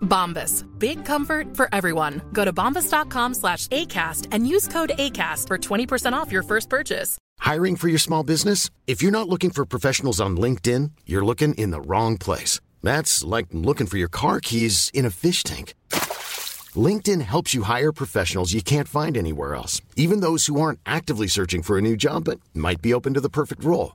Bombas. Big comfort for everyone. Go to bombas.com/ACAST and use code ACAST for 20% off your first purchase. Hiring for your small business? If you're not looking for professionals on LinkedIn, you're looking in the wrong place. That's like looking for your car keys in a fish tank. LinkedIn helps you hire professionals you can't find anywhere else, even those who aren't actively searching for a new job but might be open to the perfect role.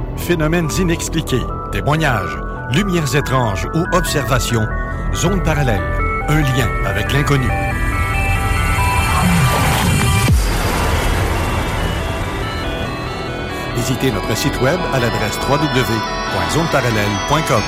Phénomènes inexpliqués, témoignages, lumières étranges ou observations, zone parallèle, un lien avec l'inconnu. Visitez notre site web à l'adresse www.zoneparallèle.com.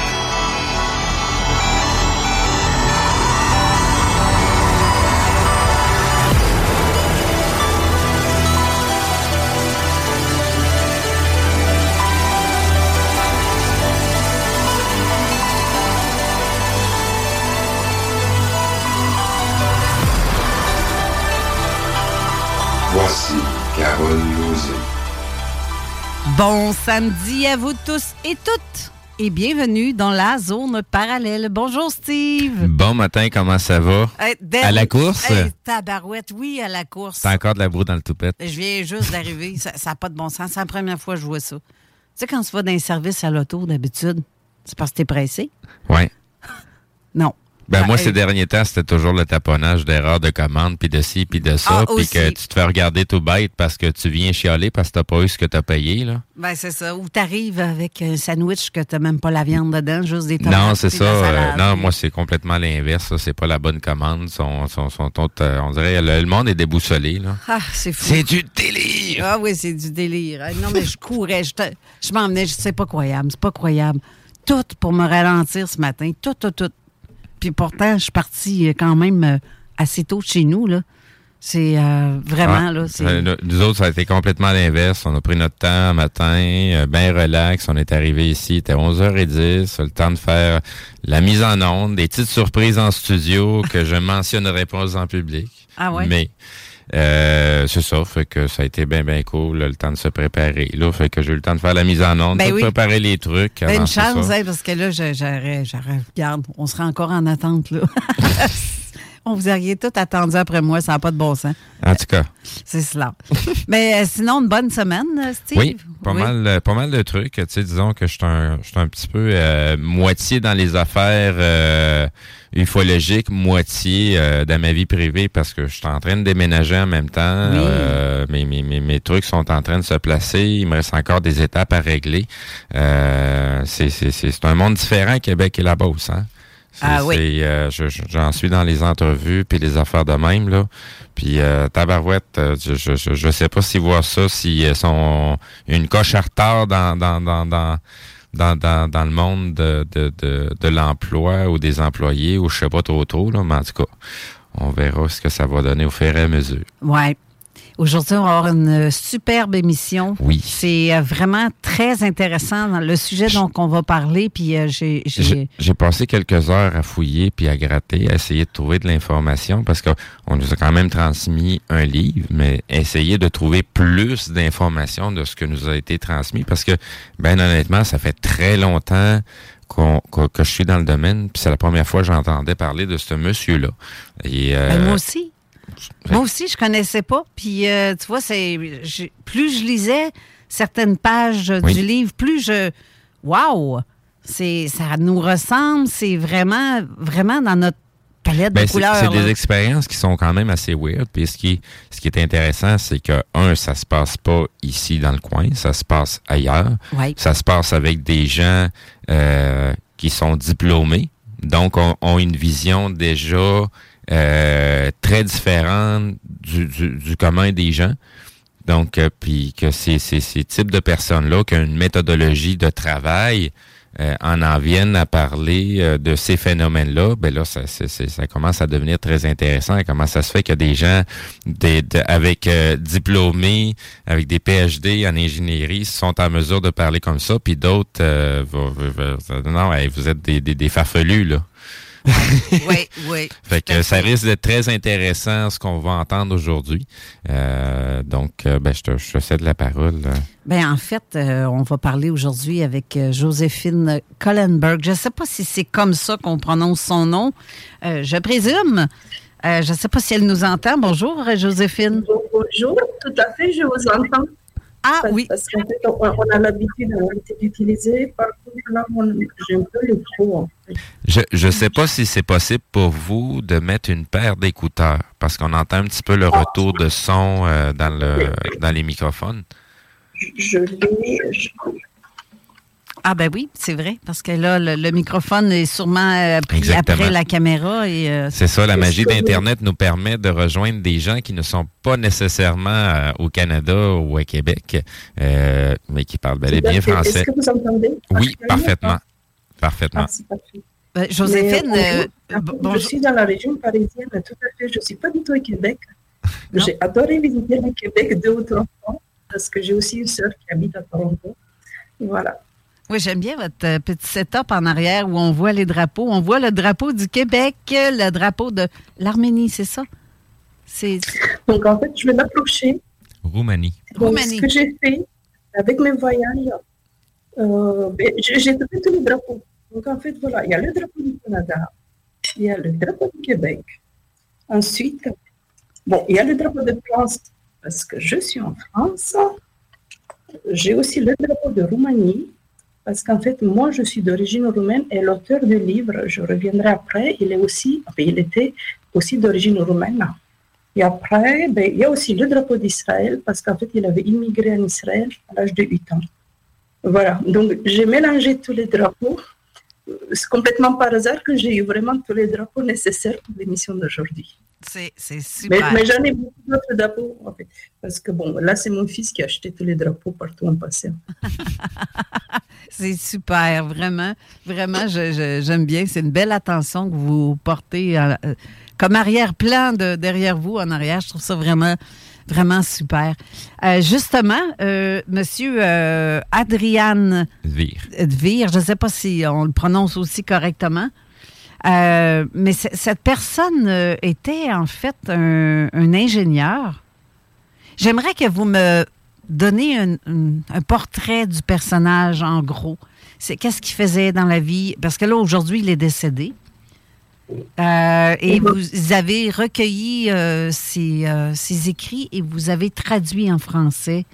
Voici Carole Lauzé. Bon samedi à vous tous et toutes et bienvenue dans la zone parallèle. Bonjour Steve. Bon matin, comment ça va? À la course? Tabarouette, oui, à la course. T'as encore de la broue dans le toupette. Je viens juste d'arriver, ça n'a pas de bon sens. C'est la première fois que je vois ça. Tu sais, quand tu vas dans les services à l'auto d'habitude, c'est parce que t'es pressé? Oui. Non. Ben moi, ces derniers temps, c'était toujours le taponnage d'erreurs de commande, puis de ci, puis de ça, puis que tu te fais regarder tout bête parce que tu viens chialer parce que t'as pas eu ce que t'as payé, là. Ben c'est ça. Ou t'arrives avec un sandwich que t'as même pas la viande dedans, juste des tomates. Non, c'est ça. Non, moi, c'est complètement l'inverse. Ça. C'est pas la bonne commande. On dirait, le monde est déboussolé, là. Ah, c'est fou. C'est du délire! Ah oui, c'est du délire. Non, mais je courais. Je m'emmenais. C'est pas croyable. C'est pas croyable. Tout pour me ralentir ce matin. Tout. Puis pourtant, je suis partie quand même assez tôt de chez nous, là. C'est vraiment, là... C'est... Nous autres, ça a été complètement l'inverse. On a pris notre temps le matin, bien relax. On est arrivé ici, il était 11h10. Le temps de faire la mise en onde, des petites surprises en studio que je mentionnerai pas en public. Ah ouais? Mais... c'est ça, fait que ça a été bien cool, là, le temps de se préparer. Là, fait que j'ai eu le temps de faire la mise en onde, de préparer les trucs. Ben une chance, parce que là, regarde, on serait encore en attente, là. On vous auriez tous attendu après moi, ça n'a pas de bon sens. En tout cas. C'est cela. Mais sinon, une bonne semaine, Steve? Oui, pas mal de trucs. Tu sais, disons que je suis un petit peu moitié dans les affaires ufologiques, moitié dans ma vie privée parce que je suis en train de déménager en même temps. Oui. Mes trucs sont en train de se placer. Il me reste encore des étapes à régler. C'est un monde différent, Québec et la Beauce, hein? J'en suis dans les entrevues puis les affaires de même, là. Puis tabarouette, je sais pas s'ils voient ça, s'ils sont une coche à retard dans le monde de l'emploi ou des employés ou je sais pas trop, là. Mais en tout cas, on verra ce que ça va donner au fur et à mesure. Ouais. Aujourd'hui, on va avoir une superbe émission. Oui. C'est vraiment très intéressant le sujet dont on va parler. Puis j'ai passé quelques heures à fouiller puis à gratter, à essayer de trouver de l'information parce qu'on nous a quand même transmis un livre, mais essayer de trouver plus d'informations de ce que nous a été transmis parce que, ben honnêtement, ça fait très longtemps que je suis dans le domaine puis c'est la première fois que j'entendais parler de ce monsieur-là. Et, moi aussi. Moi aussi, je connaissais pas. Puis, tu vois, plus je lisais certaines pages du livre, plus je... Wow! Ça nous ressemble. C'est vraiment, vraiment dans notre palette de couleurs. C'est des expériences qui sont quand même assez weird. Puis ce qui est intéressant, c'est que, ça se passe pas ici dans le coin. Ça se passe ailleurs. Ouais. Ça se passe avec des gens qui sont diplômés. Donc, ont une vision déjà très différente du commun des gens. Donc, puis que ces types de personnes-là qui ont une méthodologie de travail en viennent à parler de ces phénomènes-là, ben là, ça commence à devenir très intéressant. Comment ça se fait qu'il y a des gens avec diplômés, avec des PhD en ingénierie, sont en mesure de parler comme ça, puis d'autres, non, vous êtes des farfelus, là. Oui. Fait que ça risque d'être très intéressant ce qu'on va entendre aujourd'hui. Donc, je te cède la parole. En fait, on va parler aujourd'hui avec Joséphine Kohlenberg. Je ne sais pas si c'est comme ça qu'on prononce son nom. Je présume. Je ne sais pas si elle nous entend. Bonjour, Joséphine. Bonjour, tout à fait, je vous entends. Ah oui. Parce qu'en fait, on a l'habitude d'utiliser partout là où j'ai un peu le trou. Je ne sais pas si c'est possible pour vous de mettre une paire d'écouteurs, parce qu'on entend un petit peu le retour de son dans les microphones. Ah ben oui, c'est vrai, parce que là, le microphone est sûrement pris après la caméra. C'est ça, la magie d'Internet nous permet de rejoindre des gens qui ne sont pas nécessairement au Canada ou au Québec, mais qui parlent bien français. Est-ce que vous entendez? Oui, parfaitement. Ah, Joséphine, bonjour. Je suis dans la région parisienne, tout à fait. Je ne suis pas du tout au Québec. J'ai adoré visiter le Québec 2 ou 3 fois, parce que j'ai aussi une sœur qui habite à Toronto. Voilà. Oui, j'aime bien votre petit setup en arrière où on voit les drapeaux. On voit le drapeau du Québec, le drapeau de l'Arménie, c'est ça? Donc, en fait, je vais m'approcher. Roumanie. Ce que j'ai fait avec mes voyages, j'ai trouvé tous les drapeaux. Donc, en fait, voilà, il y a le drapeau du Canada, il y a le drapeau du Québec. Ensuite, il y a le drapeau de France, parce que je suis en France. J'ai aussi le drapeau de Roumanie. Parce qu'en fait, moi, je suis d'origine roumaine et l'auteur du livre, je reviendrai après, il était aussi d'origine roumaine. Et après, il y a aussi le drapeau d'Israël, parce qu'en fait, il avait immigré en Israël à l'âge de 8 ans. Voilà, donc j'ai mélangé tous les drapeaux. C'est complètement par hasard que j'ai eu vraiment tous les drapeaux nécessaires pour l'émission d'aujourd'hui. C'est super. Mais j'en ai beaucoup d'autres drapeaux, en fait. Parce que, là, c'est mon fils qui a acheté tous les drapeaux partout en passant. C'est super, vraiment. Vraiment, j'aime bien. C'est une belle attention que vous portez comme arrière-plan derrière vous, en arrière. Je trouve ça vraiment, vraiment super. Justement, monsieur Adrian Dvir, je ne sais pas si on le prononce aussi correctement. Mais cette personne était en fait un ingénieur. J'aimerais que vous me donniez un portrait du personnage en gros. Qu'est-ce qu'il faisait dans la vie? Parce que là, aujourd'hui, il est décédé. Et vous avez recueilli ses écrits et vous avez traduit en français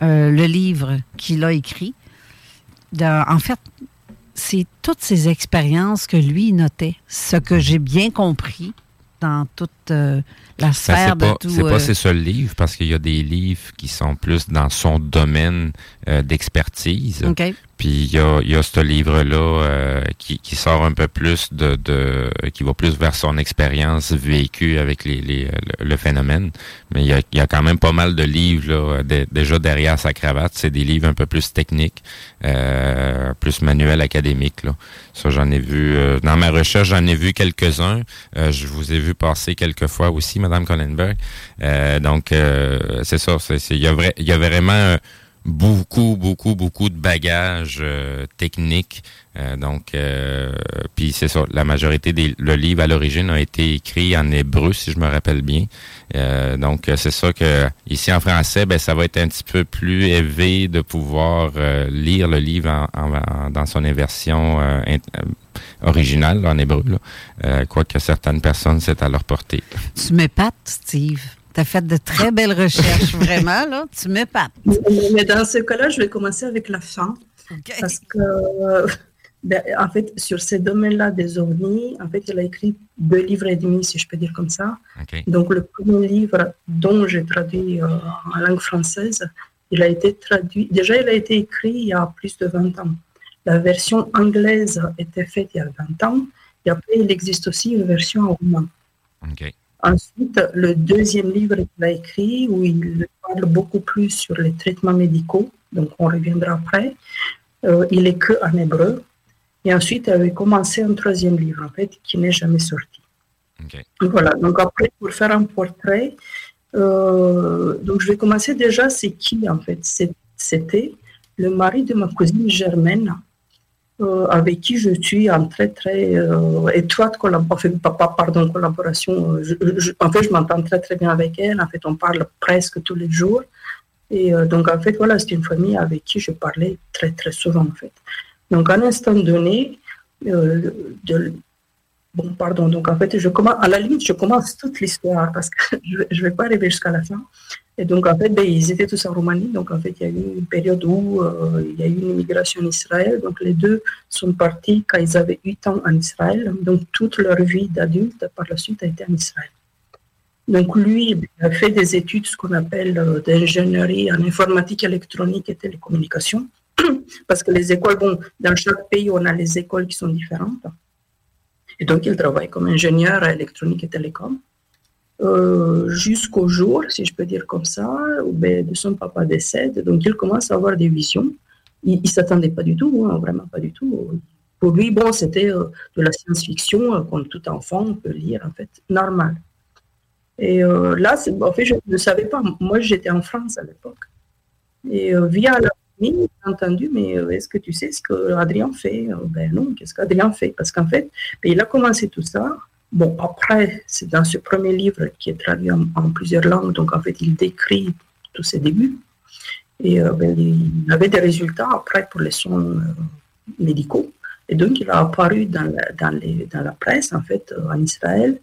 le livre qu'il a écrit. En fait... C'est toutes ces expériences que lui notait, ce que j'ai bien compris dans toute la sphère de tout... C'est pas ses seuls livres, parce qu'il y a des livres qui sont plus dans son domaine d'expertise. Okay. Puis il y a ce livre-là qui sort un peu plus qui va plus vers son expérience vécue avec le phénomène. Mais il y a quand même pas mal de livres là, déjà derrière sa cravate. C'est des livres un peu plus techniques, plus manuels académiques. Là. Ça, j'en ai vu... dans ma recherche, j'en ai vu quelques-uns. Je vous ai vu passer quelques fois aussi, Madame Kohlenberg. Donc, c'est ça. Il y a vraiment... beaucoup de bagages techniques. Puis c'est ça, la majorité le livre à l'origine a été écrit en hébreu, si je me rappelle bien. C'est ça que ici en français, ben ça va être un petit peu plus élevé de pouvoir lire le livre dans son version originale en hébreu. Quoique certaines personnes, c'est à leur portée. Tu m'épates, Steve. Tu as fait de très belles recherches, vraiment, là. Tu m'épates. Mais dans ce cas-là, je vais commencer avec la fin. Okay. Parce que, en fait, sur ces domaines-là des OVNI, en fait, elle a écrit 2,5 livres, si je peux dire comme ça. Okay. Donc, le premier livre dont j'ai traduit en langue française, il a été traduit. Déjà, il a été écrit il y a plus de 20 ans. La version anglaise était faite il y a 20 ans. Et après, il existe aussi une version en roumain. OK. Ensuite, le deuxième livre qu'il a écrit, où il parle beaucoup plus sur les traitements médicaux, donc on reviendra après, il est que en hébreu. Et ensuite, il avait commencé un troisième livre, en fait, qui n'est jamais sorti. Okay. Voilà, donc après, pour faire un portrait, donc je vais commencer déjà, c'est qui, en fait? C'était le mari de ma cousine Germaine, avec qui je suis en très, très étroite collaboration. En fait, je m'entends très, très bien avec elle. En fait, on parle presque tous les jours. Et donc, en fait, voilà, c'est une famille avec qui je parlais très, très souvent, en fait. Donc, à un instant donné, donc, en fait, je commence, à la limite, je commence toute l'histoire parce que je ne vais pas arriver jusqu'à la fin. Et donc, en fait, ils étaient tous en Roumanie. Donc, en fait, il y a eu une période où il y a eu une immigration en Israël. Donc, les deux sont partis quand ils avaient 8 ans en Israël. Donc, toute leur vie d'adulte, par la suite, a été en Israël. Donc, lui, il a fait des études, ce qu'on appelle d'ingénierie en informatique électronique et télécommunications. Parce que les écoles, dans chaque pays, on a les écoles qui sont différentes. Et donc, il travaille comme ingénieur électronique et télécom. Jusqu'au jour, si je peux dire comme ça, de son papa décède, donc il commence à avoir des visions. Il ne s'attendait pas du tout, hein, vraiment pas du tout. Pour lui, c'était de la science-fiction, comme tout enfant on peut lire, en fait, normal. Et là, en fait, je ne savais pas. Moi, j'étais en France à l'époque. Et via la famille, j'ai entendu, mais est-ce que tu sais ce qu'Adrien fait? Non, qu'est-ce qu'Adrien fait? Parce qu'en fait, il a commencé tout ça. Bon, après, c'est dans ce premier livre qui est traduit en plusieurs langues, donc en fait, il décrit tous ses débuts. Et il avait des résultats après pour les soins médicaux. Et donc, il a apparu dans la presse, en fait, en Israël,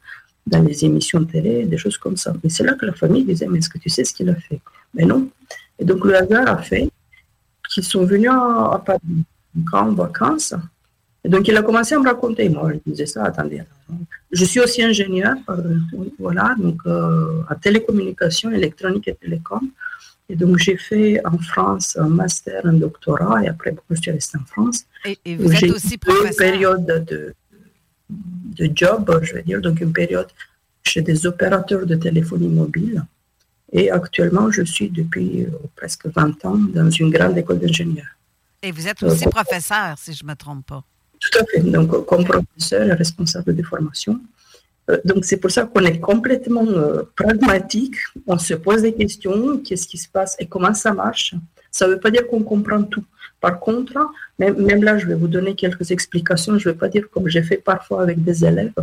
dans les émissions de télé, des choses comme ça. Mais c'est là que la famille disait, mais est-ce que tu sais ce qu'il a fait? Mais non. Et donc, le hasard a fait qu'ils sont venus à Paris, en vacances. Et donc, il a commencé à me raconter. Moi, je disais ça, attendez. Je suis aussi ingénieur, en télécommunication, électronique et télécom. Et donc, j'ai fait en France un master, un doctorat, et après, je suis restée en France. Et vous êtes aussi professeur. J'ai eu une période de job, je veux dire, donc une période chez des opérateurs de téléphonie mobile. Et actuellement, je suis depuis presque 20 ans dans une grande école d'ingénieurs. Et vous êtes aussi professeur, si je ne me trompe pas. Tout à fait. Donc, comme professeur et responsable de formation. Donc, c'est pour ça qu'on est complètement pragmatique. On se pose des questions. Qu'est-ce qui se passe et comment ça marche? Ça ne veut pas dire qu'on comprend tout. Par contre, même là, je vais vous donner quelques explications. Je ne vais pas dire comme j'ai fait parfois avec des élèves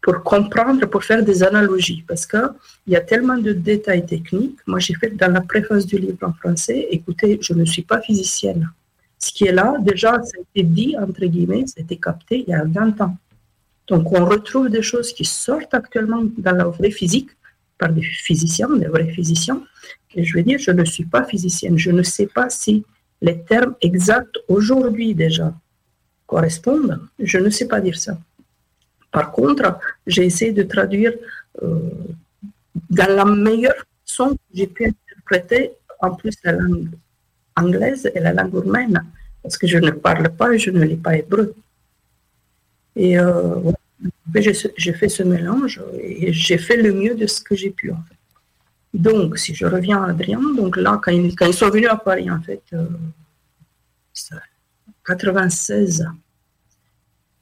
pour comprendre, pour faire des analogies. Parce qu'il y a tellement de détails techniques. Moi, j'ai fait dans la préface du livre en français. Écoutez, je ne suis pas physicienne. Ce qui est là, déjà, ça a été dit, entre guillemets, ça a été capté il y a 20 ans. Donc, on retrouve des choses qui sortent actuellement dans la vraie physique, par des physiciens, des vrais physiciens. Et je veux dire, je ne suis pas physicienne. Je ne sais pas si les termes exacts aujourd'hui déjà correspondent. Je ne sais pas dire ça. Par contre, j'ai essayé de traduire dans la meilleure façon que j'ai pu interpréter en plus la langue anglaise et la langue roumaine, parce que je ne parle pas et je ne lis pas hébreu. Et j'ai fait ce mélange et j'ai fait le mieux de ce que j'ai pu, en fait. Donc, si je reviens à Adrien, donc là, quand ils sont venus à Paris, en fait,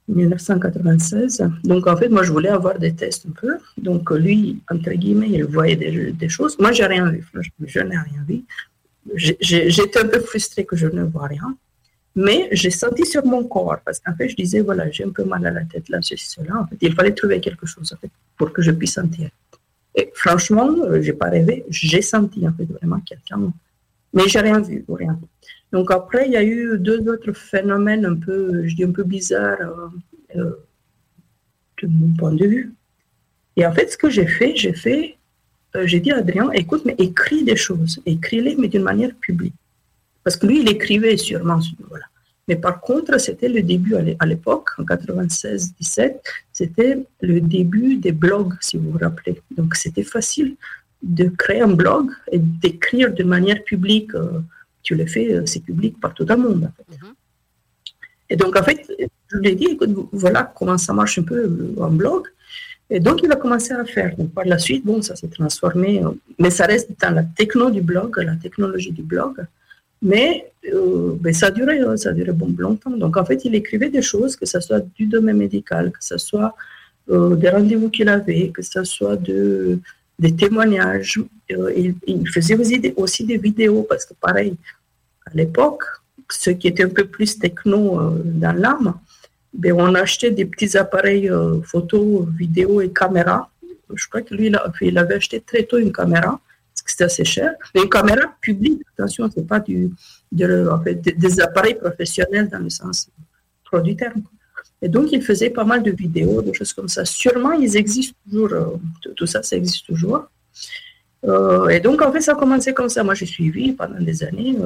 1996, donc en fait, moi, je voulais avoir des tests un peu. Donc, lui, entre guillemets, il voyait des choses. Moi, je n'ai rien vu. Je n'ai rien vu. j'étais un peu frustrée que je ne vois rien, mais j'ai senti sur mon corps, parce qu'en fait, je disais, voilà, j'ai un peu mal à la tête, là, ceci, cela. En fait, il fallait trouver quelque chose en fait, pour que je puisse sentir. Et franchement, je n'ai pas rêvé, j'ai senti en fait vraiment quelqu'un, mais je n'ai rien vu ou rien. Donc après, il y a eu deux autres phénomènes un peu, je dis un peu bizarres de mon point de vue. Et en fait, ce que j'ai fait, j'ai dit à Adrien, écoute, mais écris des choses, écris-les, mais d'une manière publique. Parce que lui, il écrivait sûrement, voilà. Mais par contre, c'était le début à l'époque, en 96-17, c'était le début des blogs, si vous vous rappelez. Donc, c'était facile de créer un blog et d'écrire de manière publique. Tu le fais, c'est public partout dans le monde. En fait. Mm-hmm. Et donc, en fait, je lui ai dit, écoute, voilà comment ça marche un peu en blog. Et donc, il a commencé à faire. Donc, par la suite, bon, ça s'est transformé, mais ça reste dans la techno du blog, la technologie du blog. Mais ça durait bon longtemps. Donc, en fait, il écrivait des choses, que ce soit du domaine médical, que ce soit des rendez-vous qu'il avait, que ce soit des témoignages. Il faisait aussi des vidéos, parce que pareil, à l'époque, ceux qui étaient un peu plus techno dans l'âme, ben, on achetait des petits appareils photo, vidéo et caméra. Je crois que lui, il avait acheté très tôt une caméra. C'était assez cher. Mais une caméra publique, attention, ce n'est pas des appareils professionnels dans le sens pro du terme. Et donc, ils faisaient pas mal de vidéos, des choses comme ça. Sûrement, ils existent toujours. Tout ça, ça existe toujours. Et donc, en fait, ça a commencé comme ça. Moi, j'ai suivi pendant des années.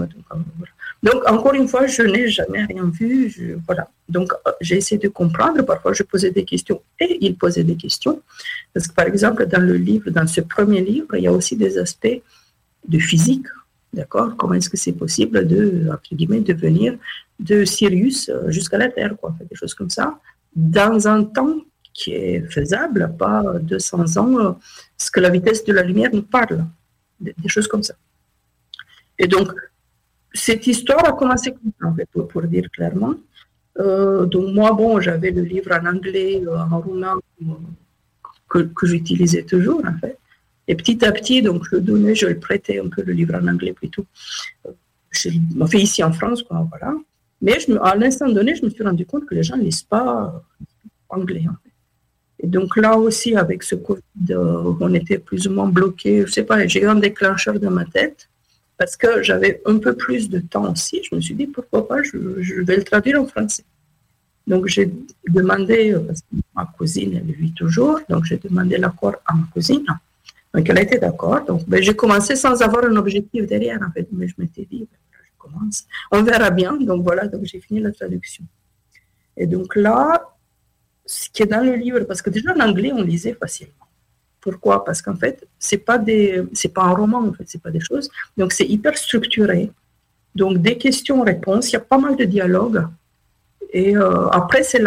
Donc, encore une fois, je n'ai jamais rien vu. Voilà. Donc, j'ai essayé de comprendre. Parfois, je posais des questions et il posait des questions. Parce que, par exemple, dans ce premier livre, il y a aussi des aspects de physique. D'accord ? Comment est-ce que c'est possible de venir de Sirius jusqu'à la Terre, quoi, des choses comme ça, dans un temps qui est faisable, pas 200 ans, ce que la vitesse de la lumière nous parle, des choses comme ça. Et donc, cette histoire a commencé comme ça, en fait, pour dire clairement. Donc, moi, bon, j'avais le livre en anglais, en roumain, que j'utilisais toujours, en fait. Et petit à petit, donc, je le prêtais un peu, le livre en anglais plutôt. Je l'ai fait ici en France, quoi, voilà. Mais à l'instant donné, je me suis rendu compte que les gens ne lisent pas anglais, en fait. Et donc là aussi, avec ce Covid, on était plus ou moins bloqués. Je ne sais pas, j'ai eu un déclencheur dans ma tête parce que j'avais un peu plus de temps aussi. Je me suis dit, pourquoi pas, je vais le traduire en français. Donc j'ai demandé, parce que ma cousine, elle vit toujours, donc j'ai demandé l'accord à ma cousine. Donc elle était d'accord. Donc ben, j'ai commencé sans avoir un objectif derrière, en fait. Mais je m'étais dit, ben, je commence. On verra bien. Donc voilà, donc j'ai fini la traduction. Et donc là, ce qui est dans le livre, parce que déjà en anglais, on lisait facilement. Pourquoi ? Parce qu'en fait, c'est pas un roman, en fait, c'est pas des choses. Donc, c'est hyper structuré. Donc, des questions-réponses, il y a pas mal de dialogues. Et après, ce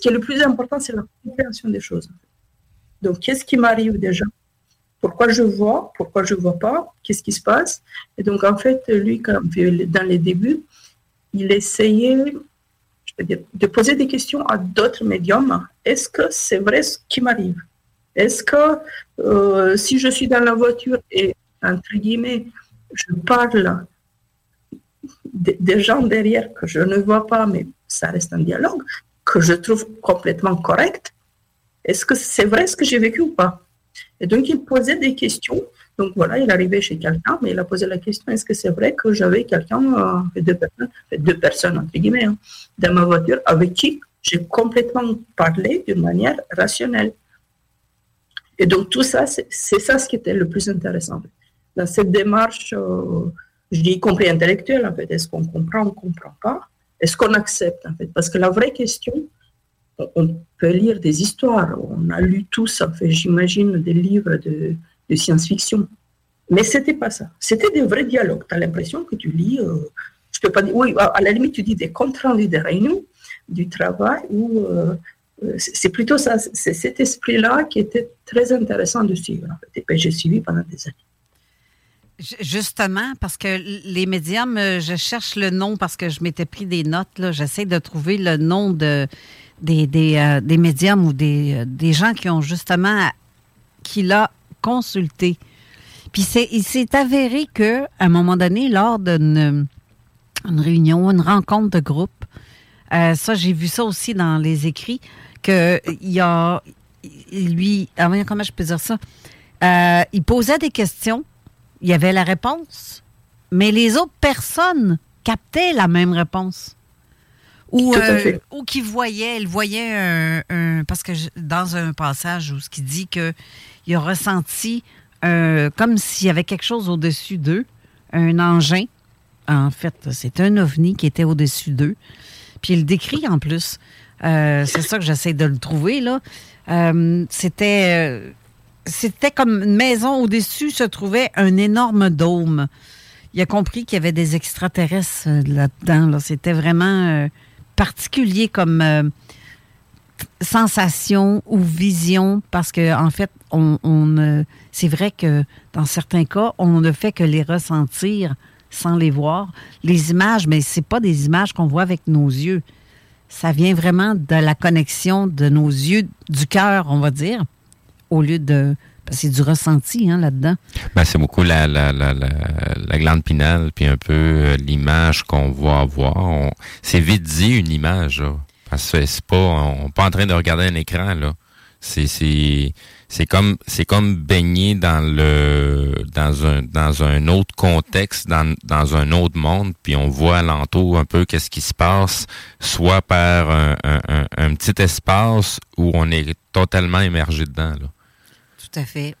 qui est le plus important, c'est la compréhension des choses. Donc, qu'est-ce qui m'arrive déjà ? Pourquoi je vois pas ? Qu'est-ce qui se passe ? Et donc, en fait, lui, dans les débuts, il essayait de poser des questions à d'autres médiums. Est-ce que c'est vrai ce qui m'arrive ? Est-ce que si je suis dans la voiture et, entre guillemets, je parle des gens derrière que je ne vois pas, mais ça reste un dialogue, que je trouve complètement correct, est-ce que c'est vrai ce que j'ai vécu ou pas ? Et donc, il posait des questions. Donc, voilà, il arrivait chez quelqu'un, mais il a posé la question, est-ce que c'est vrai que j'avais quelqu'un, deux personnes, entre guillemets, hein, dans ma voiture, avec qui j'ai complètement parlé d'une manière rationnelle. Et donc, tout ça, c'est ça ce qui était le plus intéressant. Dans cette démarche, je dis, y compris intellectuelle, en fait, est-ce qu'on comprend, on ne comprend pas ? Est-ce qu'on accepte, en fait ? Parce que la vraie question, on peut lire des histoires, on a lu tous, en fait, j'imagine, des livres de science-fiction. Mais ce n'était pas ça. C'était des vrais dialogues. Tu as l'impression que tu lis, je peux pas dire, oui, à la limite, tu dis des comptes rendus des réunions, du travail, ou c'est plutôt ça, c'est cet esprit-là qui était très intéressant de suivre. En fait. Et puis, j'ai suivi pendant des années. Justement, parce que les médiums, je cherche le nom parce que je m'étais pris des notes, là. J'essaie de trouver le nom des médiums ou des gens qui ont justement qui l'a consulté. Puis il s'est avéré qu'à un moment donné, lors d'une réunion, une rencontre de groupe, ça, j'ai vu ça aussi dans les écrits, que comment je peux dire ça? Il posait des questions, il y avait la réponse, mais les autres personnes captaient la même réponse. Ou qui voyait, elle voyait parce que dans un passage où ce qui dit que il a ressenti comme s'il y avait quelque chose au-dessus d'eux, un engin. En fait, c'est un ovni qui était au-dessus d'eux. Puis il le décrit en plus. C'est ça que j'essaie de le trouver là. C'était comme une maison au-dessus se trouvait un énorme dôme. Il a compris qu'il y avait des extraterrestres là-dedans. Là. C'était vraiment particulier comme sensation ou vision, parce que en fait, on c'est vrai que dans certains cas, on ne fait que les ressentir sans les voir. Les images, mais c'est pas des images qu'on voit avec nos yeux. Ça vient vraiment de la connexion de nos yeux, du cœur, on va dire, au lieu de... C'est du ressenti hein, là-dedans. Ben, c'est beaucoup la glande pinale, puis un peu l'image qu'on va avoir. C'est vite dit une image, là. Parce que c'est pas, on n'est pas en train de regarder un écran, là. C'est comme baigner dans un autre contexte, dans un autre monde, puis on voit alentour un peu qu'est-ce qui se passe, soit par un petit espace où on est totalement immergé dedans, là. Tout à fait.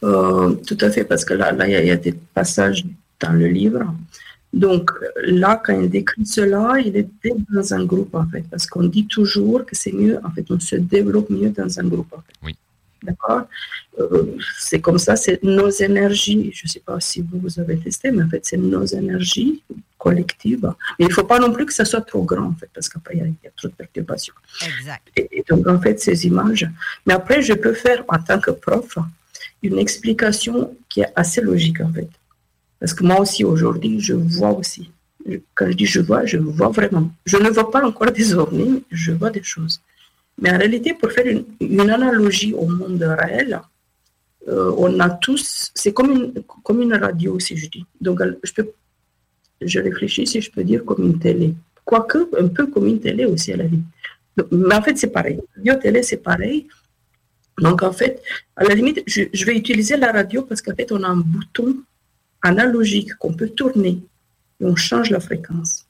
Tout à fait, parce que là, il y a des passages dans le livre. Donc, là, quand il décrit cela, il était dans un groupe, en fait, parce qu'on dit toujours que c'est mieux, en fait, on se développe mieux dans un groupe, en fait. Oui. D'accord? C'est comme ça, c'est nos énergies, je ne sais pas si vous avez testé, mais en fait, c'est nos énergies collectives. Mais il ne faut pas non plus que ça soit trop grand, en fait, parce qu'après, il y a trop de perturbations. Exact. Et donc, en fait, ces images. Mais après, je peux faire, en tant que prof, une explication qui est assez logique, en fait. Parce que moi aussi, aujourd'hui, je vois aussi. Quand je dis je vois vraiment. Je ne vois pas encore des ovnis, je vois des choses. Mais en réalité, pour faire une analogie au monde réel, on a tous, c'est comme une radio aussi, je dis. Donc, je réfléchis si je peux dire comme une télé. Quoique, un peu comme une télé aussi à la vie. Donc, mais en fait, c'est pareil. Bio-télé, c'est pareil. Donc, en fait, à la limite, je vais utiliser la radio parce qu'en fait, on a un bouton analogique qu'on peut tourner et on change la fréquence.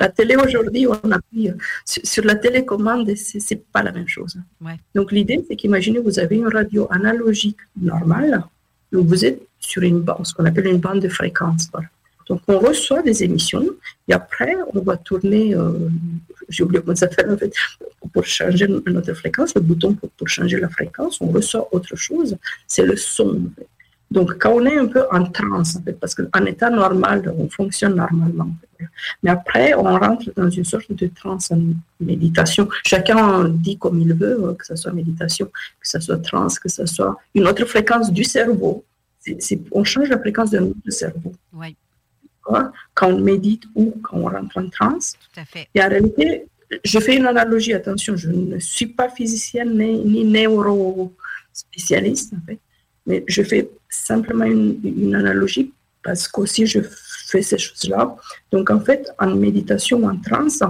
La télé aujourd'hui, on appuie sur la télécommande, c'est pas la même chose. Ouais. Donc l'idée, c'est qu'imaginez, vous avez une radio analogique normale, donc vous êtes sur une bande, ce qu'on appelle une bande de fréquence. Voilà. Donc on reçoit des émissions, et après, on va tourner, j'ai oublié comment ça s'appelle en fait, pour changer notre fréquence, le bouton pour changer la fréquence, on reçoit autre chose, c'est le son. En fait. Donc, quand on est un peu en transe, en fait, parce qu'en état normal, on fonctionne normalement. En fait. Mais après, on rentre dans une sorte de transe en méditation. Chacun dit comme il veut, que ce soit méditation, que ce soit transe, que ce soit une autre fréquence du cerveau. On change la fréquence de notre cerveau. Oui. Quand on médite ou quand on rentre en transe. Tout à fait. Et en réalité, je fais une analogie, attention, je ne suis pas physicienne ni neurospécialiste, en fait. Mais je fais simplement une analogie parce qu'aussi je fais ces choses-là. Donc, en fait, en méditation, en transe,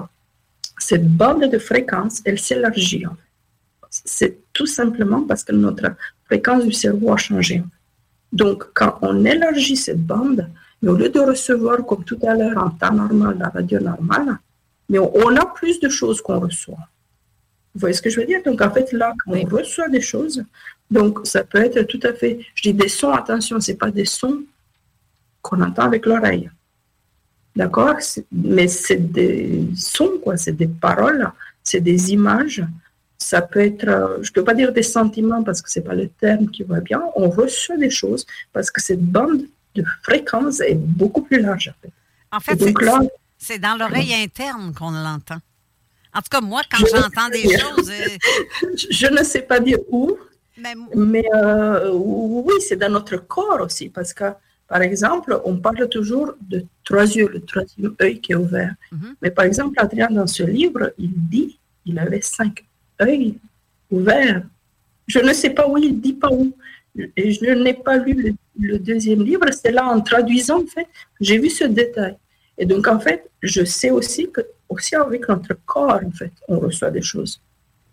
cette bande de fréquence, elle s'élargit. C'est tout simplement parce que notre fréquence du cerveau a changé. Donc, quand on élargit cette bande, mais au lieu de recevoir, comme tout à l'heure, en temps normal, la radio normale, mais on a plus de choses qu'on reçoit. Vous voyez ce que je veux dire? Donc, en fait, là, quand on reçoit des choses, donc ça peut être tout à fait... Je dis des sons, attention, ce n'est pas des sons qu'on entend avec l'oreille. D'accord? Mais c'est des sons, quoi. C'est des paroles, c'est des images. Ça peut être... Je ne peux pas dire des sentiments parce que ce n'est pas le terme qui va bien. On reçoit des choses parce que cette bande de fréquence est beaucoup plus large. En fait donc, là, c'est dans l'oreille interne qu'on l'entend. En tout cas, moi, quand j'entends des choses... Je ne sais pas dire où, mais oui, c'est dans notre corps aussi, parce que, par exemple, on parle toujours de trois yeux, le troisième œil qui est ouvert. Mm-hmm. Mais par exemple, Adrien, dans ce livre, il dit qu'il avait 5 œils ouverts. Je ne sais pas où, il ne dit pas où, et je n'ai pas lu le deuxième livre, c'est là en traduisant, en fait, j'ai vu ce détail. Et donc, en fait, je sais aussi que, aussi avec notre corps, en fait, on reçoit des choses.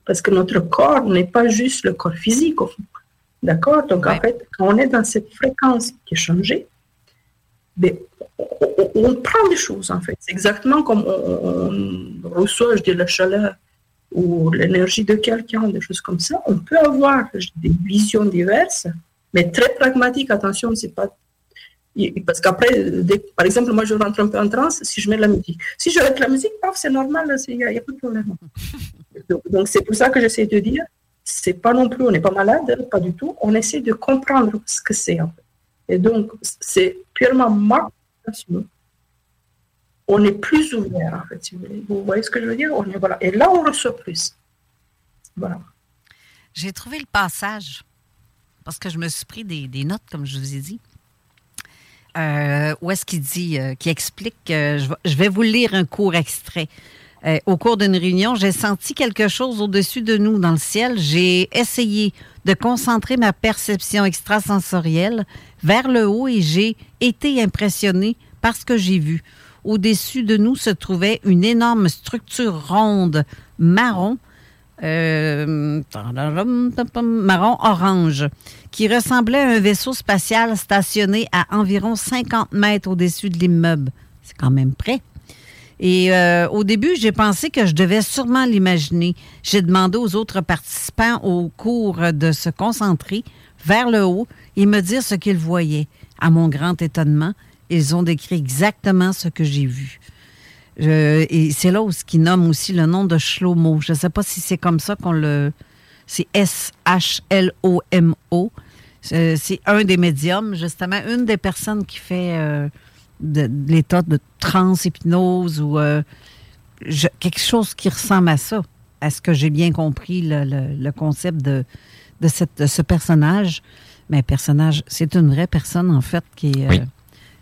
Parce que notre corps n'est pas juste le corps physique, au fond. D'accord ? Donc, en fait, quand on est dans cette fréquence qui est changée, mais on prend des choses, en fait. C'est exactement comme on reçoit, je dis, la chaleur ou l'énergie de quelqu'un, des choses comme ça. On peut avoir des visions diverses, mais très pragmatiques. Attention, c'est pas... Parce qu'après, par exemple, moi, je rentre un peu en transe si je mets de la musique. Si je mets de la musique, paf, c'est normal, il n'y a pas de problème. Donc, c'est pour ça que j'essaie de dire, c'est pas non plus, on n'est pas malade, pas du tout. On essaie de comprendre ce que c'est, en fait. Et donc, c'est purement ma compréhension. On est plus ouvert, en fait, si vous voulez. Vous voyez ce que je veux dire ? Voilà. Et là, on reçoit plus. Voilà. J'ai trouvé le passage, parce que je me suis pris des notes, comme je vous ai dit. Où est-ce qu'il dit, qu'il explique, je vais vous lire un court extrait. Au cours d'une réunion, j'ai senti quelque chose au-dessus de nous dans le ciel. J'ai essayé de concentrer ma perception extrasensorielle vers le haut et j'ai été impressionnée par ce que j'ai vu. Au-dessus de nous se trouvait une énorme structure ronde marron, marron-orange, qui ressemblait à un vaisseau spatial stationné à environ 50 mètres au-dessus de l'immeuble. C'est quand même près. Et au début, j'ai pensé que je devais sûrement l'imaginer. J'ai demandé aux autres participants au cours de se concentrer vers le haut et me dire ce qu'ils voyaient. À mon grand étonnement, ils ont décrit exactement ce que j'ai vu. Et c'est là où ce qu'ils nomment aussi le nom de Shlomo. Je ne sais pas si c'est comme ça qu'on le... C'est S-H-L-O-M-O. C'est un des médiums, justement, une des personnes qui fait... de l'état de trans-hypnose ou quelque chose qui ressemble à ça, à ce que j'ai bien compris, le concept de ce personnage. Mais personnage, c'est une vraie personne, en fait, qui est... Oui.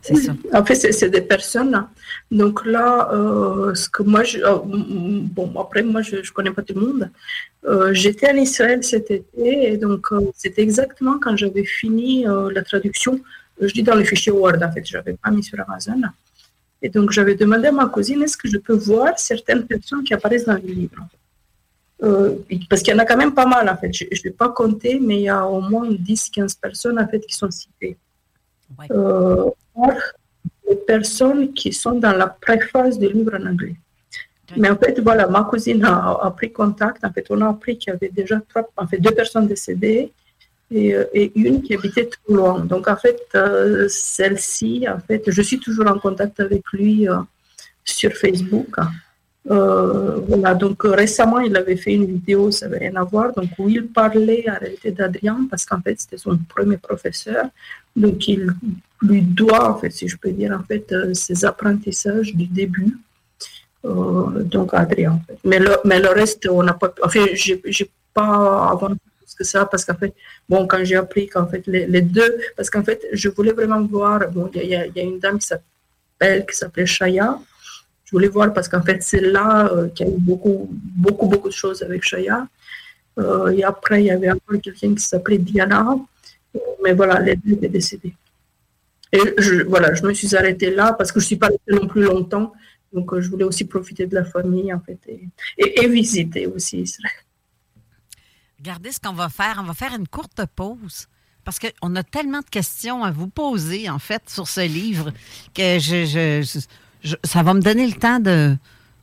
C'est ça. En fait, c'est des personnes. Donc là, ce que moi... je connais pas tout le monde. J'étais en Israël cet été, et donc c'était exactement quand j'avais fini la traduction... Je dis dans le fichier Word, en fait, je n'avais pas mis sur Amazon. Et donc, j'avais demandé à ma cousine, est-ce que je peux voir certaines personnes qui apparaissent dans le livre ? Parce qu'il y en a quand même pas mal, en fait. Je ne vais pas compter, mais il y a au moins 10-15 personnes, en fait, qui sont citées. Ouais. Les personnes qui sont dans la préface du livre en anglais. Okay. Mais en fait, voilà, ma cousine a pris contact. En fait, on a appris qu'il y avait déjà deux personnes décédées. Et une qui habitait trop loin. Donc, en fait, celle-ci, en fait, je suis toujours en contact avec lui sur Facebook. Voilà, donc récemment, il avait fait une vidéo, ça n'avait rien à voir, donc où il parlait en réalité d'Adrien, parce qu'en fait, c'était son premier professeur. Donc, il lui doit, en fait, si je peux dire, en fait, ses apprentissages du début. Donc, Adrien, en fait. Mais le reste, on n'a pas... Enfin, j'ai pas avancé. Que ça, parce qu'en fait, bon, quand j'ai appris qu'en fait, les deux, parce qu'en fait, je voulais vraiment voir, bon, il y a une dame qui s'appelait Chaya, je voulais voir parce qu'en fait, c'est là qu'il y a eu beaucoup de choses avec Chaya, et après, il y avait encore quelqu'un qui s'appelait Diana, mais voilà, les deux étaient décédés. Et je me suis arrêtée là, parce que je ne suis pas restée non plus longtemps, donc je voulais aussi profiter de la famille, en fait, et visiter aussi Israël. Regardez ce qu'on va faire. On va faire une courte pause parce qu'on a tellement de questions à vous poser, en fait, sur ce livre que ça va me donner le temps de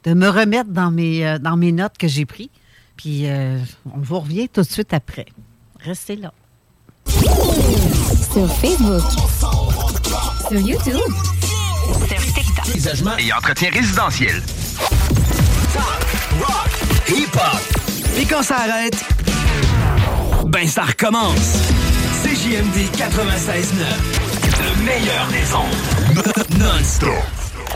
me remettre dans mes notes que j'ai prises. Puis, on vous revient tout de suite après. Restez là. Sur Facebook. Sur YouTube. Sur TikTok. Paysagement et entretien résidentiel. Talk, rock, hip-hop. Et quand ça arrête... Ben, ça recommence. CJMD 96.9. Le meilleur des ondes. Non-stop.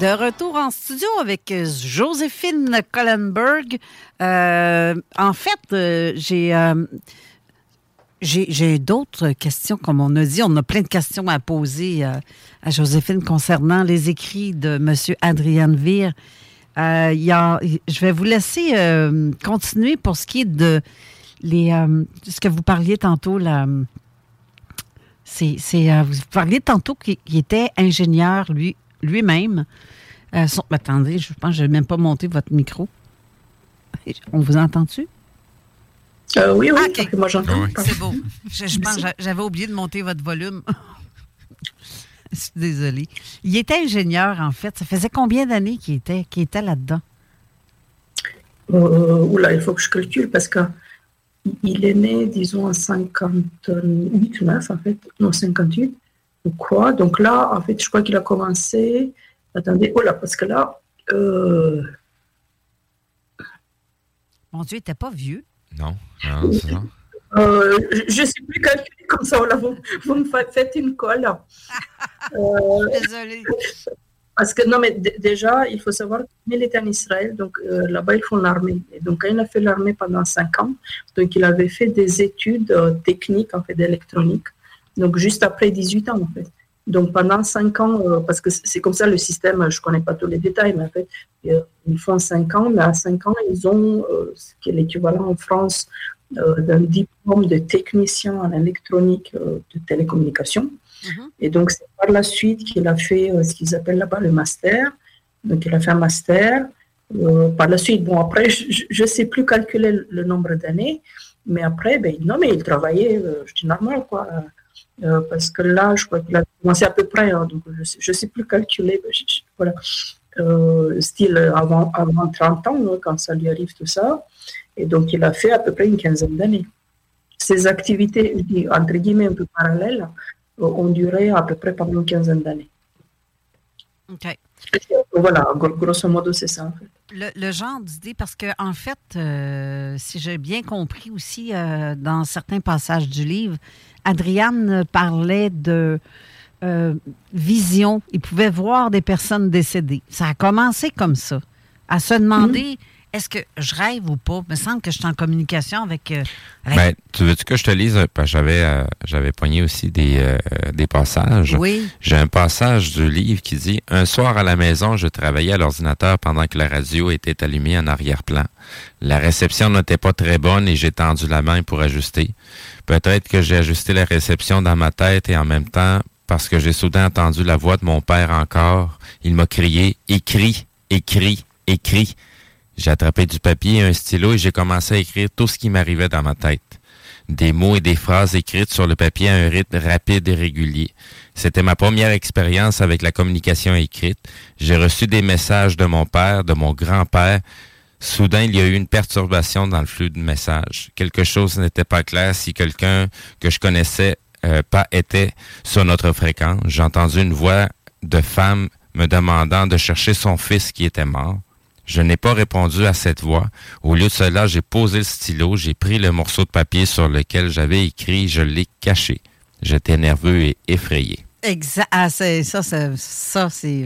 De retour en studio avec Joséphine Kohlenberg. J'ai d'autres questions, comme on a dit. On a plein de questions à poser à Joséphine concernant les écrits de M. Adrian Dvir. Je vais vous laisser continuer pour ce qui est de ce que vous parliez tantôt. Vous parliez tantôt qu'il était ingénieur, lui-même. Attendez, je pense que je n'ai même pas monté votre micro. On vous entend-tu? Oui, okay. Parce que moi j'entends. Oui. C'est beau. Je pense que j'avais oublié de monter votre volume. Je suis désolée. Il était ingénieur, en fait. Ça faisait combien d'années qu'il était là-dedans? Il faut que je calcule parce qu'il est né, disons, en 58, 9, en fait. Non, 58. Ou quoi? Donc là, en fait, je crois qu'il a commencé. Attendez, parce que là. Mon Dieu, il n'était pas vieux. Non, c'est ça. Je ne sais plus calculer comme ça. Là, vous me faites une colle. Désolée. Parce que, non, mais déjà, il faut savoir qu'il était en Israël. Donc, là-bas, ils font l'armée. Et donc, il a fait l'armée pendant 5 ans. Donc, il avait fait des études techniques, en fait, d'électronique. Donc, juste après 18 ans, en fait. Donc, pendant 5 ans, parce que c'est comme ça le système, je ne connais pas tous les détails, mais en fait, ils font 5 ans, mais à 5 ans, ils ont ce qui est l'équivalent en France d'un diplôme de technicien en électronique de télécommunication. Mm-hmm. Et donc, c'est par la suite qu'il a fait ce qu'ils appellent là-bas le master. Donc, il a fait un master. Par la suite, après, je ne sais plus calculer le nombre d'années, mais après, il travaillait, je dis normal, quoi. Parce que là, je crois qu'il a commencé à peu près, hein, donc je ne sais plus calculer, voilà. Style avant 30 ans, quand ça lui arrive tout ça. Et donc, il a fait à peu près une quinzaine d'années. Ses activités, entre guillemets, un peu parallèles, ont duré à peu près pendant une quinzaine d'années. OK. Voilà, grosso modo, c'est ça, en fait. Le genre d'idée, parce que en fait, si j'ai bien compris aussi, dans certains passages du livre, Adrian parlait de vision. Il pouvait voir des personnes décédées. Ça a commencé comme ça, à se demander est-ce que je rêve ou pas? Il me semble que je suis en communication avec... Tu veux-tu que je te lise? J'avais poigné aussi des passages. Oui. J'ai un passage du livre qui dit « Un soir à la maison, je travaillais à l'ordinateur pendant que la radio était allumée en arrière-plan. La réception n'était pas très bonne et j'ai tendu la main pour ajuster. Peut-être que j'ai ajusté la réception dans ma tête et en même temps, parce que j'ai soudain entendu la voix de mon père encore, il m'a crié « Écris, écris, écris ». J'ai attrapé du papier et un stylo et j'ai commencé à écrire tout ce qui m'arrivait dans ma tête. Des mots et des phrases écrites sur le papier à un rythme rapide et régulier. C'était ma première expérience avec la communication écrite. J'ai reçu des messages de mon père, de mon grand-père. Soudain, il y a eu une perturbation dans le flux de messages. Quelque chose n'était pas clair si quelqu'un que je connaissais pas était sur notre fréquence. J'ai entendu une voix de femme me demandant de chercher son fils qui était mort. Je n'ai pas répondu à cette voix. Au lieu de cela, j'ai posé le stylo, j'ai pris le morceau de papier sur lequel j'avais écrit, je l'ai caché. J'étais nerveux et effrayé. Exact. Ah, c'est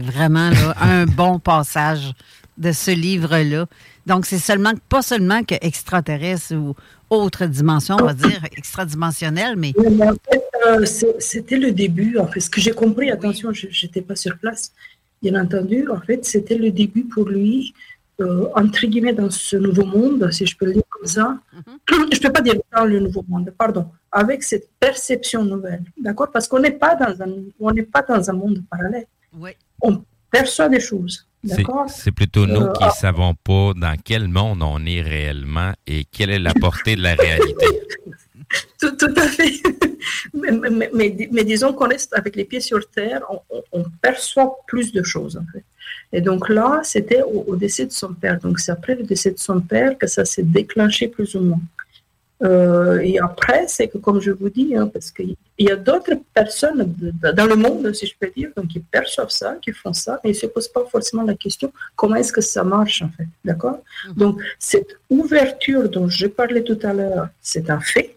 vraiment là, un bon passage de ce livre-là. Donc, c'est seulement pas seulement que extraterrestre ou autre dimension, on va dire extradimensionnelle, mais... Oui, en fait, c'était le début. En fait, ce que j'ai compris, attention, oui. J'étais pas sur place. Bien entendu, en fait, c'était le début pour lui. Entre guillemets, dans ce nouveau monde, si je peux le dire comme ça, je ne peux pas dire dans le nouveau monde, pardon, avec cette perception nouvelle, d'accord? Parce qu'on n'est pas dans un monde parallèle. Ouais. On perçoit des choses, d'accord? C'est plutôt nous qui ne savons pas dans quel monde on est réellement et quelle est la portée de la réalité. Tout à fait. Mais disons qu'on reste avec les pieds sur terre, on perçoit plus de choses, en fait. Et donc là, c'était au décès de son père. Donc c'est après le décès de son père que ça s'est déclenché plus ou moins. Et après, c'est que, comme je vous dis, parce qu'il y a d'autres personnes dans le monde, si je peux dire, donc qui perçoivent ça, qui font ça, mais ils ne se posent pas forcément la question comment est-ce que ça marche, en fait. D'accord? Donc cette ouverture dont je parlais tout à l'heure, c'est un fait.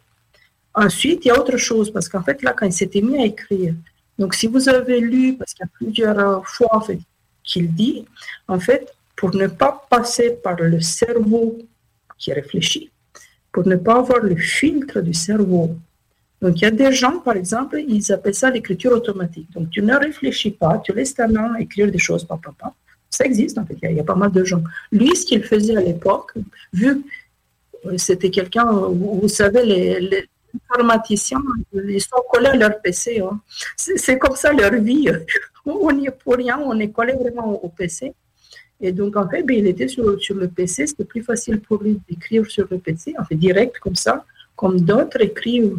Ensuite, il y a autre chose, parce qu'en fait, là, quand il s'était mis à écrire, donc si vous avez lu, parce qu'il y a plusieurs fois, en fait, qu'il dit, en fait, pour ne pas passer par le cerveau qui réfléchit, pour ne pas avoir le filtre du cerveau. Donc, il y a des gens, par exemple, ils appellent ça l'écriture automatique. Donc, tu ne réfléchis pas, tu laisses ta main écrire des choses, papa. Ça existe, en fait, il y a pas mal de gens. Lui, ce qu'il faisait à l'époque, vu que c'était quelqu'un, vous savez, les informaticiens, ils sont collés à leur PC. Hein. C'est comme ça leur vie. On n'y est pour rien, on est collé vraiment au PC. Et donc, en fait, il était sur le PC. C'était plus facile pour lui d'écrire sur le PC, en fait, direct, comme ça, comme d'autres écrivent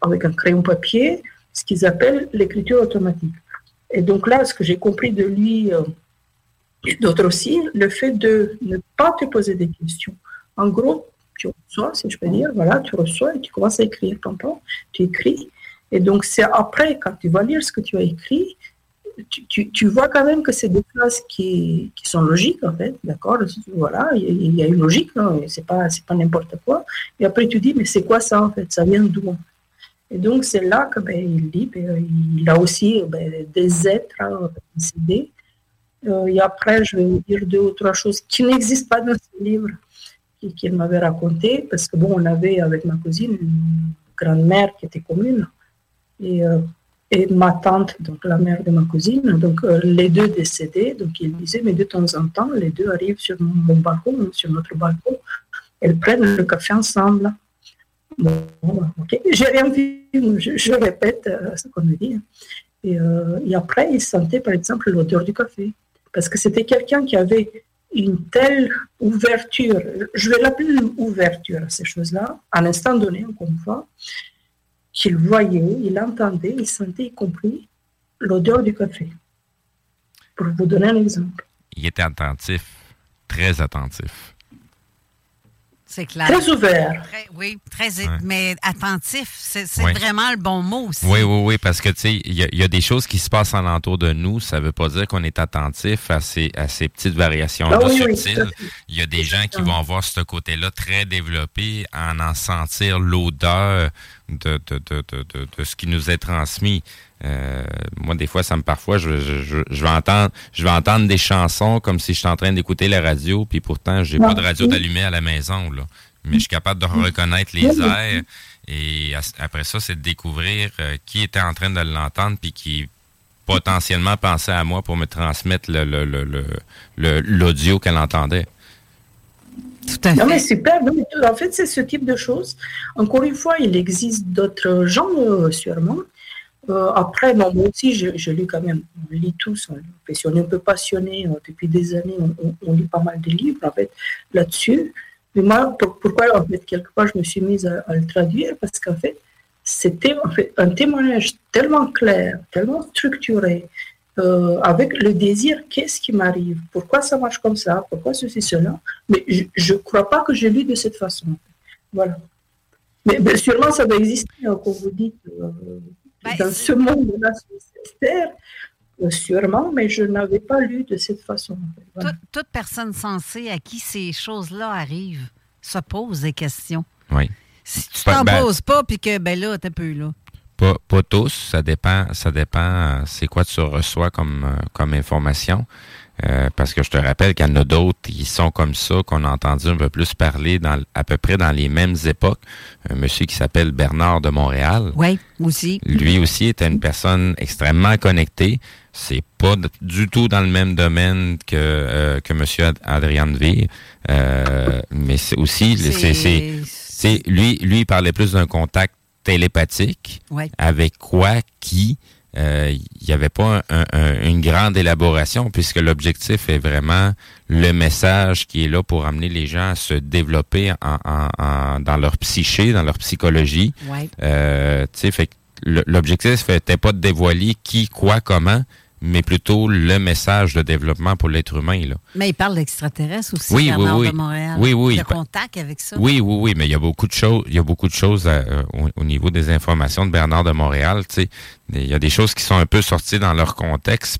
avec un crayon papier, ce qu'ils appellent l'écriture automatique. Et donc là, ce que j'ai compris de lui, d'autres aussi, le fait de ne pas te poser des questions. En gros, tu reçois, si je peux dire, voilà, tu reçois et tu commences à écrire, tu écris. Et donc, c'est après, quand tu vas lire ce que tu as écrit, tu vois quand même que c'est des phrases qui sont logiques, en fait, d'accord ? Voilà, il y a une logique, hein, c'est pas n'importe quoi. Et après, tu dis, mais c'est quoi ça, en fait ? Ça vient d'où ? Et donc, c'est là qu'il dit, il a aussi des êtres décidés. Et après, je vais vous dire deux ou trois choses qui n'existent pas dans ce livre, qu'il m'avait raconté, parce que, on avait avec ma cousine une grand-mère qui était commune, et ma tante, donc la mère de ma cousine, donc les deux décédés. Donc il disait, mais de temps en temps, les deux arrivent sur mon balcon, sur notre balcon, elles prennent le café ensemble. Bon, ok, j'ai rien vu, je répète ce qu'on me dit. Et après, il sentait par exemple l'odeur du café, parce que c'était quelqu'un qui avait une telle ouverture, je vais l'appeler une ouverture à ces choses-là, à l'instant donné, encore une fois, qu'il voyait, il entendait, il sentait, y compris, l'odeur du café. Pour vous donner un exemple. Il était attentif, très attentif. C'est clair. Très ouvert. Très, mais attentif, c'est vraiment le bon mot aussi. Oui, parce que, tu sais, il y a des choses qui se passent alentour de nous, ça ne veut pas dire qu'on est attentif à ces petites variations-là subtiles. Il y a des gens qui vont avoir ce côté-là très développé, en sentir l'odeur de ce qui nous est transmis. Moi, des fois, ça me parfois, je vais entendre des chansons comme si je suis en train d'écouter la radio, puis pourtant, j'ai pas de radio d'allumée à la maison, là. Mais je suis capable de reconnaître les airs, et après ça, c'est de découvrir qui était en train de l'entendre, puis qui potentiellement pensait à moi pour me transmettre l'audio qu'elle entendait. Tout à fait. Non, mais super. En fait, c'est ce type de choses. Encore une fois, il existe d'autres gens, sûrement. Après, moi aussi, je lis quand même, on lit tous, si on est un peu passionné, depuis des années, on lit pas mal de livres, en fait, là-dessus. Mais moi, pourquoi, en fait, quelque part, je me suis mise à le traduire, parce qu'en fait, c'était un témoignage tellement clair, tellement structuré, avec le désir, qu'est-ce qui m'arrive, pourquoi ça marche comme ça, pourquoi ceci, cela, mais je ne crois pas que je lis de cette façon. Voilà. Mais sûrement, ça va exister, comme vous dites, dans ce monde-là, sur cette terre, sûrement, mais je n'avais pas lu de cette façon. Voilà. Toute personne sensée à qui ces choses-là arrivent se pose des questions. Oui. Si tu t'en poses pas, puis que, là, t'es un peu là. Pas tous, ça dépend c'est quoi tu reçois comme information. Parce que je te rappelle qu'il y en a d'autres qui sont comme ça, qu'on a entendu un peu plus parler à peu près dans les mêmes époques. Un monsieur qui s'appelle Bernard de Montréal. Oui, aussi. Lui aussi était une personne extrêmement connectée. C'est pas du tout dans le même domaine que monsieur Adrian Dvir. Mais c'est aussi... Lui, il parlait plus d'un contact télépathique. Ouais. Avec quoi, qui... il n'y avait pas une grande élaboration, puisque l'objectif est vraiment le message qui est là pour amener les gens à se développer dans leur psyché, dans leur psychologie. Ouais. Fait que l'objectif n'était pas de dévoiler qui, quoi, comment, mais plutôt le message de développement pour l'être humain. Là. Mais il parle d'extraterrestres aussi, Bernard de Montréal. Oui. De contact avec ça. Oui, mais il y a beaucoup de choses. Il y a beaucoup de choses au niveau des informations de Bernard de Montréal. T'sais. Il y a des choses qui sont un peu sorties dans leur contexte,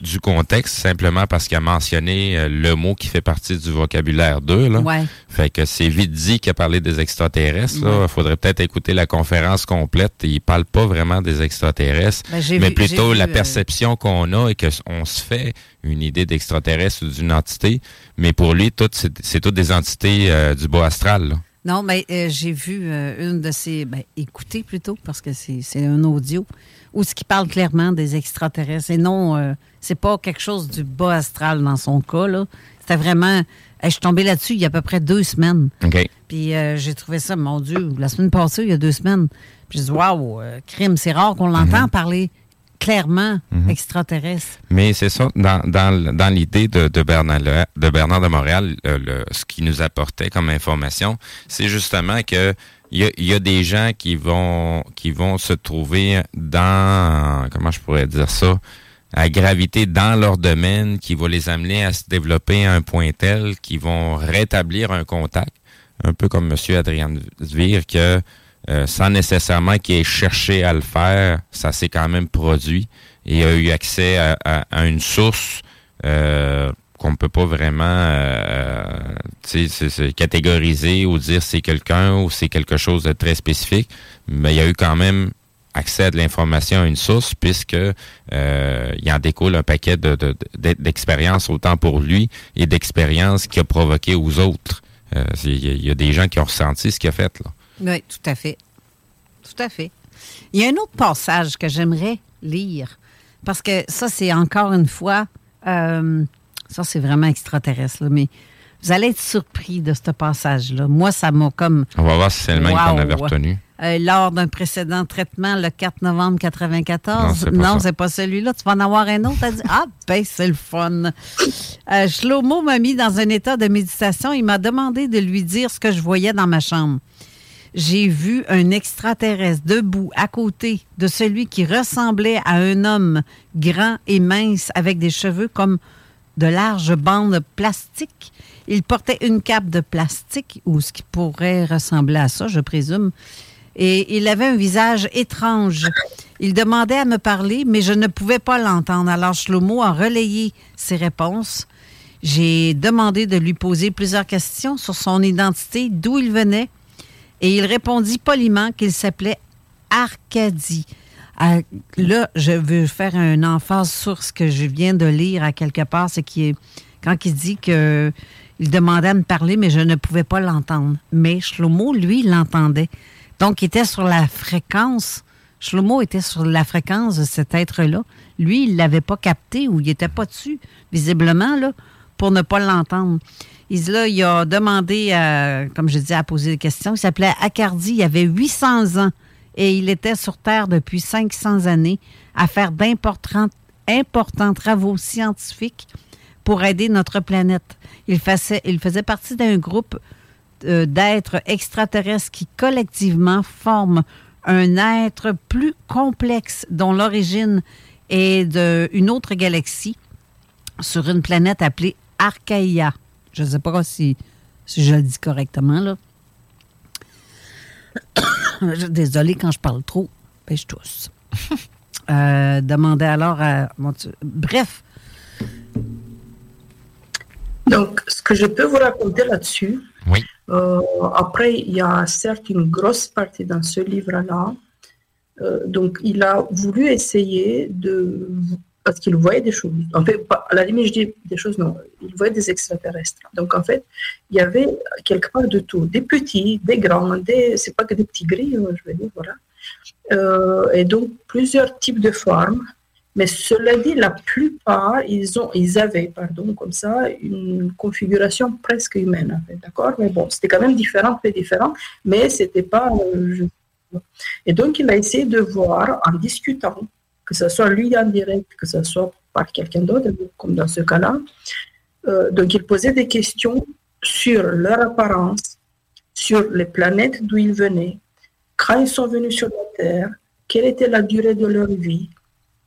du contexte, simplement parce qu'il a mentionné le mot qui fait partie du vocabulaire d'eux. Là. Ouais. Fait que c'est vite dit qu'il a parlé des extraterrestres. Il faudrait peut-être écouter la conférence complète. Il parle pas vraiment des extraterrestres, mais plutôt la perception perception qu'on a et qu'on se fait une idée d'extraterrestre ou d'une entité, mais pour lui, c'est toutes des entités du bas astral, là. Non, mais j'ai vu une de ces... Ben, écoutez plutôt, parce que c'est un audio, où ce qui parle clairement des extraterrestres. Et non, c'est pas quelque chose du bas astral dans son cas, là. C'était vraiment... Je suis tombée là-dessus il y a à peu près 2 semaines. OK. Puis j'ai trouvé ça, mon Dieu, la semaine passée, il y a 2 semaines. Puis j'ai dit, waouh, crime, c'est rare qu'on l'entend parler clairement extraterrestre. Mais c'est ça, dans l'idée de Bernard de Montréal, ce qui nous apportait comme information, c'est justement que il y a des gens qui vont se trouver dans, comment je pourrais dire ça, à graviter dans leur domaine, qui va les amener à se développer à un point tel qu'ils vont rétablir un contact, un peu comme M. Adrian Dvir, que sans nécessairement qu'il ait cherché à le faire, ça s'est quand même produit et a eu accès à une source qu'on ne peut pas vraiment catégoriser ou dire c'est quelqu'un ou c'est quelque chose de très spécifique, mais il y a eu quand même accès à de l'information à une source, puisque il en découle un paquet d'expériences, autant pour lui, et d'expériences qu'il a provoquées aux autres. Il y a des gens qui ont ressenti ce qu'il a fait, là. Oui, tout à fait. Tout à fait. Il y a un autre passage que j'aimerais lire, parce que ça, c'est encore une fois... ça, c'est vraiment extraterrestre, là, mais vous allez être surpris de ce passage-là. Moi, ça m'a comme... On va voir si c'est le même qu'on avait retenu. Lors d'un précédent traitement, le 4 novembre 1994. Non, c'est pas celui-là. Tu vas en avoir un autre. T'as dit, ah, ben, c'est le fun. Shlomo m'a mis dans un état de méditation. Il m'a demandé de lui dire ce que je voyais dans ma chambre. J'ai vu un extraterrestre debout à côté de celui qui ressemblait à un homme grand et mince avec des cheveux comme de larges bandes plastiques. Il portait une cape de plastique ou ce qui pourrait ressembler à ça, je présume. Et il avait un visage étrange. Il demandait à me parler, mais je ne pouvais pas l'entendre. Alors Shlomo a relayé ses réponses. J'ai demandé de lui poser plusieurs questions sur son identité, d'où il venait. Et il répondit poliment qu'il s'appelait Arcadie. Là, je veux faire un emphase sur ce que je viens de lire à quelque part. C'est quand il dit qu'il demandait à me parler, mais je ne pouvais pas l'entendre. Mais Shlomo, lui, l'entendait. Donc, il était sur la fréquence. Shlomo était sur la fréquence de cet être-là. Lui, il ne l'avait pas capté ou il n'était pas dessus, visiblement, là, pour ne pas l'entendre. Il a demandé, comme je disais, à poser des questions. Il s'appelait Acadie, il avait 800 ans et il était sur Terre depuis 500 années à faire d'importants travaux scientifiques pour aider notre planète. Il faisait partie d'un groupe d'êtres extraterrestres qui collectivement forment un être plus complexe dont l'origine est d'une autre galaxie sur une planète appelée Arcaya. Je ne sais pas si je le dis correctement, là. Désolée quand je parle trop. Ben, je tousse. Demandez alors à... Mon Dieu. Bref. Donc, ce que je peux vous raconter là-dessus... Oui. Après, il y a certes une grosse partie dans ce livre-là. Donc, il a voulu essayer de... Parce qu'il voyait des choses. En fait, à la limite, je dis des choses, non. Il voyait des extraterrestres. Donc, en fait, il y avait quelque part de tout. Des petits, des grands, c'est pas que des petits gris, je veux dire, voilà. Et donc, plusieurs types de formes. Mais cela dit, la plupart, ils avaient, comme ça, une configuration presque humaine, en fait, d'accord? Mais bon, c'était quand même très différent, mais c'était pas... Et donc, il a essayé de voir, en discutant, que ce soit lui en direct, que ce soit par quelqu'un d'autre, comme dans ce cas-là. Donc, il posait des questions sur leur apparence, sur les planètes d'où ils venaient, quand ils sont venus sur la Terre, quelle était la durée de leur vie,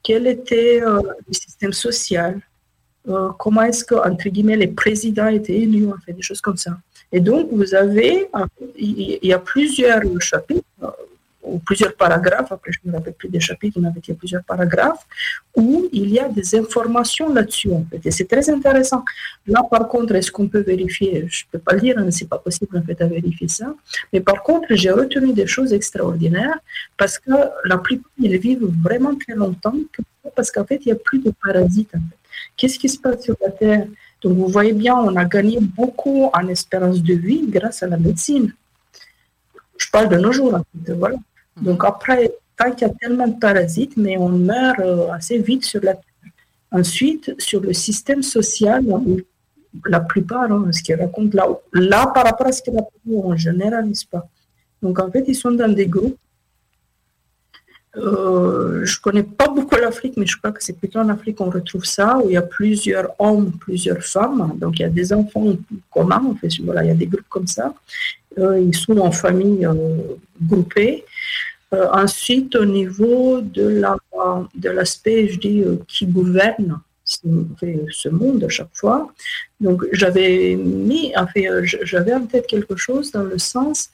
quel était le système social, comment est-ce que, entre guillemets, les présidents étaient élus, en fait, des choses comme ça. Et donc, vous avez, il y a plusieurs chapitres, ou plusieurs paragraphes, après je ne me rappelle plus des chapitres, il y a plusieurs paragraphes, où il y a des informations là-dessus, en fait, et c'est très intéressant. Là, par contre, est-ce qu'on peut vérifier? Je ne peux pas le dire, hein, ce n'est pas possible, en fait, à vérifier ça, mais par contre, j'ai retenu des choses extraordinaires, parce que la plupart, ils vivent vraiment très longtemps, parce qu'en fait, il n'y a plus de parasites. En fait. Qu'est-ce qui se passe sur la Terre? Donc, vous voyez bien, on a gagné beaucoup en espérance de vie grâce à la médecine. Je parle de nos jours, en fait, voilà. Donc, après, tant qu'il y a tellement de parasites, mais on meurt assez vite sur la Terre. Ensuite, sur le système social, la plupart, hein, ce qu'ils racontent là, par rapport à ce qu'ils racontent, on ne généralise pas. Donc, en fait, ils sont dans des groupes. Je ne connais pas beaucoup l'Afrique, mais je crois que c'est plutôt en Afrique qu'on retrouve ça, où il y a plusieurs hommes, plusieurs femmes. Donc, il y a des enfants communs, en fait, voilà, il y a des groupes comme ça. Ils sont en famille groupée. Ensuite, au niveau de l'aspect, je dis, qui gouverne ce monde à chaque fois. Donc, j'avais en tête quelque chose dans le sens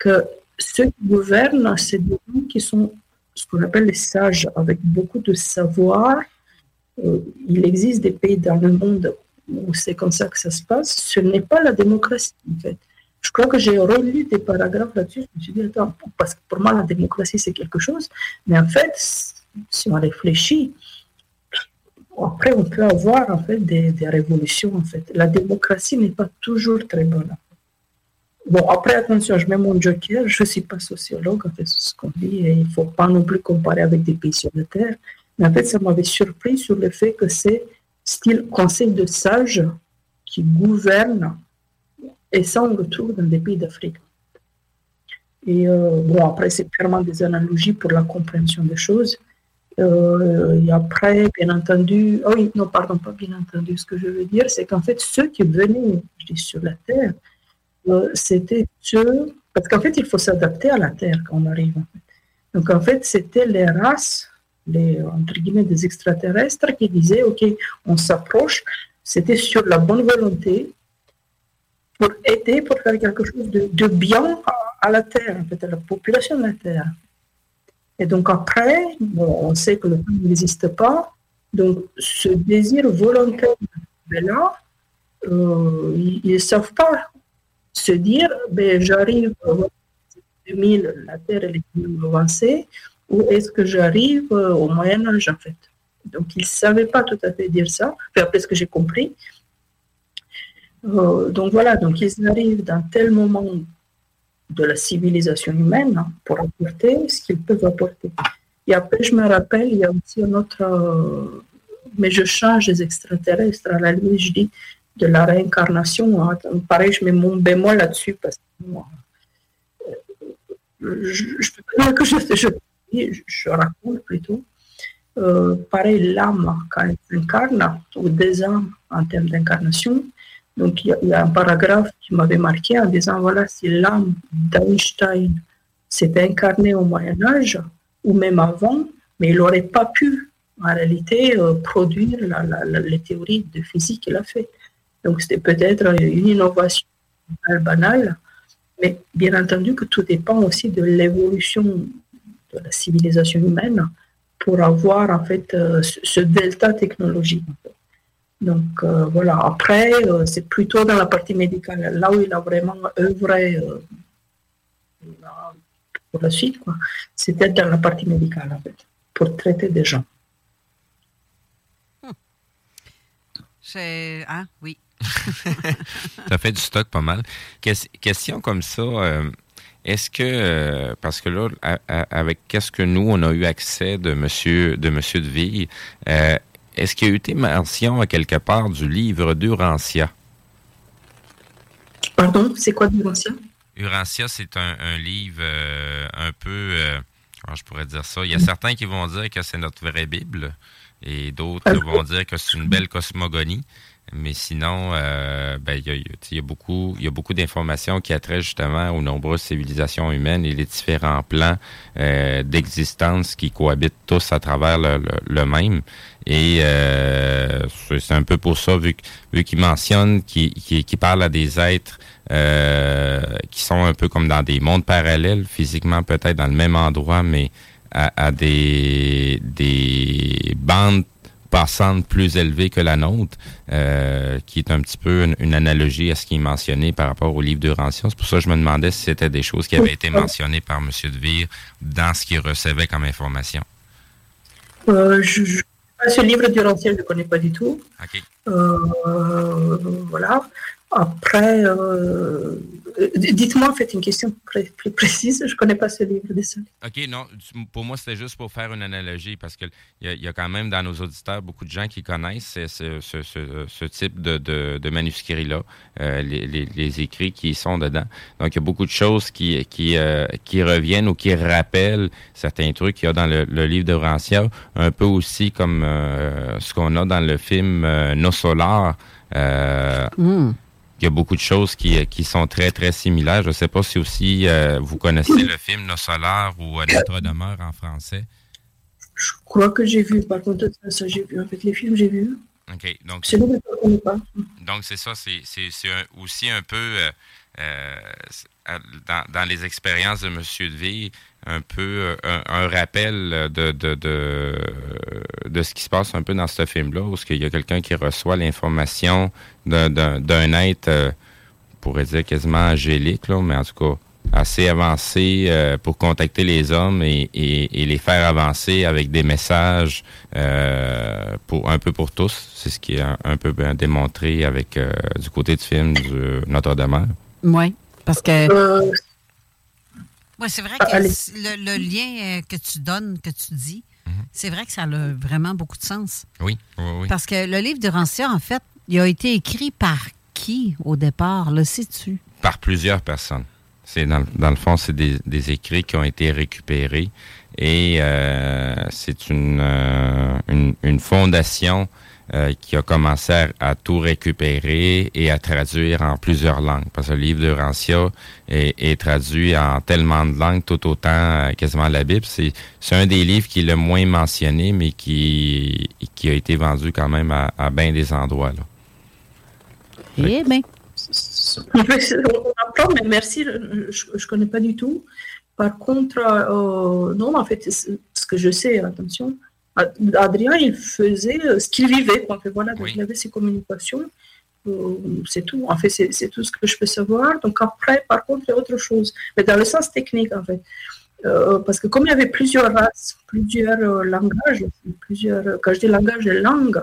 que ceux qui gouvernent, c'est des gens qui sont ce qu'on appelle les sages, avec beaucoup de savoir. Il existe des pays dans le monde où c'est comme ça que ça se passe. Ce n'est pas la démocratie, en fait. Je crois que j'ai relu des paragraphes là-dessus. Je me suis dit, attends, parce que pour moi, la démocratie, c'est quelque chose. Mais en fait, si on réfléchit, après, on peut avoir en fait, des révolutions. En fait. La démocratie n'est pas toujours très bonne. Bon, après, attention, je mets mon joker. Je ne suis pas sociologue, en fait, c'est ce qu'on dit. Et il ne faut pas non plus comparer avec des pays sur la Terre. Mais en fait, ça m'avait surpris sur le fait que c'est style conseil de sages qui gouvernent. Et ça, on le trouve dans des pays d'Afrique. Et bon, après, c'est purement des analogies pour la compréhension des choses. Et après, bien entendu... Oh oui, non, pardon, pas bien entendu. Ce que je veux dire, c'est qu'en fait, ceux qui venaient sur la Terre, c'était ceux... Parce qu'en fait, il faut s'adapter à la Terre quand on arrive. En fait. Donc, en fait, c'était les races, les, entre guillemets, des extraterrestres qui disaient, OK, on s'approche. C'était sur la bonne volonté, pour aider, pour faire quelque chose de bien à la Terre, en fait, à la population de la Terre. Et donc après, bon, on sait que le temps n'existe pas, donc ce désir volontaire, là, ils ne savent pas se dire, ben, j'arrive en 2000, la Terre elle est plus avancée, ou est-ce que j'arrive au Moyen-Âge, en fait. Donc ils ne savaient pas tout à fait dire ça, enfin, après ce que j'ai compris. Donc voilà, donc ils arrivent dans tel moment de la civilisation humaine pour apporter ce qu'ils peuvent apporter. Et après, je me rappelle, il y a aussi un autre... mais je change les extraterrestres, à la limite, je dis, de la réincarnation. Hein. Pareil, je mets mon bémol là-dessus, parce que moi, je raconte plutôt. Pareil, l'âme, quand elle s'incarne, ou des âmes en termes d'incarnation. Donc, il y a un paragraphe qui m'avait marqué en disant, voilà, si l'âme d'Einstein s'était incarnée au Moyen-Âge, ou même avant, mais il n'aurait pas pu, en réalité, produire les théories de physique qu'il a fait. Donc, c'était peut-être une innovation banale, mais bien entendu que tout dépend aussi de l'évolution de la civilisation humaine pour avoir, en fait, ce delta technologique. Donc, voilà. Après, c'est plutôt dans la partie médicale, là où il a vraiment œuvré pour la suite, quoi. C'était dans la partie médicale, en fait, pour traiter des gens. Ah, oui. T'as fait du stock pas mal. Question comme ça, est-ce que... parce que là, avec qu'est-ce que nous, on a eu accès de Monsieur Dvir, est-ce qu'il y a eu mention à quelque part du livre d'Urantia? Pardon, c'est quoi d'Urantia? Urantia, c'est un livre un peu... comment je pourrais dire ça? Il y a certains qui vont dire que c'est notre vraie Bible et d'autres vont dire que c'est une belle cosmogonie. Mais sinon, il y a beaucoup d'informations qui attraient justement aux nombreuses civilisations humaines et les différents plans d'existence qui cohabitent tous à travers le même. Et c'est un peu pour ça, vu qu'il mentionne, qu'il parle à des êtres qui sont un peu comme dans des mondes parallèles, physiquement peut-être dans le même endroit, mais à des bandes passante plus élevée que la nôtre, qui est un petit peu une analogie à ce qui est mentionné par rapport au livre d'Urantia. C'est pour ça que je me demandais si c'était des choses qui avaient été mentionnées par M. Dvir dans ce qu'il recevait comme information. Je Ce livre d'Urantia, je ne connais pas du tout. Okay. Voilà. Après, dites-moi en fait une question plus précise. Je ne connais pas ce livre, désolé. OK, non. Pour moi, c'était juste pour faire une analogie parce qu'il y a quand même dans nos auditeurs beaucoup de gens qui connaissent ce type de manuscrits-là, les écrits qui sont dedans. Donc, il y a beaucoup de choses qui reviennent ou qui rappellent certains trucs qu'il y a dans le livre de Rancière, un peu aussi comme ce qu'on a dans le film Nosso Lar. Il y a beaucoup de choses qui sont très, très similaires. Je ne sais pas si aussi vous connaissez le film Nosso Lar ou Notre demeure en français. Je crois que j'ai vu. Par contre, ça, j'ai vu. Avec les films, j'ai vu. OK. Donc, c'est bon, je ne connais pas. Donc, c'est ça. C'est aussi un peu, dans les expériences de M. Dvir, un peu un rappel de ce qui se passe un peu dans ce film-là, où il y a quelqu'un qui reçoit l'information d'un être, on pourrait dire quasiment angélique, là, mais en tout cas assez avancé pour contacter les hommes et les faire avancer avec des messages pour un peu pour tous. C'est ce qui est un peu démontré avec du côté du film de Notre-Dame. Oui, parce que... Oui, c'est vrai que le lien que tu donnes, que tu dis, c'est vrai que ça a vraiment beaucoup de sens. Oui, oui, oui. Parce que le livre de Rancière, en fait, il a été écrit par qui au départ, le sais-tu? Par plusieurs personnes. C'est dans le fond, c'est des écrits qui ont été récupérés et c'est une fondation qui a commencé à tout récupérer et à traduire en plusieurs langues. Parce que le livre de Rancia est traduit en tellement de langues, tout autant quasiment la Bible. C'est un des livres qui est le moins mentionné, mais qui a été vendu quand même à bien des endroits. Là. Eh bien. On apprend, mais merci, je connais pas du tout. Par contre, non, en fait, ce que je sais, attention, Adrien, il faisait ce qu'il vivait. Quoi. Voilà, donc, oui. Il avait ses communications. C'est tout. En fait, c'est tout ce que je peux savoir. Donc après, par contre, il y a autre chose. Mais dans le sens technique, en fait. Parce que comme il y avait plusieurs races, plusieurs langages, plusieurs, quand je dis langage, langue.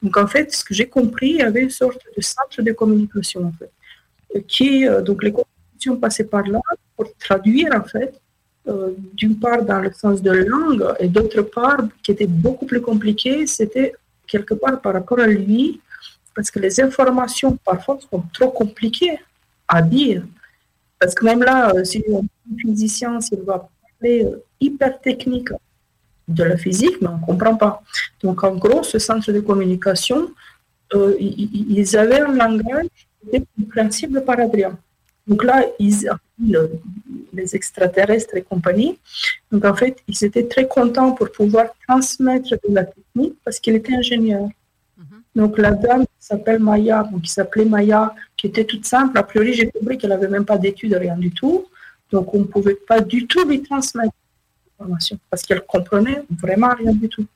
Donc en fait, ce que j'ai compris, il y avait une sorte de centre de communication, en fait. Qui, donc les communications passaient par là pour traduire, en fait, d'une part dans le sens de langue et d'autre part qui était beaucoup plus compliqué, c'était quelque part par rapport à lui parce que les informations parfois sont trop compliquées à dire parce que même là si un physicien s'il va parler hyper technique de la physique mais on ne comprend pas donc en gros ce centre de communication ils avaient un langage qui était compréhensible par Adrien. Donc là, les extraterrestres et compagnie, donc en fait, ils étaient très contents pour pouvoir transmettre de la technique parce qu'il était ingénieur. Donc la dame qui s'appelle Maya, donc qui s'appelait Maya, qui était toute simple, a priori, j'ai compris qu'elle n'avait même pas d'études, rien du tout. Donc on ne pouvait pas du tout lui transmettre l'information parce qu'elle comprenait vraiment rien du tout.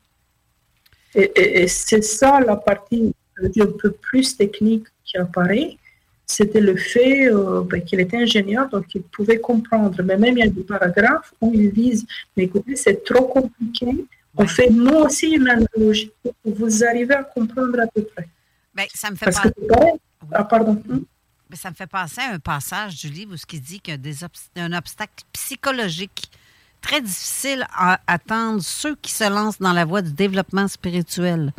Et c'est ça la partie un peu plus technique qui apparaît. C'était le fait qu'il était ingénieur, donc il pouvait comprendre. Mais même, il y a des paragraphes où ils disent « Mais écoutez, c'est trop compliqué. » On fait, nous aussi, une analogie. Vous arrivez à comprendre à peu près. Bien, ça me fait parce que, pardon. Mais ça me fait penser à un passage du livre où ce qui dit qu'il y a un obstacle psychologique très difficile à atteindre ceux qui se lancent dans la voie du développement spirituel.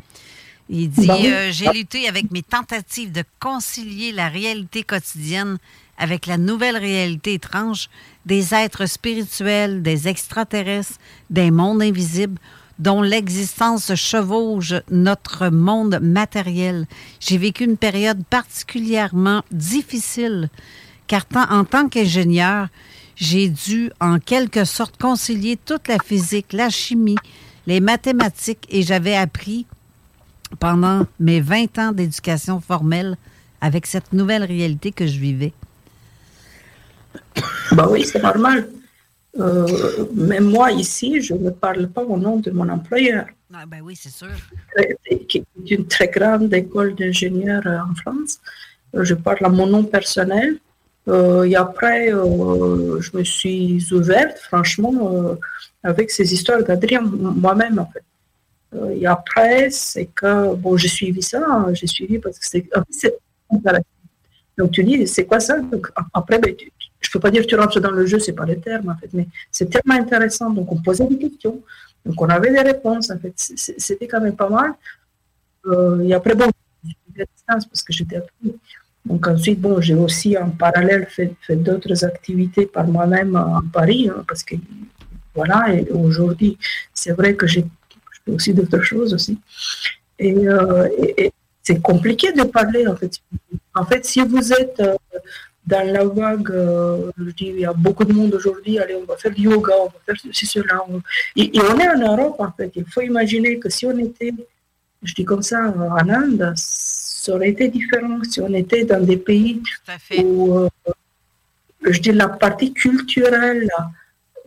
Il dit « J'ai lutté avec mes tentatives de concilier la réalité quotidienne avec la nouvelle réalité étrange des êtres spirituels, des extraterrestres, des mondes invisibles, dont l'existence chevauche notre monde matériel. J'ai vécu une période particulièrement difficile, car en tant qu'ingénieur, j'ai dû en quelque sorte concilier toute la physique, la chimie, les mathématiques et j'avais appris pendant mes 20 ans d'éducation formelle avec cette nouvelle réalité que je vivais. » Ben oui, c'est normal. Mais moi, ici, je ne parle pas au nom de mon employeur. Ah ben oui, c'est sûr. Qui est une très grande école d'ingénieurs en France. Je parle à mon nom personnel. Et après, je me suis ouverte, franchement, avec ces histoires d'Adrien, moi-même, en fait. Et après, c'est que, bon, j'ai suivi ça, hein, parce que c'est donc tu dis, c'est quoi ça? Donc, après, ben, je ne peux pas dire que tu rentres dans le jeu, ce n'est pas le terme, en fait, mais c'est tellement intéressant. Donc, on posait des questions, donc on avait des réponses, en fait, c'était quand même pas mal. Et après, bon, j'ai fait la distance parce que j'étais appris. Donc, ensuite, bon, j'ai aussi en parallèle fait d'autres activités par moi-même à Paris, hein, parce que, voilà, et aujourd'hui, c'est vrai que je fais aussi d'autres choses aussi. Et c'est compliqué de parler, en fait. En fait, si vous êtes dans la vague, je dis, il y a beaucoup de monde aujourd'hui, allez, on va faire du yoga, on va faire ceci, cela. Et on est en Europe, en fait. Il faut imaginer que si on était, je dis comme ça, en Inde, ça aurait été différent si on était dans des pays où, je dis, la partie culturelle,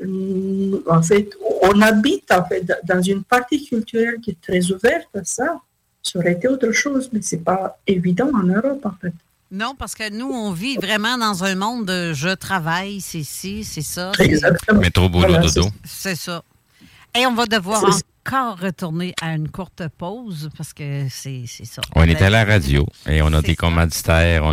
en fait, on habite en fait, dans une partie culturelle qui est très ouverte à ça, ça aurait été autre chose, mais ce n'est pas évident en Europe, en fait. Non, parce que nous, on vit vraiment dans un monde de « je travaille, c'est ci, c'est ça ». Exactement. Métro, boulot, voilà, dodo. C'est ça. Et on va devoir encore retourner à une courte pause, parce que c'est ça. On est à la radio et on a des commanditaires.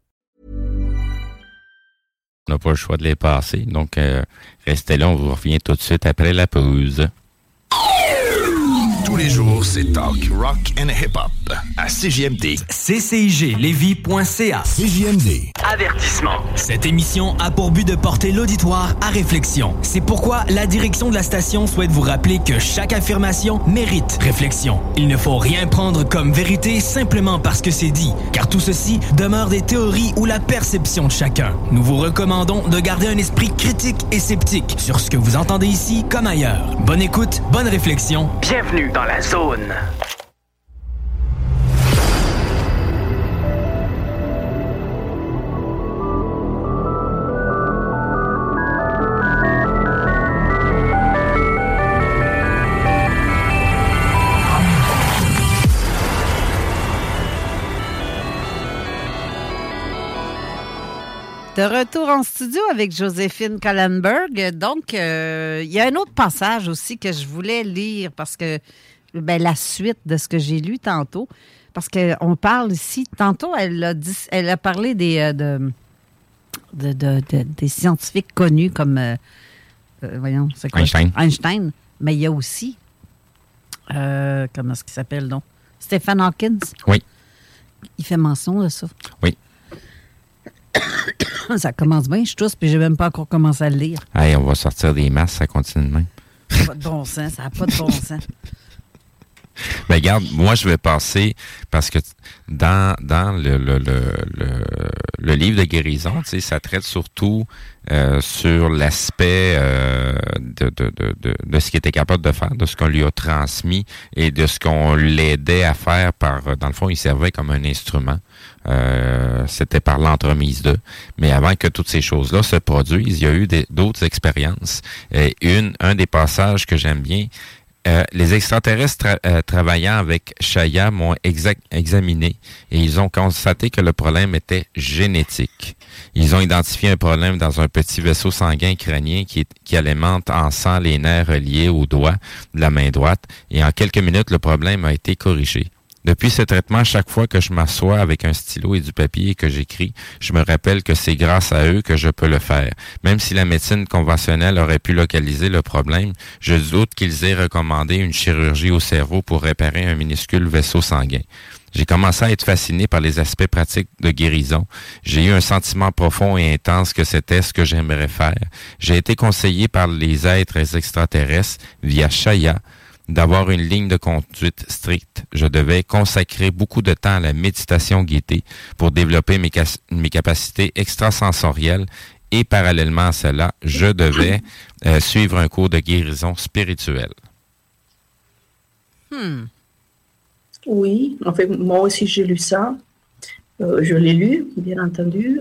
On n'a pas le choix de les passer. Donc, restez là, on vous revient tout de suite après la pause. Tous les jours, c'est Talk Rock and Hip Hop à CJMD. CCIG-Lévis.ca. CJMD. Avertissement. Cette émission a pour but de porter l'auditoire à réflexion. C'est pourquoi la direction de la station souhaite vous rappeler que chaque affirmation mérite réflexion. Il ne faut rien prendre comme vérité simplement parce que c'est dit, car tout ceci demeure des théories ou la perception de chacun. Nous vous recommandons de garder un esprit critique et sceptique sur ce que vous entendez ici comme ailleurs. Bonne écoute, bonne réflexion. Bienvenue dans la zone. De retour en studio avec Joséphine Kohlenberg. Donc, il y a un autre passage aussi que je voulais lire parce que, ben, la suite de ce que j'ai lu tantôt, parce qu'on parle ici, tantôt, elle a parlé des scientifiques connus comme, voyons, c'est quoi? Einstein. Mais il y a aussi, comment est-ce qu'il s'appelle, donc? Stephen Hawking. Oui. Il fait mention de ça. Oui. Ça commence bien, je tousse, puis j'ai même pas encore commencé à le lire. Hey, on va sortir des masses, ça continue de même. Ça n'a pas de bon sens, ça n'a pas de bon sens. Ben regarde, moi, je vais passer, parce que dans le livre de guérison, tu sais, ça traite surtout sur l'aspect de ce qu'il était capable de faire, de ce qu'on lui a transmis et de ce qu'on l'aidait à faire par, dans le fond, il servait comme un instrument. C'était par l'entremise d'eux. Mais avant que toutes ces choses-là se produisent, il y a eu d'autres expériences. Et un des passages que j'aime bien, les extraterrestres travaillant avec Chaya m'ont examiné et ils ont constaté que le problème était génétique. Ils ont identifié un problème dans un petit vaisseau sanguin crânien qui alimente en sang les nerfs reliés au doigt de la main droite et en quelques minutes, le problème a été corrigé. Depuis ce traitement, chaque fois que je m'assois avec un stylo et du papier et que j'écris, je me rappelle que c'est grâce à eux que je peux le faire. Même si la médecine conventionnelle aurait pu localiser le problème, je doute qu'ils aient recommandé une chirurgie au cerveau pour réparer un minuscule vaisseau sanguin. J'ai commencé à être fasciné par les aspects pratiques de guérison. J'ai eu un sentiment profond et intense que c'était ce que j'aimerais faire. J'ai été conseillé par les êtres extraterrestres via Chaya d'avoir une ligne de conduite stricte. Je devais consacrer beaucoup de temps à la méditation guidée pour développer mes capacités extrasensorielles et parallèlement à cela, je devais suivre un cours de guérison spirituelle. Oui, en fait, moi aussi j'ai lu ça. Je l'ai lu, bien entendu.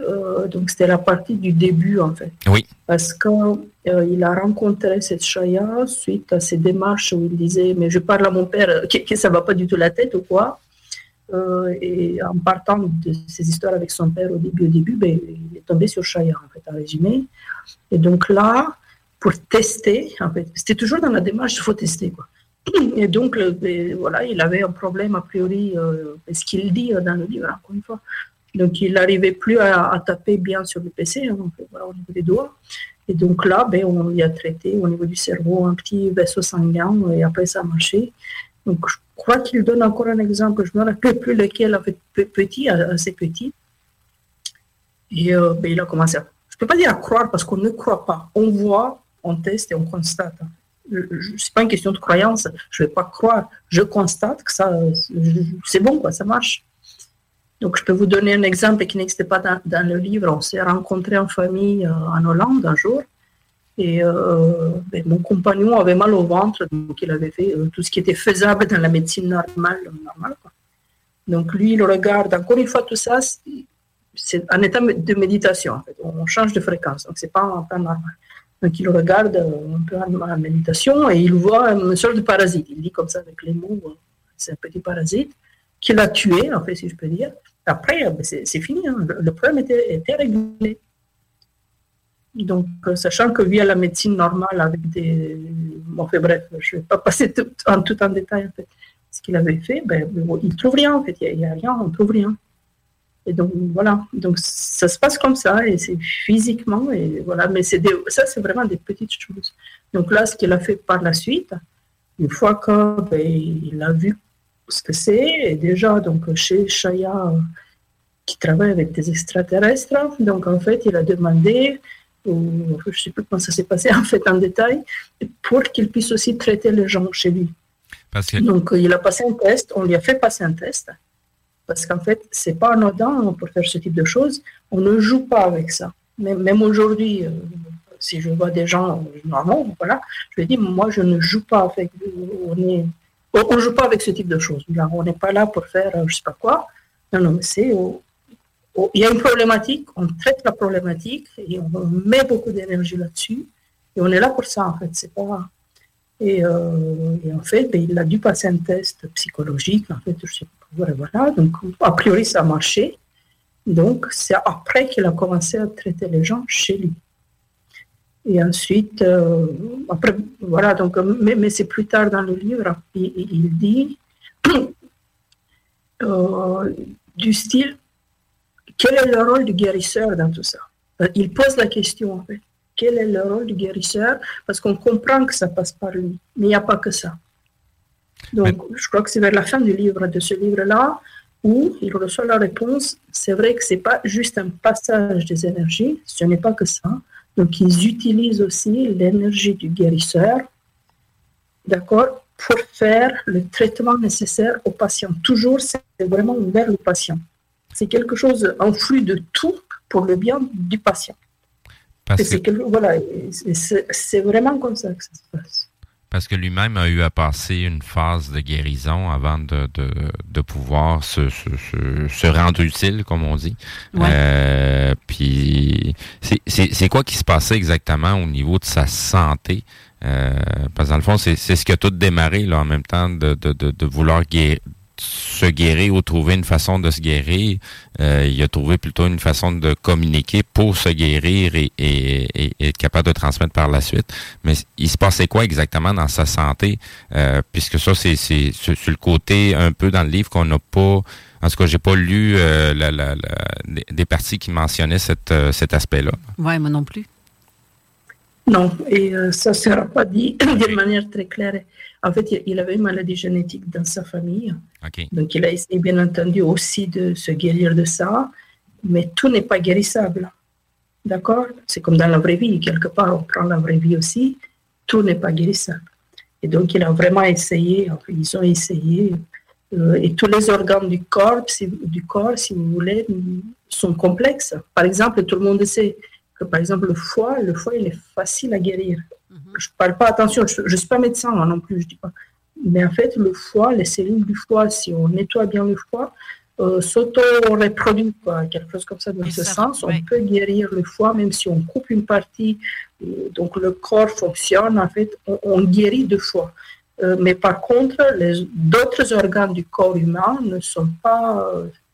Donc c'était la partie du début, en fait. Oui. Parce qu'il a rencontré cette Chaya suite à ses démarches où il disait « Mais je parle à mon père, que ça ne va pas du tout la tête ou quoi ?» Et en partant de ses histoires avec son père au début ben, il est tombé sur Chaya, en fait, en résumé. Et donc là, pour tester, en fait, c'était toujours dans la démarche « Il faut tester, quoi ». Et donc, voilà, il avait un problème a priori, ce qu'il dit dans le livre, encore une fois. Donc, il n'arrivait plus à taper bien sur le PC, hein, donc, voilà, au niveau des doigts. Et donc là, ben, on lui a traité au niveau du cerveau un petit vaisseau sanguin et après ça a marché. Donc, je crois qu'il donne encore un exemple, je ne me rappelle plus lequel, en fait, petit, assez petit. Et ben, il a commencé à... Je ne peux pas dire à croire parce qu'on ne croit pas. On voit, on teste et on constate. C'est pas une question de croyance, je vais pas croire, je constate que ça, c'est bon, quoi, ça marche. Donc, je peux vous donner un exemple qui n'existe pas dans le livre. On s'est rencontrés en famille en Hollande un jour, et ben, mon compagnon avait mal au ventre, donc il avait fait tout ce qui était faisable dans la médecine normale quoi. Donc, lui, il regarde, encore une fois, tout ça, c'est un état de méditation, en fait. On change de fréquence, donc c'est pas en temps normal. Donc, il regarde un peu la méditation et il voit une sorte de parasite. Il dit comme ça avec les mots, c'est un petit parasite qui l'a tué, en fait, si je peux dire. Après, c'est fini. Hein. Le problème était réglé. Donc, sachant que via la médecine normale, avec des... Bon, fait, bref, je ne vais pas passer tout en détail, en fait. Ce qu'il avait fait, ben, il ne trouve rien, en fait. Il n'y a rien, on ne trouve rien. Et donc, voilà. Donc, ça se passe comme ça, et c'est physiquement, et voilà. Mais ça, c'est vraiment des petites choses. Donc là, ce qu'il a fait par la suite, une fois que ben, il a vu ce que c'est, et déjà, donc, chez Chaya, qui travaille avec des extraterrestres, donc, en fait, il a demandé, je ne sais plus comment ça s'est passé, en fait, en détail, pour qu'il puisse aussi traiter les gens chez lui. Donc, il a passé un test, on lui a fait passer un test, parce qu'en fait, ce n'est pas anodin pour faire ce type de choses. On ne joue pas avec ça. Même aujourd'hui, si je vois des gens normaux, voilà, je dis, moi, je ne joue pas avec... On ne joue pas avec ce type de choses. Là, on n'est pas là pour faire je ne sais pas quoi. Non, mais c'est... Il y a une problématique, on traite la problématique, et on met beaucoup d'énergie là-dessus, et on est là pour ça, en fait. C'est pas... Et en fait, ben, il a dû passer un test psychologique, en fait, je sais pas. Voilà, donc a priori ça a marché, donc c'est après qu'il a commencé à traiter les gens chez lui. Et ensuite, après, voilà, donc, mais c'est plus tard dans le livre, il dit du style, quel est le rôle du guérisseur dans tout ça? Il pose la question en fait, quel est le rôle du guérisseur? Parce qu'on comprend que ça passe par lui, mais il n'y a pas que ça. Donc, je crois que c'est vers la fin du livre, de ce livre-là, où il reçoit la réponse. C'est vrai que ce n'est pas juste un passage des énergies, ce n'est pas que ça. Donc, ils utilisent aussi l'énergie du guérisseur, d'accord, pour faire le traitement nécessaire au patient. Toujours, c'est vraiment vers le patient. C'est quelque chose, un flux de tout pour le bien du patient. Voilà, c'est vraiment comme ça que ça se passe. Parce que lui-même a eu à passer une phase de guérison avant de pouvoir se rendre utile, comme on dit. Ouais. Puis, c'est quoi qui se passait exactement au niveau de sa santé? Parce que dans le fond, c'est ce qui a tout démarré là, en même temps de vouloir guérir, se guérir ou trouver une façon de se guérir, il a trouvé plutôt une façon de communiquer pour se guérir et être capable de transmettre par la suite. Mais il se passait quoi exactement dans sa santé? Puisque ça, c'est sur le côté un peu dans le livre qu'on n'a pas... En tout cas, j'ai pas lu des parties qui mentionnaient cet aspect-là. Oui, moi non plus. Non, et ça ne sera pas dit de manière très claire. En fait, il avait une maladie génétique dans sa famille. Okay. Donc, il a essayé, bien entendu, aussi de se guérir de ça. Mais tout n'est pas guérissable. D'accord? C'est comme dans la vraie vie. Quelque part, on prend la vraie vie aussi. Tout n'est pas guérissable. Et donc, il a vraiment essayé. Enfin, ils ont essayé. Et tous les organes du corps, si vous voulez, sont complexes. Par exemple, tout le monde sait que, par exemple, le foie, il est facile à guérir. Je ne parle pas, attention, je ne suis pas médecin hein, non plus, je dis pas. Mais en fait, le foie, les cellules du foie, si on nettoie bien le foie, s'auto-reproduit, quoi, quelque chose comme ça. Dans ce sens, on peut guérir le foie, même si on coupe une partie, donc le corps fonctionne, en fait, on guérit de foie. Mais par contre, d'autres organes du corps humain ne sont pas,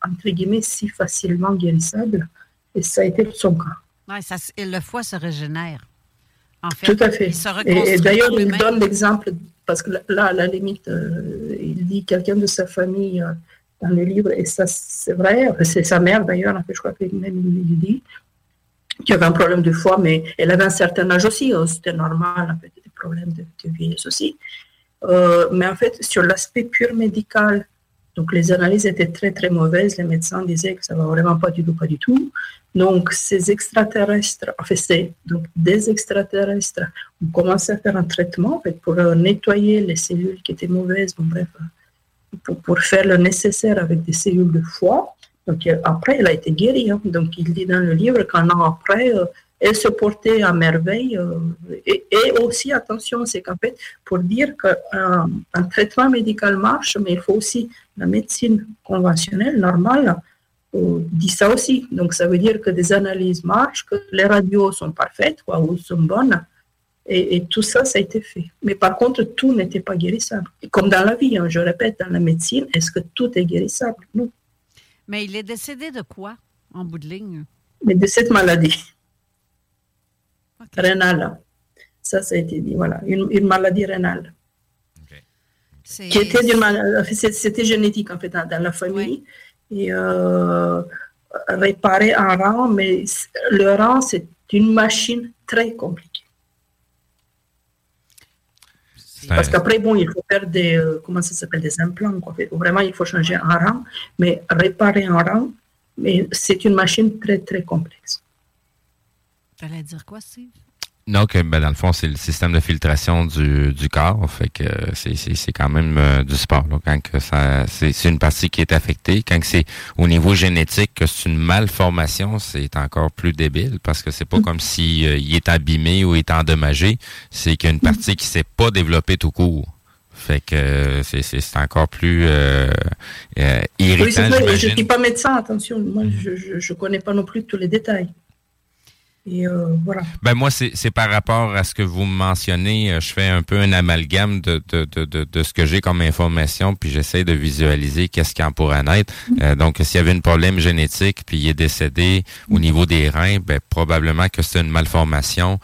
entre guillemets, si facilement guérissables. Et ça a été son cas. Ouais, et le foie se régénère. En fait, tout à fait. Et d'ailleurs, il donne l'exemple, parce que là, à la limite, il dit quelqu'un de sa famille dans le livre, et ça, c'est vrai, c'est sa mère d'ailleurs, je crois qu'il dit, qui avait un problème de foie, mais elle avait un certain âge aussi, c'était normal, un peu des problèmes de vieillesse aussi. Mais en fait, sur l'aspect pur médical, donc les analyses étaient très, très mauvaises, les médecins disaient que ça ne va vraiment pas du tout. Donc, des extraterrestres ont commencé à faire un traitement en fait, pour nettoyer les cellules qui étaient mauvaises, bon, bref, pour faire le nécessaire avec des cellules de foie. Donc, après, elle a été guérie. Hein. Donc, il dit dans le livre qu'un an après, elle se portait à merveille. Et aussi, attention, c'est qu'en fait, pour dire qu'un traitement médical marche, mais il faut aussi la médecine conventionnelle, normale, dit ça aussi. Donc, ça veut dire que des analyses marchent, que les radios sont parfaites, quoi, ou sont bonnes. Et tout ça, ça a été fait. Mais par contre, tout n'était pas guérissable. Et comme dans la vie, hein, je répète, dans la médecine, est-ce que tout est guérissable? Non. Mais il est décédé de quoi, en bout de ligne? Mais de cette maladie. Okay. Rénale. Ça a été dit, voilà. Une maladie rénale. Okay. Okay. Qui était c'était génétique, en fait, dans la famille. Oui. Et réparer un rein, mais le rein, c'est une machine très compliquée. Parce qu'après, bon, il faut faire des implants, quoi. Vraiment, il faut changer un rein, mais réparer un rein, mais c'est une machine très, très complexe. Tu allais dire quoi, Steve? Non, que ben, dans le fond, c'est le système de filtration du corps. Fait que c'est quand même du sport. Là, quand que ça c'est une partie qui est affectée. Quand que c'est au niveau génétique que c'est une malformation, c'est encore plus débile parce que c'est pas comme si il est abîmé ou il est endommagé. C'est qu'il y a une partie qui s'est pas développée tout court. Fait que c'est encore plus irritant. Oui, c'est vrai, je ne suis pas médecin, attention. Moi, je connais pas non plus tous les détails. Et voilà. Ben moi, c'est par rapport à ce que vous mentionnez. Je fais un peu un amalgame de ce que j'ai comme information, puis j'essaie de visualiser qu'est-ce qui en pourrait naître. Donc, s'il y avait un problème génétique, puis il est décédé au niveau des reins, ben probablement que c'est une malformation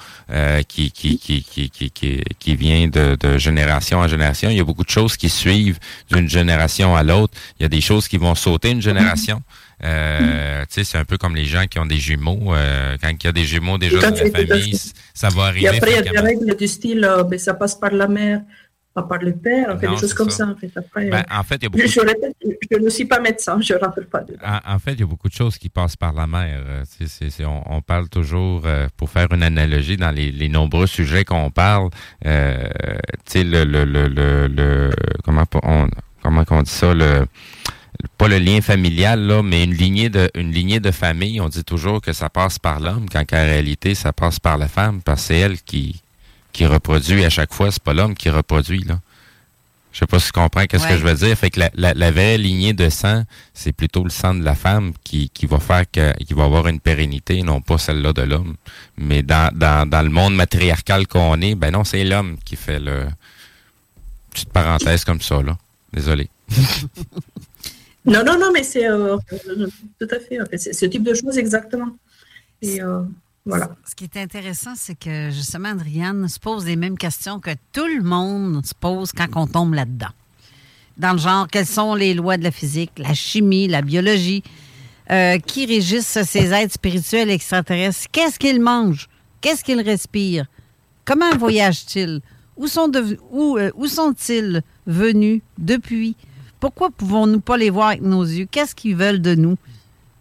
qui vient de génération en génération. Il y a beaucoup de choses qui suivent d'une génération à l'autre. Il y a des choses qui vont sauter une génération. Tu sais, c'est un peu comme les gens qui ont des jumeaux. Quand il y a des jumeaux déjà dans la famille, ça va arriver. Et après, il y a des règles du style, ben, ça passe par la mère, pas par le père, en fait, des choses comme ça. En fait, après, ben, en fait, il y a beaucoup je répète, je ne suis pas médecin, je ne rentre pas dedans. En fait, il y a beaucoup de choses qui passent par la mère. On parle toujours, pour faire une analogie, dans les nombreux sujets qu'on parle, tu sais, comment on dit ça, pas le lien familial, là, mais une lignée de famille. On dit toujours que ça passe par l'homme, quand qu'en réalité, ça passe par la femme, parce que c'est elle qui reproduit à chaque fois. C'est pas l'homme qui reproduit, là. Je sais pas si tu comprends qu'est-ce que je veux dire. Fait que la vraie lignée de sang, c'est plutôt le sang de la femme qui va faire qui va avoir une pérennité, non pas celle-là de l'homme. Mais dans le monde matriarcal qu'on est, ben non, c'est l'homme qui fait le... Petite parenthèse comme ça, là. Désolé. Non, mais c'est tout à fait. En fait c'est ce type de choses, exactement. Et voilà. Ce qui est intéressant, c'est que justement, Adriane se pose les mêmes questions que tout le monde se pose quand on tombe là-dedans. Dans le genre, quelles sont les lois de la physique, la chimie, la biologie, qui régissent ces êtres spirituels extraterrestres? Qu'est-ce qu'ils mangent? Qu'est-ce qu'ils respirent? Comment voyagent-ils? Où sont-ils venus depuis? Pourquoi pouvons-nous pas les voir avec nos yeux? Qu'est-ce qu'ils veulent de nous?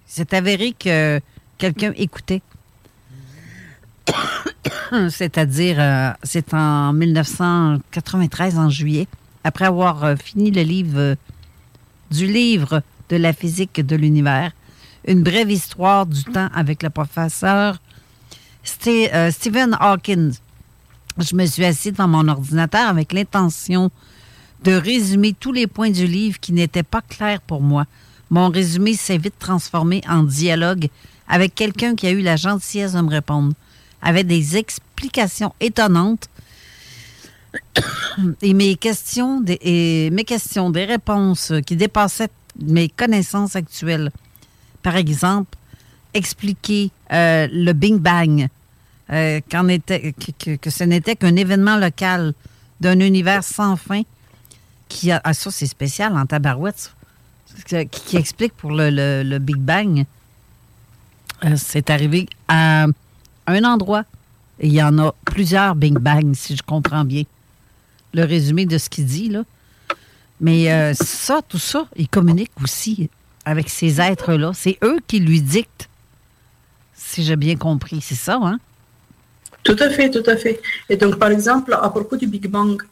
C'est avéré que quelqu'un écoutait. C'est-à-dire, c'est en 1993, en juillet, après avoir fini le livre du livre de la physique de l'univers, une brève histoire du temps avec le professeur Stephen Hawking. Je me suis assise dans mon ordinateur avec l'intention de résumer tous les points du livre qui n'étaient pas clairs pour moi. Mon résumé s'est vite transformé en dialogue avec quelqu'un qui a eu la gentillesse de me répondre, avec des explications étonnantes et mes questions, des réponses qui dépassaient mes connaissances actuelles. Par exemple, expliquer le Big Bang, que ce n'était qu'un événement local d'un univers sans fin qui a... Ah, ça, c'est spécial en tabarouette. Qui explique pour le Big Bang. C'est arrivé à un endroit. Et il y en a plusieurs Big Bang, si je comprends bien. Le résumé de ce qu'il dit, là. Mais tout ça, il communique aussi avec ces êtres-là. C'est eux qui lui dictent, si j'ai bien compris. C'est ça, hein? Tout à fait, tout à fait. Et donc, par exemple, à propos du Big Bang,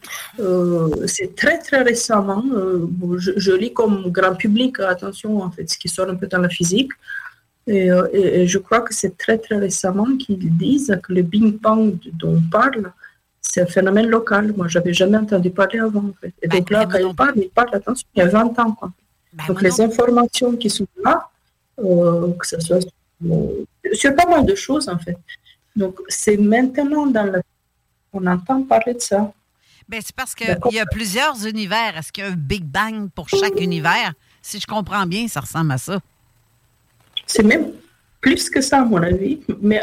c'est très, très récemment, je lis comme grand public, attention, en fait, ce qui sort un peu dans la physique, et je crois que c'est très, très récemment qu'ils disent que le Big Bang dont on parle, c'est un phénomène local. Moi, je n'avais jamais entendu parler avant, en fait. Et ben, donc là, quand ils parlent, attention, il y a 20 ans, quoi. Ben, donc, les informations qui sont là, que ce soit sur pas mal de choses, en fait. Donc, c'est maintenant on entend parler de ça. Bien, c'est parce qu'il y a plusieurs univers. Est-ce qu'il y a un Big Bang pour chaque univers? Si je comprends bien, ça ressemble à ça. C'est même plus que ça, à mon avis. Mais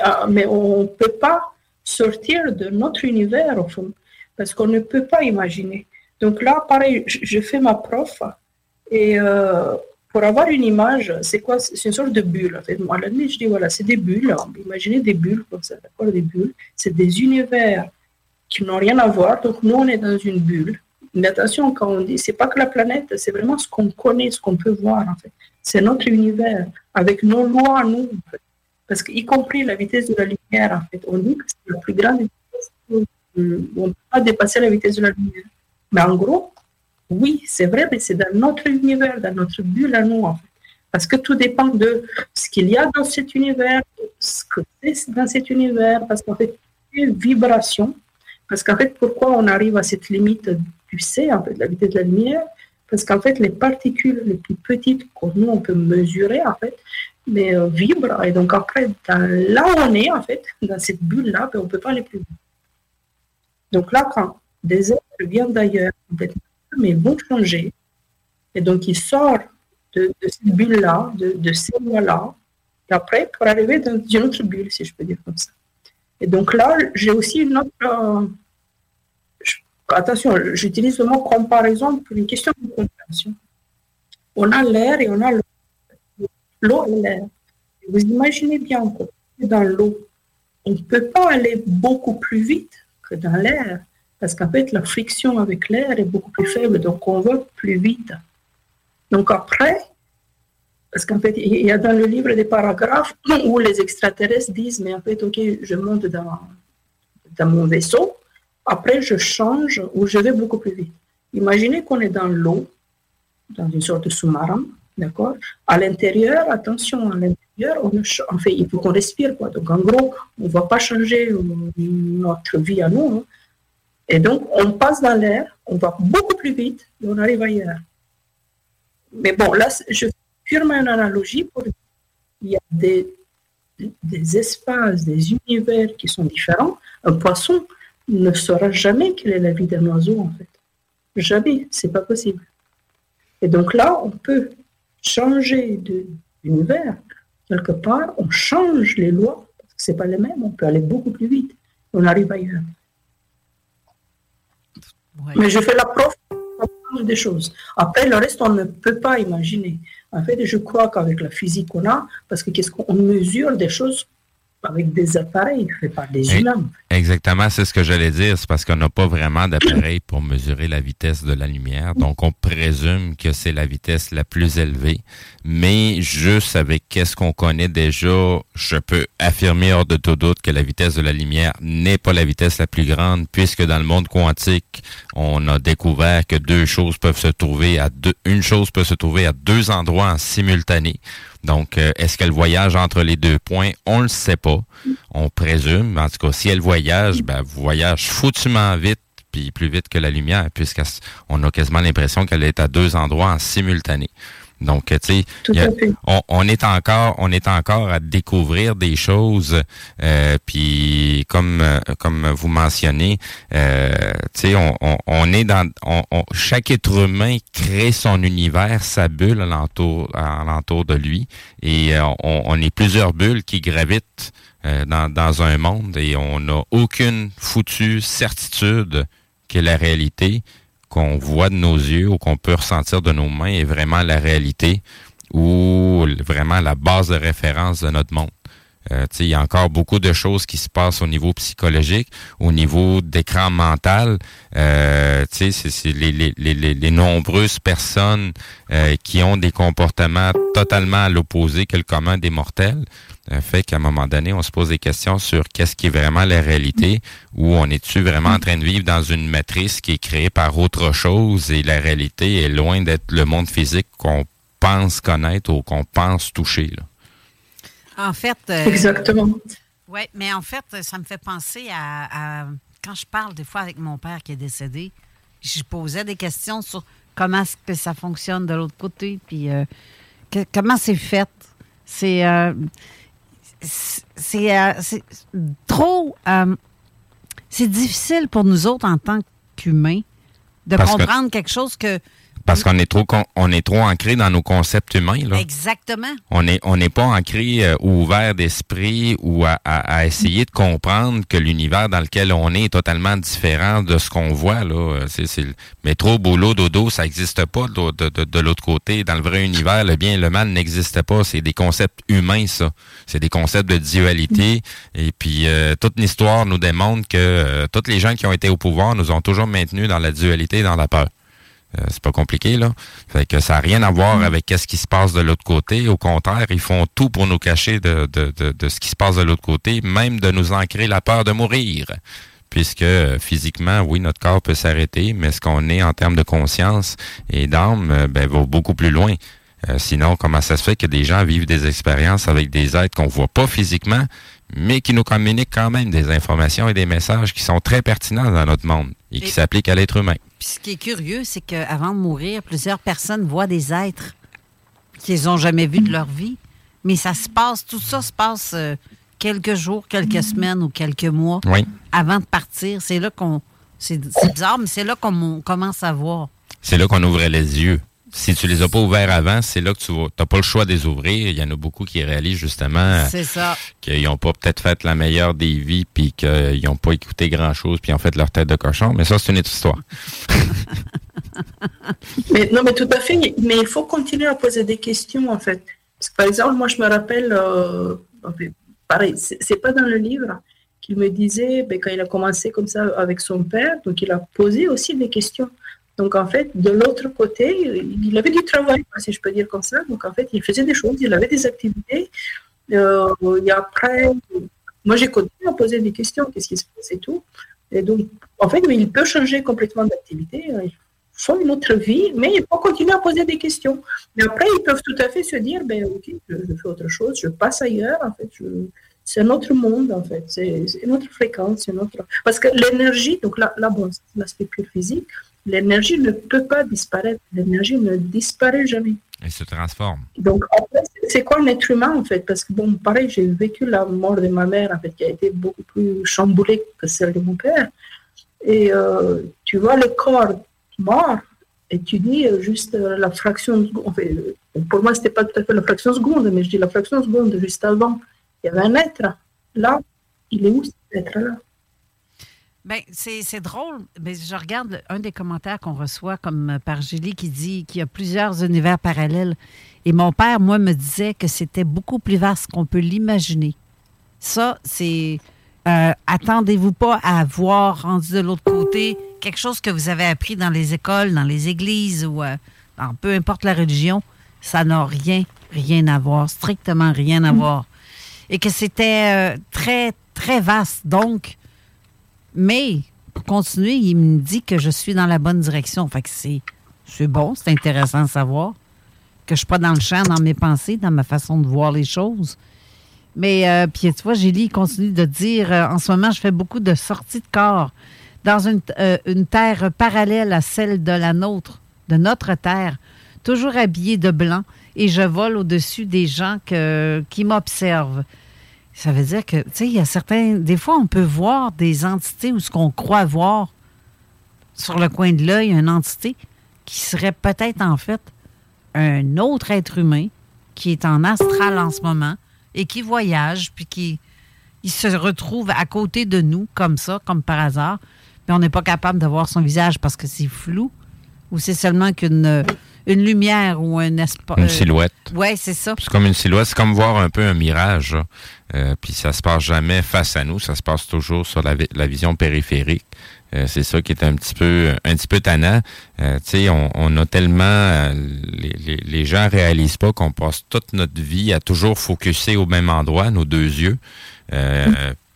on ne peut pas sortir de notre univers, au fond, parce qu'on ne peut pas imaginer. Donc là, pareil, je fais ma prof et... pour avoir une image, c'est quoi? C'est une sorte de bulle. En fait, moi, à la nuit, je dis, voilà, c'est des bulles. Imaginez des bulles comme ça, d'accord? Des bulles, c'est des univers qui n'ont rien à voir. Donc, nous, on est dans une bulle. Mais attention, quand on dit, c'est pas que la planète, c'est vraiment ce qu'on connaît, ce qu'on peut voir, en fait. C'est notre univers, avec nos lois, nous, en fait. Parce qu'y compris la vitesse de la lumière, en fait, on dit que c'est la plus grande vitesse. On ne peut pas dépasser la vitesse de la lumière. Mais en gros, oui, c'est vrai, mais c'est dans notre univers, dans notre bulle à nous, en fait. Parce que tout dépend de ce qu'il y a dans cet univers, ce que c'est dans cet univers, parce qu'en fait, quelle vibration, parce qu'en fait, pourquoi on arrive à cette limite du C, en fait, de la vitesse de la lumière, parce qu'en fait, les particules les plus petites que nous, on peut mesurer, en fait, mais vibrent, et donc après, là où on est, en fait, dans cette bulle-là, ben, on ne peut pas aller plus loin. Donc là, quand des êtres viennent d'ailleurs, en fait, mais vont changer. Et donc, ils sortent de cette bulle-là, de ces lois-là, et après, pour arriver dans une autre bulle, si je peux dire comme ça. Et donc là, j'ai aussi une autre... attention, j'utilise le mot comparaison pour une question de compréhension. On a l'air et on a l'eau. L'eau et l'air. Vous imaginez bien qu'on est dans l'eau. On ne peut pas aller beaucoup plus vite que dans l'air. Parce qu'en fait, la friction avec l'air est beaucoup plus faible, donc on va plus vite. Donc après, parce qu'en fait, il y a dans le livre des paragraphes où les extraterrestres disent, mais en fait, OK, je monte dans mon vaisseau, après je change ou je vais beaucoup plus vite. Imaginez qu'on est dans l'eau, dans une sorte de sous-marin, d'accord? À l'intérieur, attention, à l'intérieur, en fait, il faut qu'on respire, quoi. Donc en gros, on ne va pas changer notre vie à nous, hein. Et donc, on passe dans l'air, on va beaucoup plus vite et on arrive ailleurs. Mais bon, là, je fais une analogie pour dire qu'il y a des espaces, des univers qui sont différents. Un poisson ne saura jamais quelle est la vie d'un oiseau, en fait. Jamais, c'est pas possible. Et donc là, on peut changer d'univers. Quelque part, on change les lois, parce que ce n'est pas les mêmes, on peut aller beaucoup plus vite. On arrive ailleurs. Ouais. Mais je fais la prof des choses. Après, le reste, on ne peut pas imaginer. En fait, je crois qu'avec la physique qu'on a, parce que qu'est-ce qu'on mesure des choses avec des appareils, mais pas des humains. Exactement, c'est ce que j'allais dire. C'est parce qu'on n'a pas vraiment d'appareil pour mesurer la vitesse de la lumière. Donc, on présume que c'est la vitesse la plus élevée. Mais juste avec qu'est-ce qu'on connaît déjà, je peux affirmer hors de tout doute que la vitesse de la lumière n'est pas la vitesse la plus grande, puisque dans le monde quantique, on a découvert que une chose peut se trouver à deux endroits en simultané. Donc, est-ce qu'elle voyage entre les deux points? On ne le sait pas. On présume. En tout cas, si elle voyage, ben, elle voyage foutument vite, puis plus vite que la lumière, puisqu'on a quasiment l'impression qu'elle est à deux endroits en simultané. Donc, tu sais, on est encore à découvrir des choses. Puis, comme vous mentionnez, tu sais, chaque être humain crée son univers, sa bulle alentour de lui, et on est plusieurs bulles qui gravitent dans un monde, et on n'a aucune foutue certitude que la réalité qu'on voit de nos yeux ou qu'on peut ressentir de nos mains est vraiment la réalité ou vraiment la base de référence de notre monde. Tu sais, il y a encore beaucoup de choses qui se passent au niveau psychologique, au niveau d'écran mental. Tu sais, c'est les nombreuses personnes qui ont des comportements totalement à l'opposé que le commun des mortels. Fait qu'à un moment donné, on se pose des questions sur qu'est-ce qui est vraiment la réalité, ou on est-tu vraiment en train de vivre dans une matrice qui est créée par autre chose et la réalité est loin d'être le monde physique qu'on pense connaître ou qu'on pense toucher, là. En fait, exactement. Oui, mais en fait, ça me fait penser à quand je parle des fois avec mon père qui est décédé, je posais des questions sur comment est-ce que ça fonctionne de l'autre côté, puis comment c'est fait. C'est trop... c'est difficile pour nous autres en tant qu'humains de comprendre quelque chose que... Parce qu'on est trop ancré dans nos concepts humains, là. Exactement. On n'est pas ancré ou ouvert d'esprit ou à essayer de comprendre que l'univers dans lequel on est totalement différent de ce qu'on voit, là. Mais trop boulot, dodo, ça n'existe pas de l'autre côté. Dans le vrai univers, le bien et le mal n'existent pas. C'est des concepts humains, ça. C'est des concepts de dualité. Et puis, toute l'histoire nous démontre que toutes les gens qui ont été au pouvoir nous ont toujours maintenus dans la dualité et dans la peur. C'est pas compliqué, là. Fait que ça n'a rien à voir avec ce qui se passe de l'autre côté. Au contraire, ils font tout pour nous cacher de ce qui se passe de l'autre côté, même de nous ancrer la peur de mourir. Puisque physiquement, oui, notre corps peut s'arrêter, mais ce qu'on est en termes de conscience et d'âme, va beaucoup plus loin. Sinon, comment ça se fait que des gens vivent des expériences avec des êtres qu'on voit pas physiquement, mais qui nous communiquent quand même des informations et des messages qui sont très pertinents dans notre monde et qui s'appliquent à l'être humain. Puis ce qui est curieux, c'est qu'avant de mourir, plusieurs personnes voient des êtres qu'ils n'ont jamais vus de leur vie, mais tout ça se passe quelques jours, quelques semaines ou quelques mois avant de partir. C'est là c'est bizarre, mais c'est là qu'on commence à voir. C'est là qu'on ouvrait les yeux. Si tu les as pas ouverts avant, c'est là que tu n'as pas le choix de les ouvrir. Il y en a beaucoup qui réalisent justement qu'ils n'ont pas peut-être fait la meilleure des vies puis qu'ils n'ont pas écouté grand-chose puis ils ont fait leur tête de cochon. Mais ça, c'est une autre histoire. mais tout à fait. Mais il faut continuer à poser des questions, en fait. Parce que, par exemple, moi, je me rappelle, pareil, c'est pas dans le livre qu'il me disait, quand il a commencé comme ça avec son père, donc il a posé aussi des questions. Donc, en fait, de l'autre côté, il avait du travail, si je peux dire comme ça. Donc, en fait, il faisait des choses, il avait des activités. Et après, moi, j'ai continué à poser des questions, qu'est-ce qui se passe et tout. Et donc, en fait, il peut changer complètement d'activité. Ils font une autre vie, mais il peut continuer à poser des questions. Mais après, ils peuvent tout à fait se dire, OK, je fais autre chose, je passe ailleurs, en fait, c'est un autre monde, en fait. C'est une autre fréquence, Parce que l'énergie, donc là, bon, c'est l'aspect pur physique, l'énergie ne peut pas disparaître. L'énergie ne disparaît jamais. Elle se transforme. Donc, après, c'est quoi un être humain, en fait? Parce que, pareil, j'ai vécu la mort de ma mère, en fait, qui a été beaucoup plus chamboulée que celle de mon père. Et tu vois le corps mort, étudier juste la fraction, enfin, pour moi c'était pas tout à fait la fraction seconde, mais je dis la fraction seconde juste avant, il y avait un être là, il est où cet être là? Bien, c'est drôle, mais je regarde un des commentaires qu'on reçoit comme par Julie qui dit qu'il y a plusieurs univers parallèles et mon père, moi, me disait que c'était beaucoup plus vaste qu'on peut l'imaginer. Ça, c'est... attendez-vous pas à avoir rendu de l'autre côté quelque chose que vous avez appris dans les écoles, dans les églises ou dans peu importe la religion, ça n'a rien à voir, strictement rien à voir. Et que c'était très, très vaste, donc... Mais, pour continuer, il me dit que je suis dans la bonne direction. Fait que c'est bon, c'est intéressant de savoir que je ne suis pas dans le champ, dans mes pensées, dans ma façon de voir les choses. Mais, puis tu vois, Julie continue de dire, en ce moment, je fais beaucoup de sorties de corps dans une terre parallèle à celle de la nôtre, de notre terre, toujours habillée de blanc, et je vole au-dessus des gens qui m'observent. Ça veut dire que, tu sais, il y a certains... Des fois, on peut voir des entités ou ce qu'on croit voir sur le coin de l'œil, une entité qui serait peut-être, en fait, un autre être humain qui est en astral en ce moment et qui voyage, puis qui il se retrouve à côté de nous, comme ça, comme par hasard, mais on n'est pas capable de voir son visage parce que c'est flou ou c'est seulement qu'une lumière ou un espace... Une silhouette. Oui, c'est ça. C'est comme une silhouette, c'est comme voir un peu un mirage, là. Puis ça se passe jamais face à nous, ça se passe toujours sur la vision périphérique. C'est ça qui est un petit peu tannant. Tu sais, on a tellement... les gens réalisent pas qu'on passe toute notre vie à toujours focusser au même endroit, nos deux yeux.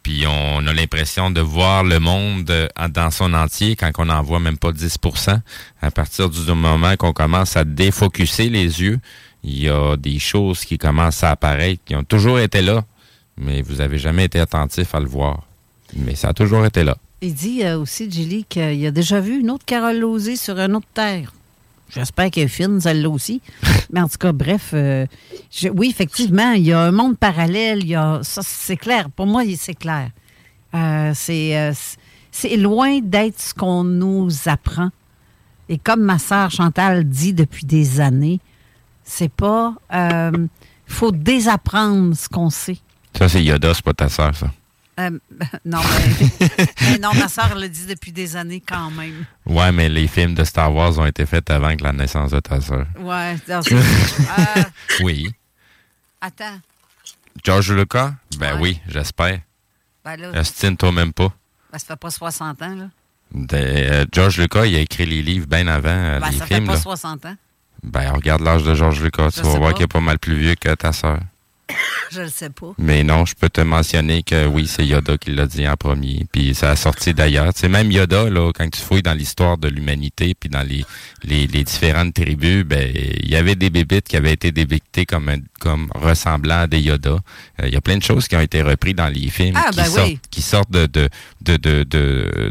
Puis on a l'impression de voir le monde dans son entier quand on n'en voit même pas 10%. À partir du moment qu'on commence à défocusser les yeux, il y a des choses qui commencent à apparaître, qui ont toujours été là, mais vous n'avez jamais été attentif à le voir. Mais ça a toujours été là. Il dit aussi, Julie, qu'il a déjà vu une autre Carole Lauzé sur une autre terre. J'espère qu'elle est fine, celle-là aussi. Mais en tout cas, bref, oui, effectivement, il y a un monde parallèle. Il y a, ça, c'est clair. Pour moi, c'est clair. C'est loin d'être ce qu'on nous apprend. Et comme ma sœur Chantal dit depuis des années, c'est pas... faut désapprendre ce qu'on sait. Ça, c'est Yoda, c'est pas ta sœur, ça. Non, mais non, ma sœur le dit depuis des années quand même. Ouais, mais les films de Star Wars ont été faits avant que la naissance de ta sœur. Ouais. Oui. Attends. George Lucas? Ben ouais. Oui, j'espère. Ben là... Austin, toi même pas. Ben, ça fait pas 60 ans, là. George Lucas, il a écrit les livres bien avant les films. Ben, ça fait pas 60 ans. Ben, regarde l'âge de George Lucas. Tu vas voir qu'il est pas mal plus vieux que ta sœur. Je le sais pas. Mais non, je peux te mentionner que oui, c'est Yoda qui l'a dit en premier. Puis ça a sorti d'ailleurs. Tu sais, même Yoda, là, quand tu fouilles dans l'histoire de l'humanité puis dans les différentes tribus, ben il y avait des bébites qui avaient été débictées comme ressemblant à des Yoda. Il y a plein de choses qui ont été reprises dans les films qui sortent de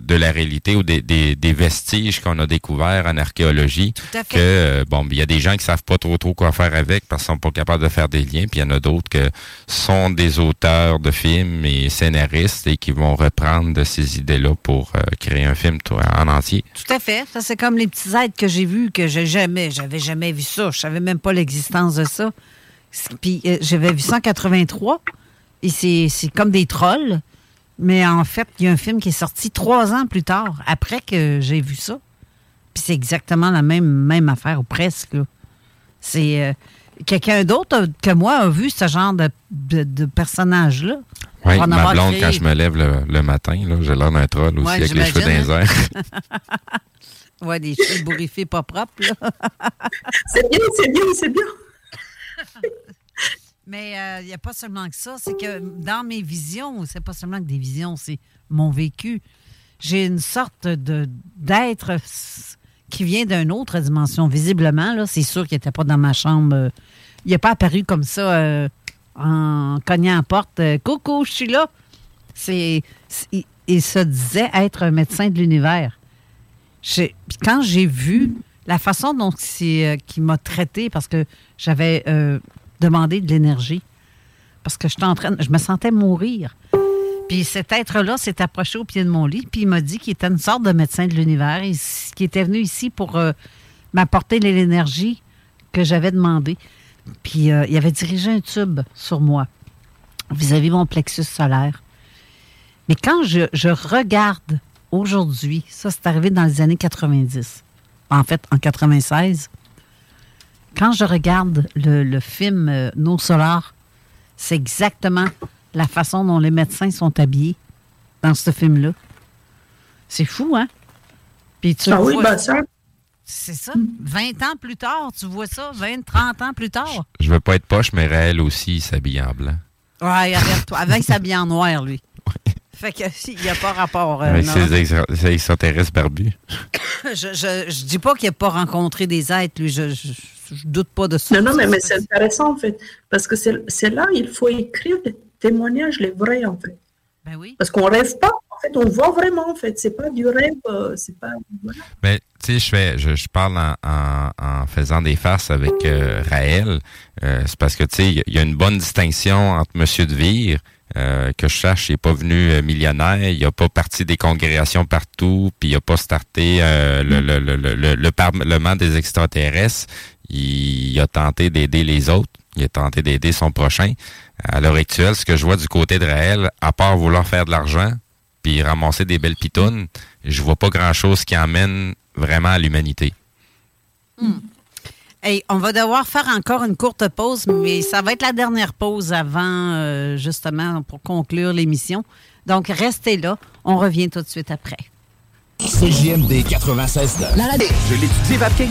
la réalité ou des vestiges qu'on a découverts en archéologie. Tout à fait. Que, bon, il y a des gens qui savent pas trop quoi faire avec parce qu'ils sont pas capables de faire des liens. Puis il y en a d'autres que sont des auteurs de films et scénaristes et qui vont reprendre de ces idées-là pour créer un film en entier. Tout à fait. Ça, c'est comme les petits êtres que j'ai vus, que j'avais jamais vu ça. Je savais même pas l'existence de ça. Puis j'avais vu 183 et c'est comme des trolls. Mais en fait, il y a un film qui est sorti 3 ans plus tard, après que j'ai vu ça. Puis c'est exactement la même affaire, ou presque. Là. C'est... quelqu'un d'autre que moi a vu ce genre de personnage-là. Oui, ma blonde, quand je me lève le matin, là, j'ai l'air d'un troll aussi, avec les cheveux dans les airs. Oui, des cheveux bourriffés pas propres. Là. C'est bien. Mais il n'y a pas seulement que ça. C'est que dans mes visions, c'est pas seulement que des visions, c'est mon vécu. J'ai une sorte d'être... qui vient d'une autre dimension, visiblement. Là, c'est sûr qu'il n'était pas dans ma chambre. Il n'est pas apparu comme ça en cognant à la porte. Coucou, je suis là. Il se disait être un médecin de l'univers. Quand j'ai vu la façon dont qu'il m'a traité, parce que j'avais demandé de l'énergie, parce que je me sentais mourir. Puis cet être-là s'est approché au pied de mon lit, puis il m'a dit qu'il était une sorte de médecin de l'univers, qu'il était venu ici pour m'apporter l'énergie que j'avais demandée. Puis il avait dirigé un tube sur moi vis-à-vis mon plexus solaire. Mais quand je regarde aujourd'hui, ça c'est arrivé dans les années 90, en fait en 96, quand je regarde le film Nosso Lar, c'est exactement la façon dont les médecins sont habillés dans ce film-là. C'est fou, hein? Puis tu vois, oui, ben ça. C'est ça. 20 ans plus tard, tu vois ça. 20, 30 ans plus tard. Je veux pas être poche, mais Raël aussi, il s'habille en blanc. Ouais, arrête-toi. Avant, il s'habille en noir, lui. Ouais. Fait que si, il n'y a pas rapport. C'est extraterrestre barbu. Je dis pas qu'il n'a pas rencontré des êtres, lui. Je doute pas de ça. Non, mais c'est intéressant, en fait. Parce que c'est là il faut écrire des témoignages, les vrais, en fait. Ben oui. Parce qu'on rêve pas. En fait, on voit vraiment, en fait. C'est pas du rêve, c'est pas... Voilà. Mais, tu sais, je parle en faisant des farces avec Raël. C'est parce que, tu sais, il y a une bonne distinction entre M. Dvir, que je cherche, il n'est pas venu millionnaire, il n'a pas parti des congrégations partout, puis il n'a pas starté le parlement des extraterrestres. Il a tenté d'aider les autres. Il a tenté d'aider son prochain. À l'heure actuelle, ce que je vois du côté de Raël, à part vouloir faire de l'argent, puis ramasser des belles pitounes, je vois pas grand-chose qui emmène vraiment à l'humanité. Hey, on va devoir faire encore une courte pause, mais ça va être la dernière pause avant, justement, pour conclure l'émission. Donc, restez là. On revient tout de suite après. CJMD 96.9. Je l'étudie, Vapking.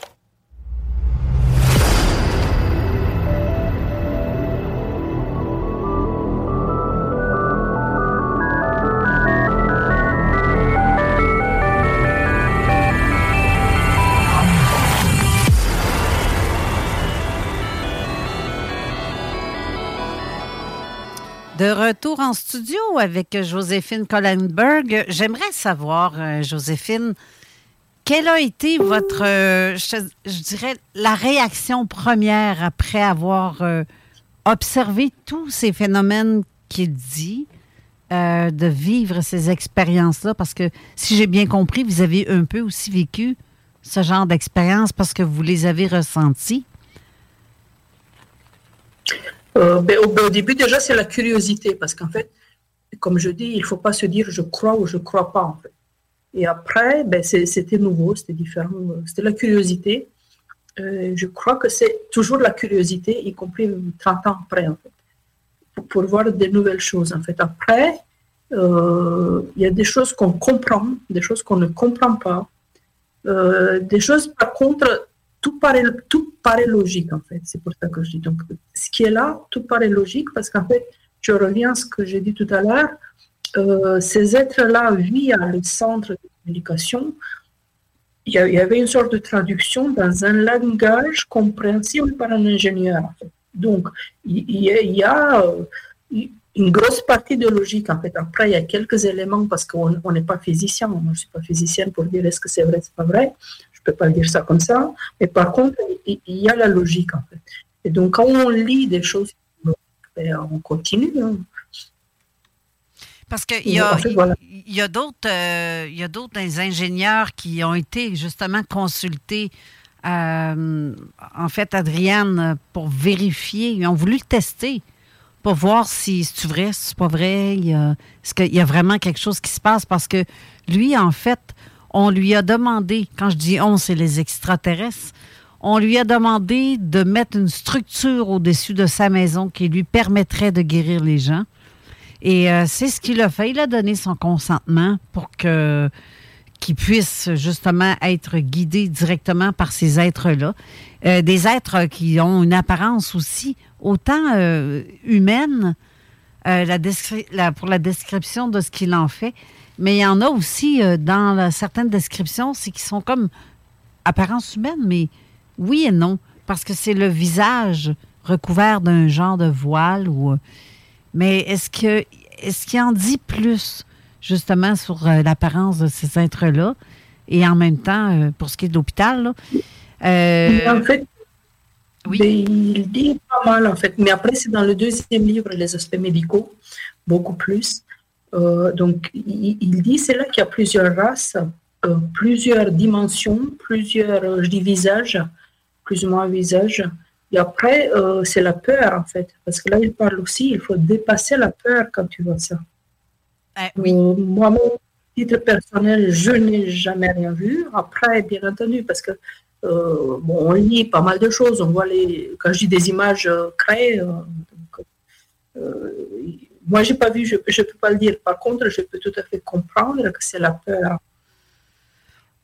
De retour en studio avec Joséphine Kohlenberg. J'aimerais savoir, Joséphine, quelle a été votre, je dirais, la réaction première après avoir observé tous ces phénomènes qu'il dit, de vivre ces expériences-là? Parce que, si j'ai bien compris, vous avez un peu aussi vécu ce genre d'expérience parce que vous les avez ressenties. Au début, déjà, c'est la curiosité, parce qu'en fait, comme je dis, il ne faut pas se dire « je crois » ou « je ne crois pas », en fait. Et après, c'était nouveau, c'était différent, c'était la curiosité. Je crois que c'est toujours la curiosité, y compris 30 ans après, en fait, pour voir de nouvelles choses, en fait. Après, il y a des choses qu'on comprend, des choses qu'on ne comprend pas, des choses, par contre... Tout paraît logique, en fait. C'est pour ça que je dis. Donc, ce qui est là, tout paraît logique parce qu'en fait, je reviens à ce que j'ai dit tout à l'heure. Ces êtres-là, via le centre de communication, il y avait une sorte de traduction dans un langage compréhensible par un ingénieur, en fait. Donc, il y a une grosse partie de logique, en fait. Après, il y a quelques éléments parce qu'on n'est pas physicien. Moi, je ne suis pas physicienne pour dire est-ce que c'est vrai, c'est pas vrai. Je ne peux pas dire ça comme ça, mais par contre, il y a la logique, en fait. Et donc, quand on lit des choses, on continue. Parce qu'il y a d'autres ingénieurs qui ont été justement consultés, en fait, Adrian, pour vérifier. Ils ont voulu le tester pour voir si c'est vrai, si c'est pas vrai. Est-ce qu'il y a vraiment quelque chose qui se passe? Parce que lui, en fait... On lui a demandé, quand je dis « on », c'est les extraterrestres, on lui a demandé de mettre une structure au-dessus de sa maison qui lui permettrait de guérir les gens. Et c'est ce qu'il a fait. Il a donné son consentement pour qu'il puisse justement être guidé directement par ces êtres-là. Des êtres qui ont une apparence aussi autant humaine pour la description de ce qu'il en fait. Mais il y en a aussi, dans certaines descriptions, c'est qu'ils sont comme apparence humaine, mais oui et non, parce que c'est le visage recouvert d'un genre de voile. Ou, mais est-ce qu'il en dit plus, justement, sur l'apparence de ces êtres-là? Et en même temps, pour ce qui est de l'hôpital, là, en fait, oui. Il dit pas mal, en fait. Mais après, c'est dans le deuxième livre, les aspects médicaux, beaucoup plus. Donc, il dit, c'est là qu'il y a plusieurs races, plusieurs dimensions, plusieurs, je dis, visages, plus ou moins visages. Et après, c'est la peur, en fait. Parce que là, il parle aussi, il faut dépasser la peur quand tu vois ça. Oui. Moi-même, à titre personnel, je n'ai jamais rien vu. Après, bien entendu, parce que on lit pas mal de choses, on voit quand je dis des images créées, donc, moi j'ai pas vu, je peux pas le dire, par contre je peux tout à fait comprendre que c'est la peur.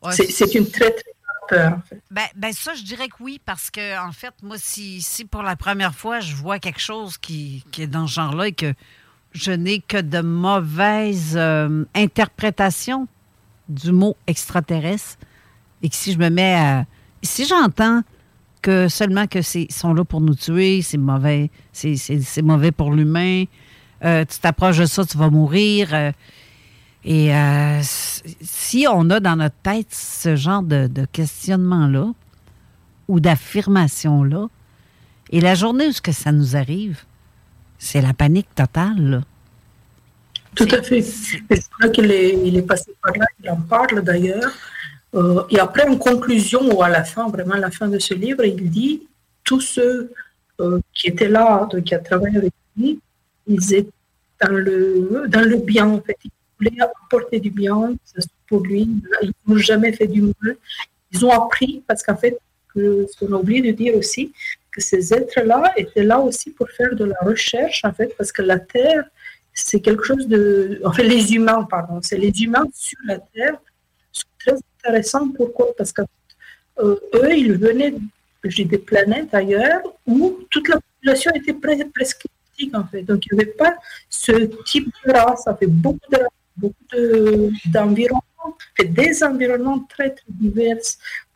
Ouais, c'est une très très peur en fait. Ben ça je dirais que oui, parce que en fait moi si pour la première fois je vois quelque chose qui est dans ce genre-là et que je n'ai que de mauvaises interprétations du mot extraterrestre, et que si je me mets à... Si j'entends que seulement que ils sont là pour nous tuer, c'est mauvais pour l'humain, tu t'approches de ça, tu vas mourir. Si on a dans notre tête ce genre de questionnement-là ou d'affirmation-là, et la journée où ce que ça nous arrive, c'est la panique totale, là. Tout à fait. C'est vrai qu'il est passé par là, il en parle d'ailleurs. Et après, en conclusion, ou à la fin, vraiment à la fin de ce livre, il dit tous ceux qui étaient là, qui ont travaillé avec lui, ils étaient dans le bien, en fait. Ils voulaient apporter du bien, c'est pour lui. Ils n'ont jamais fait du mal. Ils ont appris, parce qu'en fait, ce qu'on a oublié de dire aussi, que ces êtres-là étaient là aussi pour faire de la recherche, en fait, parce que la Terre, c'est quelque chose de... En fait, les humains, pardon. C'est les humains sur la Terre sont très intéressant. Pourquoi? Parce que eux, ils venaient des planètes ailleurs où toute la population était presque identique, en fait. Donc, il n'y avait pas ce type de race. Ça fait beaucoup de races, beaucoup d'environnements, des environnements très, très divers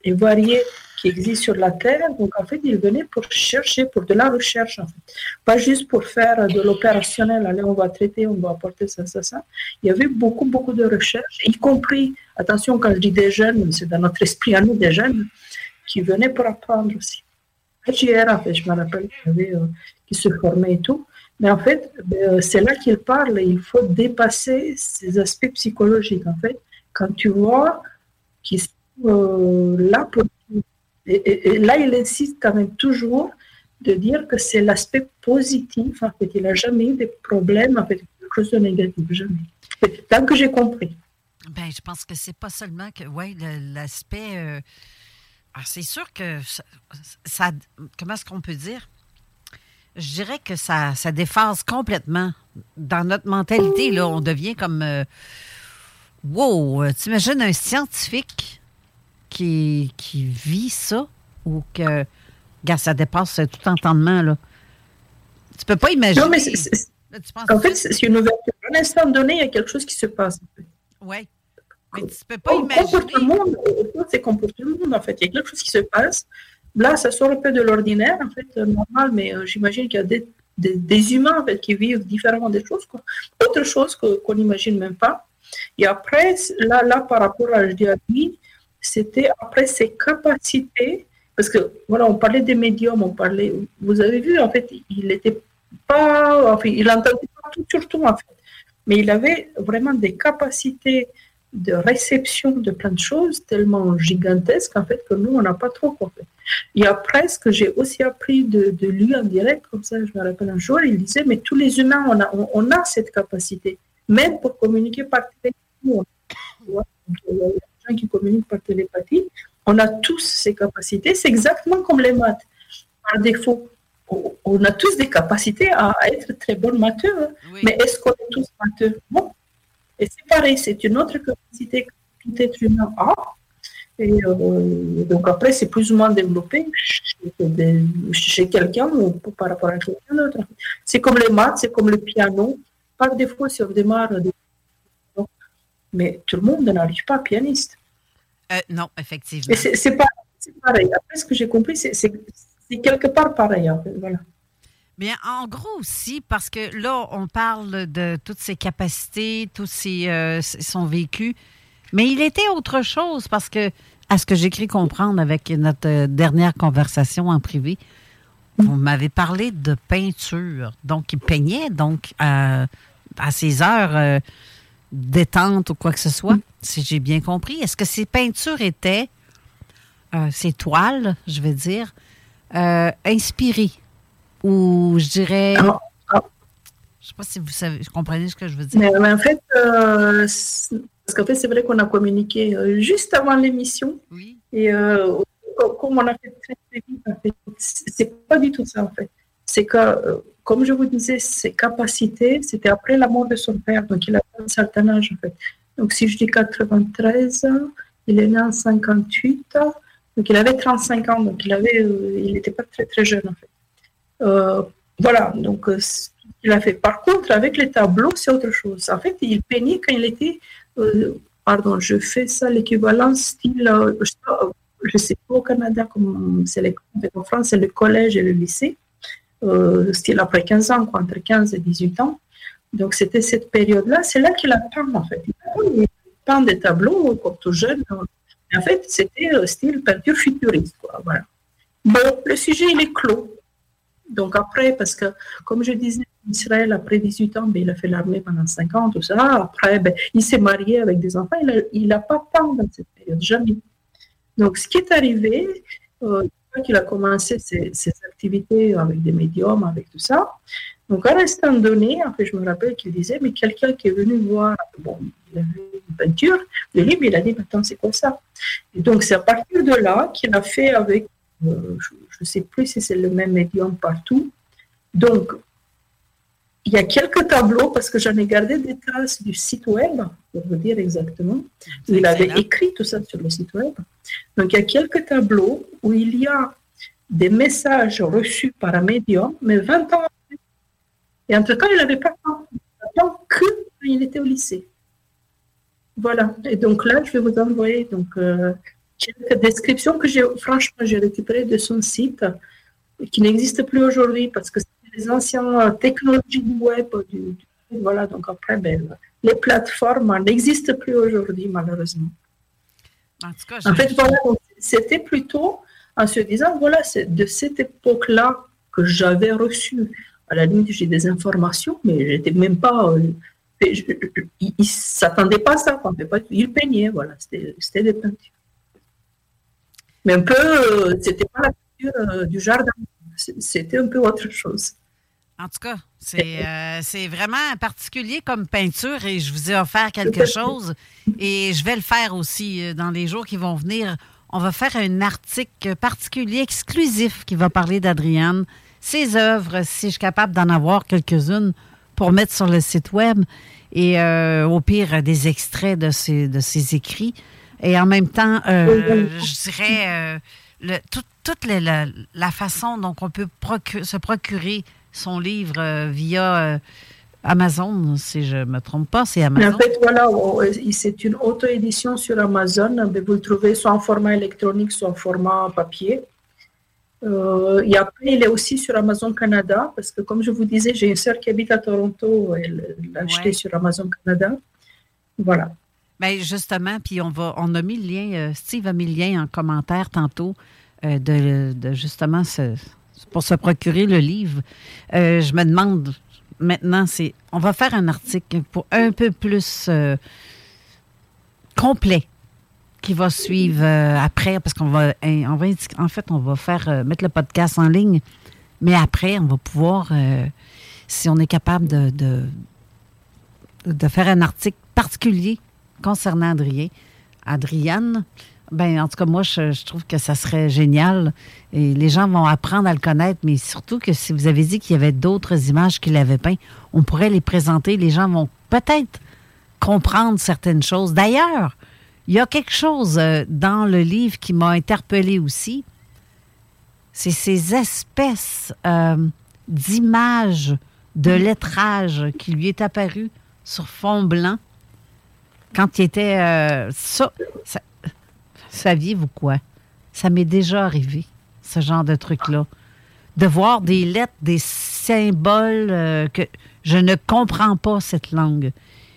et variés qui existent sur la Terre. Donc, en fait, ils venaient pour chercher, pour de la recherche, en fait. Pas juste pour faire de l'opérationnel. Allez, on va traiter, on va apporter ça, ça, ça. Il y avait beaucoup, beaucoup de recherches, y compris, attention, quand je dis des jeunes, c'est dans notre esprit à nous, des jeunes qui venaient pour apprendre aussi. Hier, en fait, je me rappelle qu'il y avait qui se formaient et tout. Mais en fait, c'est là qu'il parle. Il faut dépasser ces aspects psychologiques, en fait. Quand tu vois qu'ils sont là pour... Et là, il insiste quand même toujours de dire que c'est l'aspect positif. En fait, il n'a jamais eu de problème, en fait, quelque chose de négatif, jamais. Tant que j'ai compris. Ben, je pense que c'est pas seulement que, ouais, l'aspect. C'est sûr que ça. Comment est-ce qu'on peut dire? Je dirais que ça déphase complètement dans notre mentalité. Là, on devient comme. Wow! T'imagines un scientifique qui vit ça ou que ça dépasse tout entendement là. Tu peux pas imaginer. Non, mais là, tu penses en fait, c'est une ouverture. À un instant donné, il y a quelque chose qui se passe. Oui. Mais tu peux pas imaginer. C'est comme pour tout le monde, en fait. Il y a quelque chose qui se passe. Là, ça sort un peu de l'ordinaire, en fait, normal, mais j'imagine qu'il y a des humains en fait, qui vivent différemment des choses, quoi. Autre chose qu'on n'imagine même pas. Et après, là par rapport à lui, c'était après ses capacités, parce que voilà, on parlait des médiums, vous avez vu, en fait, il n'était pas, enfin, il n'entendait pas tout sur tout, en fait, mais il avait vraiment des capacités de réception de plein de choses tellement gigantesques, en fait, que nous, on n'a pas trop, en fait. Et après, ce que j'ai aussi appris de lui en direct, comme ça, je me rappelle un jour, il disait, mais tous les humains, on a cette capacité, même pour communiquer par téléphone. Qui communiquent par télépathie, on a tous ces capacités, c'est exactement comme les maths. Par défaut, on a tous des capacités à être très bons matheux, hein. Oui. Mais est-ce qu'on est tous matheux? Non. Et c'est pareil, c'est une autre capacité que tout être humain a. Et donc après, c'est plus ou moins développé chez quelqu'un ou par rapport à quelqu'un d'autre. C'est comme les maths, c'est comme le piano. Par défaut, si on démarre... Mais tout le monde n'arrive pas pianiste. Non, effectivement. C'est pareil. Après, ce que j'ai compris, c'est quelque part pareil. Hein. Voilà. Bien, en gros aussi, parce que là, on parle de toutes ses capacités, tous ses, son vécu, mais il était autre chose parce que, à ce que j'ai cru comprendre avec notre dernière conversation en privé, vous m'avez parlé de peinture. Donc, il peignait, donc, à ses heures détente ou quoi que ce soit, si j'ai bien compris. Est-ce que ces peintures étaient, ces toiles, je vais dire, inspirées? Ou je dirais... Je ne sais pas si vous savez, vous comprenez ce que je veux dire. Mais en fait, parce qu'en fait, c'est vrai qu'on a communiqué juste avant l'émission. Oui. Et comme on a fait très vite, en fait, c'est pas du tout ça, en fait. C'est que, comme je vous disais, ses capacités, c'était après la mort de son père, donc il a un certain âge, en fait. Donc, si je dis 93, il est né en 58, donc il avait 35 ans, donc il n'était pas très, très jeune, en fait. Voilà, donc il a fait. Par contre, avec les tableaux, c'est autre chose. En fait, il peignait quand il était. Pardon, je fais ça l'équivalent style. Je ne sais pas au Canada comment c'est les. En France, c'est le collège et le lycée, style après 15 ans, quoi, entre 15 et 18 ans. Donc c'était cette période-là. C'est là qu'il a peint en fait. Il peint des tableaux comme tout jeune. En fait, c'était style peinture futuriste, quoi. Voilà. Bon, le sujet il est clos. Donc après, parce que, comme je disais, Israël, après 18 ans, ben, il a fait l'armée pendant 5 ans, tout ça. Après, ben, il s'est marié avec des enfants. Il n'a pas peint dans cette période, jamais. Donc, ce qui est arrivé, quand il a commencé ses activités avec des médiums, avec tout ça, donc à un instant donné, en fait, je me rappelle qu'il disait, mais quelqu'un qui est venu voir, bon, il a vu une peinture, le livre, il a dit, attends, c'est quoi ça? Et donc, c'est à partir de là qu'il a fait avec... je ne sais plus si c'est le même médium partout. Donc, il y a quelques tableaux, parce que j'en ai gardé des traces du site web, pour vous dire exactement. Il avait écrit tout ça sur le site web. Donc, il y a quelques tableaux où il y a des messages reçus par un médium, mais 20 ans après. Et entre-temps, il n'avait pas tant que il était au lycée. Voilà. Et donc là, je vais vous envoyer... Donc, quelques descriptions que j'ai récupérées de son site, qui n'existe plus aujourd'hui parce que c'est les anciennes technologies du web. Voilà, donc après, ben, les plateformes n'existent plus aujourd'hui, malheureusement. En tout cas, en fait, voilà, donc, c'était plutôt en se disant, voilà, c'est de cette époque-là que j'avais reçu. À la limite, j'ai des informations, mais je n'étais même pas... il ne s'attendait pas à ça. Il peignait, voilà, c'était des peintures. Mais un peu, c'était pas la culture du jardin, c'était un peu autre chose. En tout cas, c'est vraiment particulier comme peinture et je vous ai offert quelque chose et je vais le faire aussi dans les jours qui vont venir. On va faire un article particulier, exclusif, qui va parler d'Adriane, ses œuvres, si je suis capable d'en avoir quelques-unes pour mettre sur le site web et au pire des extraits de ses écrits. Et en même temps, je dirais toute la façon dont on peut se procurer son livre via Amazon, si je ne me trompe pas, c'est Amazon. Mais en fait, voilà, c'est une auto-édition sur Amazon. Mais vous le trouvez soit en format électronique, soit en format papier. Et après, il est aussi sur Amazon Canada, parce que comme je vous disais, j'ai une sœur qui habite à Toronto, elle l'a acheté sur Amazon Canada. Voilà. Bien, justement, puis on a mis le lien, Steve a mis le lien en commentaire tantôt de justement pour se procurer le livre. Je me demande maintenant, on va faire un article pour un peu plus complet qui va suivre après, parce qu'on va mettre le podcast en ligne, mais après, on va pouvoir, si on est capable de faire un article particulier concernant Adriane, ben en tout cas, moi, je trouve que ça serait génial. Et les gens vont apprendre à le connaître, mais surtout que si vous avez dit qu'il y avait d'autres images qu'il avait peintes, on pourrait les présenter. Les gens vont peut-être comprendre certaines choses. D'ailleurs, il y a quelque chose dans le livre qui m'a interpellée aussi. C'est ces espèces d'images de lettrage qui lui est apparu sur fond blanc. Quand il était... Saviez-vous quoi? Ça m'est déjà arrivé, ce genre de truc-là. De voir des lettres, des symboles que je ne comprends pas, cette langue.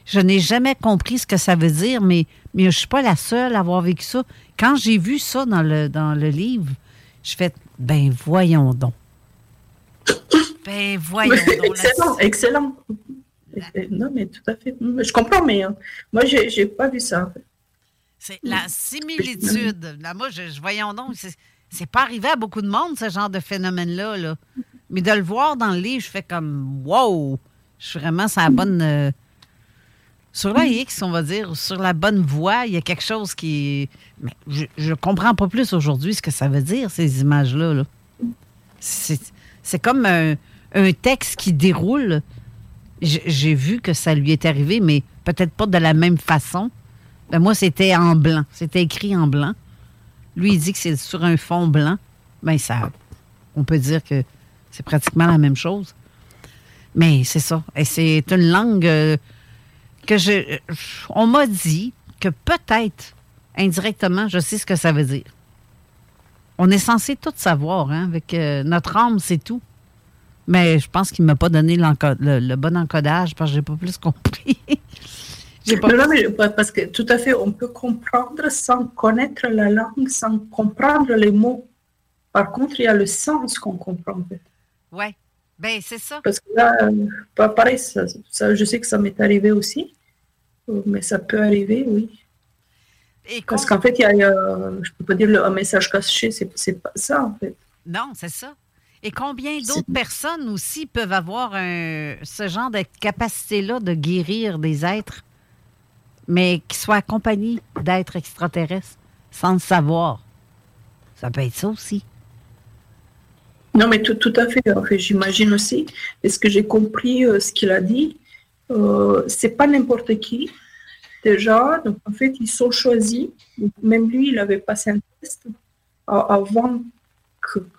Je n'ai jamais compris ce que ça veut dire, mais je ne suis pas la seule à avoir vécu ça. Quand j'ai vu ça dans le livre, je fais « Ben, voyons donc. » Ben, voyons donc. Excellent, excellent. Non, mais tout à fait. Je comprends, mais moi, je n'ai pas vu ça. C'est la similitude. Là, moi, je voyons donc. C'est pas arrivé à beaucoup de monde, ce genre de phénomène-là. Là. Mais de le voir dans le livre, je fais comme « Wow! » Je suis vraiment sur la bonne... sur la X, on va dire, sur la bonne voie. Il y a quelque chose qui... Mais je ne comprends pas plus aujourd'hui ce que ça veut dire, ces images-là. Là. C'est comme un texte qui déroule. J'ai vu que ça lui est arrivé, mais peut-être pas de la même façon. Ben moi, c'était en blanc. C'était écrit en blanc. Lui, il dit que c'est sur un fond blanc. Bien, ça, on peut dire que c'est pratiquement la même chose. Mais c'est ça. Et c'est une langue que on m'a dit que peut-être, indirectement, je sais ce que ça veut dire. On est censé tout savoir, hein, avec notre âme, c'est tout. Mais je pense qu'il ne m'a pas donné le bon encodage parce que je n'ai pas plus compris. Parce que tout à fait, on peut comprendre sans connaître la langue, sans comprendre les mots. Par contre, il y a le sens qu'on comprend. Oui, bien, c'est ça. Parce que là, pareil, ça, je sais que ça m'est arrivé aussi, mais ça peut arriver, oui. Et parce qu'en fait, il y a je ne peux pas dire un message caché, c'est pas ça, en fait. Non, c'est ça. Et combien d'autres personnes aussi peuvent avoir ce genre de capacité-là de guérir des êtres, mais qui soient accompagnés d'êtres extraterrestres sans le savoir? Ça peut être ça aussi. Non, mais tout à fait. En fait, j'imagine aussi. Est-ce que j'ai compris ce qu'il a dit? C'est pas n'importe qui, déjà. Donc, en fait, ils sont choisis. Même lui, il avait passé un test avant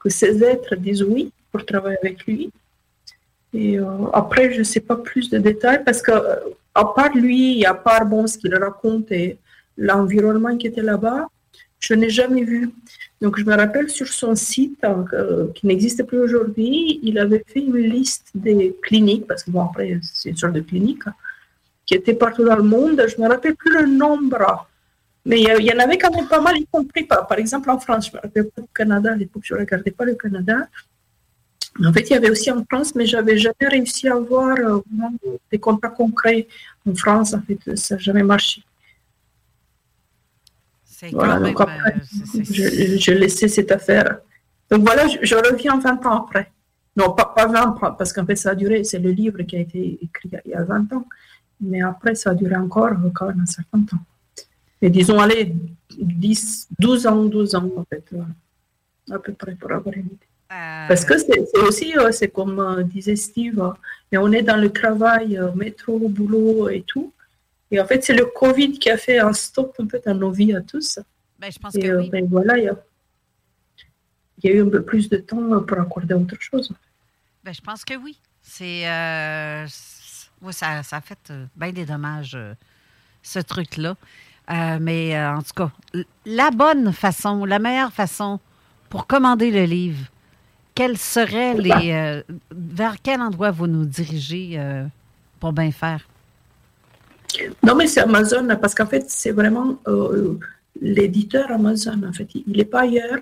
que ces êtres disent oui pour travailler avec lui. Et après, je ne sais pas plus de détails parce que, à part lui, et à part ce qu'il raconte et l'environnement qui était là-bas, je n'ai jamais vu. Donc, je me rappelle sur son site, qui n'existe plus aujourd'hui, il avait fait une liste des cliniques, parce que bon, après, c'est une sorte de clinique, qui était partout dans le monde. Je ne me rappelle plus le nombre. Mais il y en avait quand même pas mal, y compris par exemple en France. Je ne me rappelle pas du Canada, à l'époque, je ne regardais pas le Canada. En fait, il y avait aussi en France, mais je n'avais jamais réussi à avoir des contrats concrets en France. En fait, ça n'a jamais marché. C'est voilà, donc après, je laissais cette affaire. Donc voilà, je reviens 20 ans après. Non, pas 20 ans, parce qu'en fait, ça a duré, c'est le livre qui a été écrit il y a 20 ans. Mais après, ça a duré encore un certain temps. Et disons, allez, 12 ans, en fait, à peu près, pour avoir une idée. Parce que c'est aussi, c'est comme disait Steve, mais on est dans le travail, métro, boulot et tout. Et en fait, c'est le COVID qui a fait un stop, en fait, dans nos vies à tous. Ben, je pense que oui. Ben, voilà, il y a eu un peu plus de temps pour accorder autre chose. Ben, je pense que oui. Oui, ça a fait bien des dommages, ce truc-là. Mais en tout cas, la bonne façon, la meilleure façon pour commander le livre, quels seraient vers quel endroit vous nous dirigez pour bien faire? Non, mais c'est Amazon, parce qu'en fait, c'est vraiment l'éditeur Amazon, en fait. Il n'est pas ailleurs.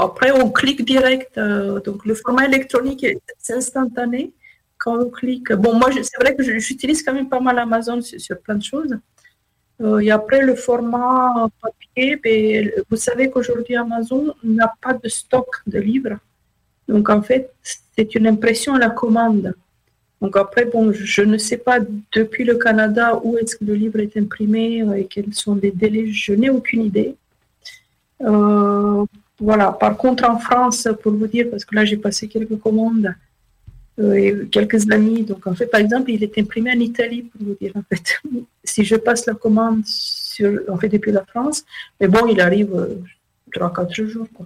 Après, on clique direct. Donc, le format électronique, c'est instantané. Quand on clique... Bon, moi, c'est vrai que j'utilise quand même pas mal Amazon sur plein de choses. Et après, le format papier, ben, vous savez qu'aujourd'hui, Amazon n'a pas de stock de livres. Donc, en fait, c'est une impression à la commande. Donc après, bon, je ne sais pas depuis le Canada où est-ce que le livre est imprimé et quels sont les délais, je n'ai aucune idée. Voilà, par contre, en France, pour vous dire, parce que là, j'ai passé quelques commandes et quelques amis. Donc en fait, par exemple, il est imprimé en Italie, pour vous dire, en fait. Si je passe la commande en fait, depuis la France, mais bon, il arrive 3-4 jours, quoi.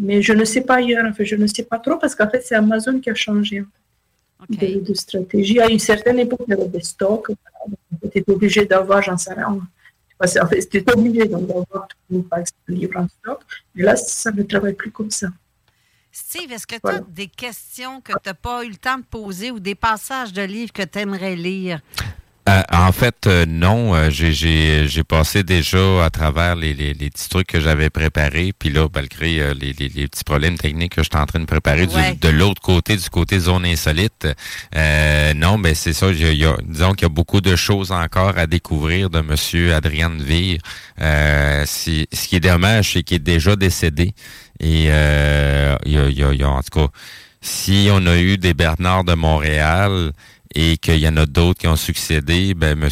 Mais je ne sais pas ailleurs, en fait, je ne sais pas trop, parce qu'en fait, c'est Amazon qui a changé, en fait. Okay. De stratégie. À une certaine époque, il y avait des stocks. On était obligé d'avoir, j'en sais rien, Parce qu'en fait, c'était obligé d'avoir tout le livre en stock. Mais là, ça ne travaille plus comme ça. Steve, est-ce que tu as des questions que tu n'as pas eu le temps de poser ou des passages de livres que tu aimerais lire? En fait, non. J'ai passé déjà à travers les petits trucs que j'avais préparés. Puis là, malgré les petits problèmes techniques que j'étais en train de préparer de l'autre côté, du côté zone insolite, non, mais c'est ça. Disons qu'il y a beaucoup de choses encore à découvrir de Monsieur Adrian Dvir. Ce qui est dommage, c'est qu'il est déjà décédé. Et il y a en tout cas, si on a eu des Bernard de Montréal... et qu'il y en a d'autres qui ont succédé, ben M.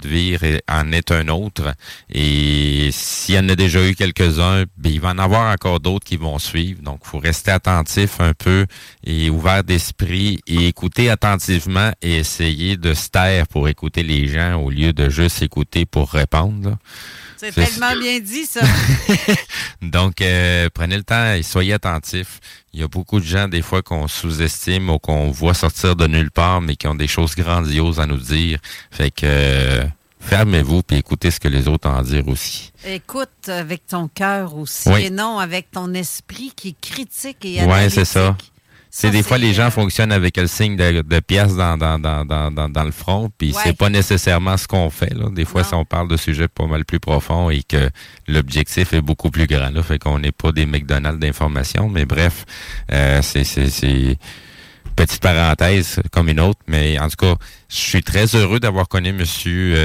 Dvir en est un autre. Et s'il y en a déjà eu quelques-uns, ben il va en avoir encore d'autres qui vont suivre. Donc, il faut rester attentif un peu et ouvert d'esprit et écouter attentivement et essayer de se taire pour écouter les gens au lieu de juste écouter pour répondre. Là. C'est tellement bien dit, ça. Donc, prenez le temps et soyez attentifs. Il y a beaucoup de gens, des fois, qu'on sous-estime ou qu'on voit sortir de nulle part, mais qui ont des choses grandioses à nous dire. Fait que fermez-vous et écoutez ce que les autres en disent aussi. Écoute avec ton cœur aussi et non avec ton esprit qui est critique et analytique. Oui, c'est ça. C'est des fois, les gens fonctionnent avec le signe de pièce dans le front, puis c'est pas nécessairement ce qu'on fait. Là. Des fois, si on parle de sujets pas mal plus profonds et que l'objectif est beaucoup plus grand, là, fait qu'on n'est pas des McDonald's d'information. Mais bref, c'est petite parenthèse comme une autre, mais en tout cas, je suis très heureux d'avoir connu M.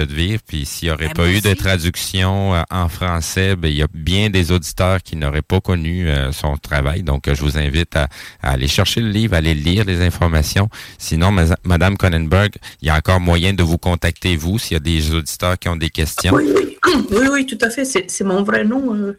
Dvir. Puis s'il n'y aurait pas eu de traduction en français, ben il y a bien des auditeurs qui n'auraient pas connu son travail. Donc, je vous invite à aller chercher le livre, à aller lire les informations. Sinon, Mme Kohlenberg, il y a encore moyen de vous contacter, vous, s'il y a des auditeurs qui ont des questions. Oui, tout à fait. C'est mon vrai nom.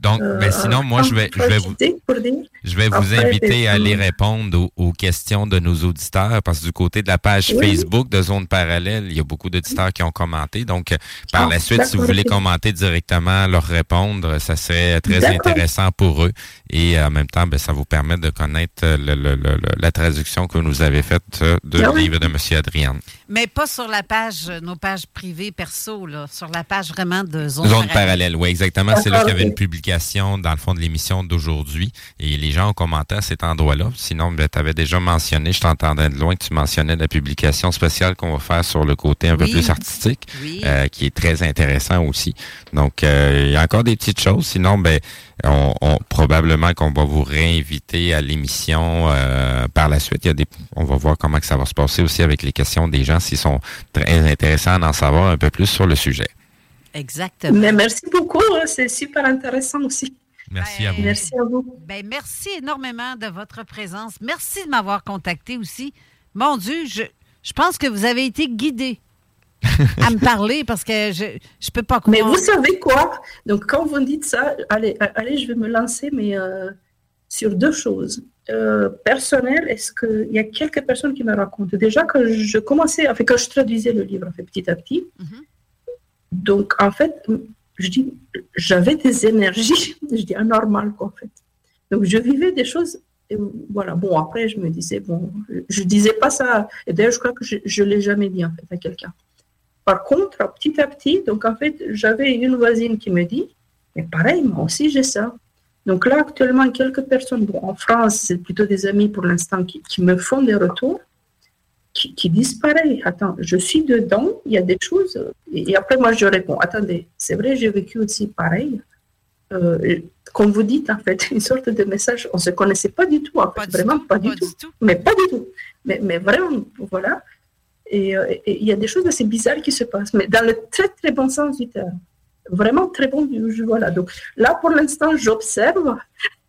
Donc, ben sinon, moi, je vais vous inviter à aller répondre aux questions de nos auditeurs, parce que du côté de la page Facebook de Zone Parallèle, il y a beaucoup d'auditeurs qui ont commenté. Donc, par la suite, si vous voulez commenter directement, leur répondre, ça serait très intéressant pour eux. Et en même temps, ben, ça vous permet de connaître la traduction que nous avez faite de le livre de M. Adrian. Mais pas sur la page, nos pages privées perso, là, sur la page vraiment de Zone Parallèle. Oui, exactement. C'est là qu'il y avait une publication dans le fond de l'émission d'aujourd'hui et les gens ont commenté à cet endroit-là. Sinon, ben, tu avais déjà mentionné, je t'entendais de loin que tu mentionnais la publication spéciale qu'on va faire sur le côté un peu plus artistique, qui est très intéressant aussi. Donc, il y a encore des petites choses. Sinon, ben, on probablement qu'on va vous réinviter à l'émission par la suite. On va voir comment que ça va se passer aussi avec les questions des gens s'ils sont très intéressants d'en savoir un peu plus sur le sujet. Exactement. Mais merci beaucoup, c'est super intéressant aussi. Merci à vous. Merci à vous. Ben, merci énormément de votre présence. Merci de m'avoir contacté aussi. Mon Dieu, je pense que vous avez été guidé à me parler parce que je peux pas comprendre. Mais vous savez quoi? Donc, quand vous dites ça, allez, je vais me lancer, mais sur deux choses. Personnel, est-ce qu'il y a quelques personnes qui me racontent déjà que je commençais, enfin, quand je traduisais le livre, en fait, petit à petit, donc, en fait, j'avais des énergies, anormales, quoi, en fait. Donc, je vivais des choses, et voilà. Bon, après, je me disais, je disais pas ça. Et d'ailleurs, je crois que je l'ai jamais dit, en fait, à quelqu'un. Par contre, petit à petit, donc, en fait, j'avais une voisine qui me dit, mais pareil, moi aussi, j'ai ça. Donc là, actuellement, quelques personnes, bon, en France, c'est plutôt des amis pour l'instant qui me font des retours, qui disent pareil. Attends, je suis dedans, il y a des choses. Et après, moi, je réponds, attendez, c'est vrai, j'ai vécu aussi pareil. Comme vous dites, en fait, une sorte de message, on ne se connaissait pas du tout, en fait, vraiment pas du tout. Mais pas du tout. Mais vraiment, voilà. Et il y a des choses assez bizarres qui se passent, mais dans le très, très bon sens du terme. Vraiment très bon, voilà. Donc là, pour l'instant, j'observe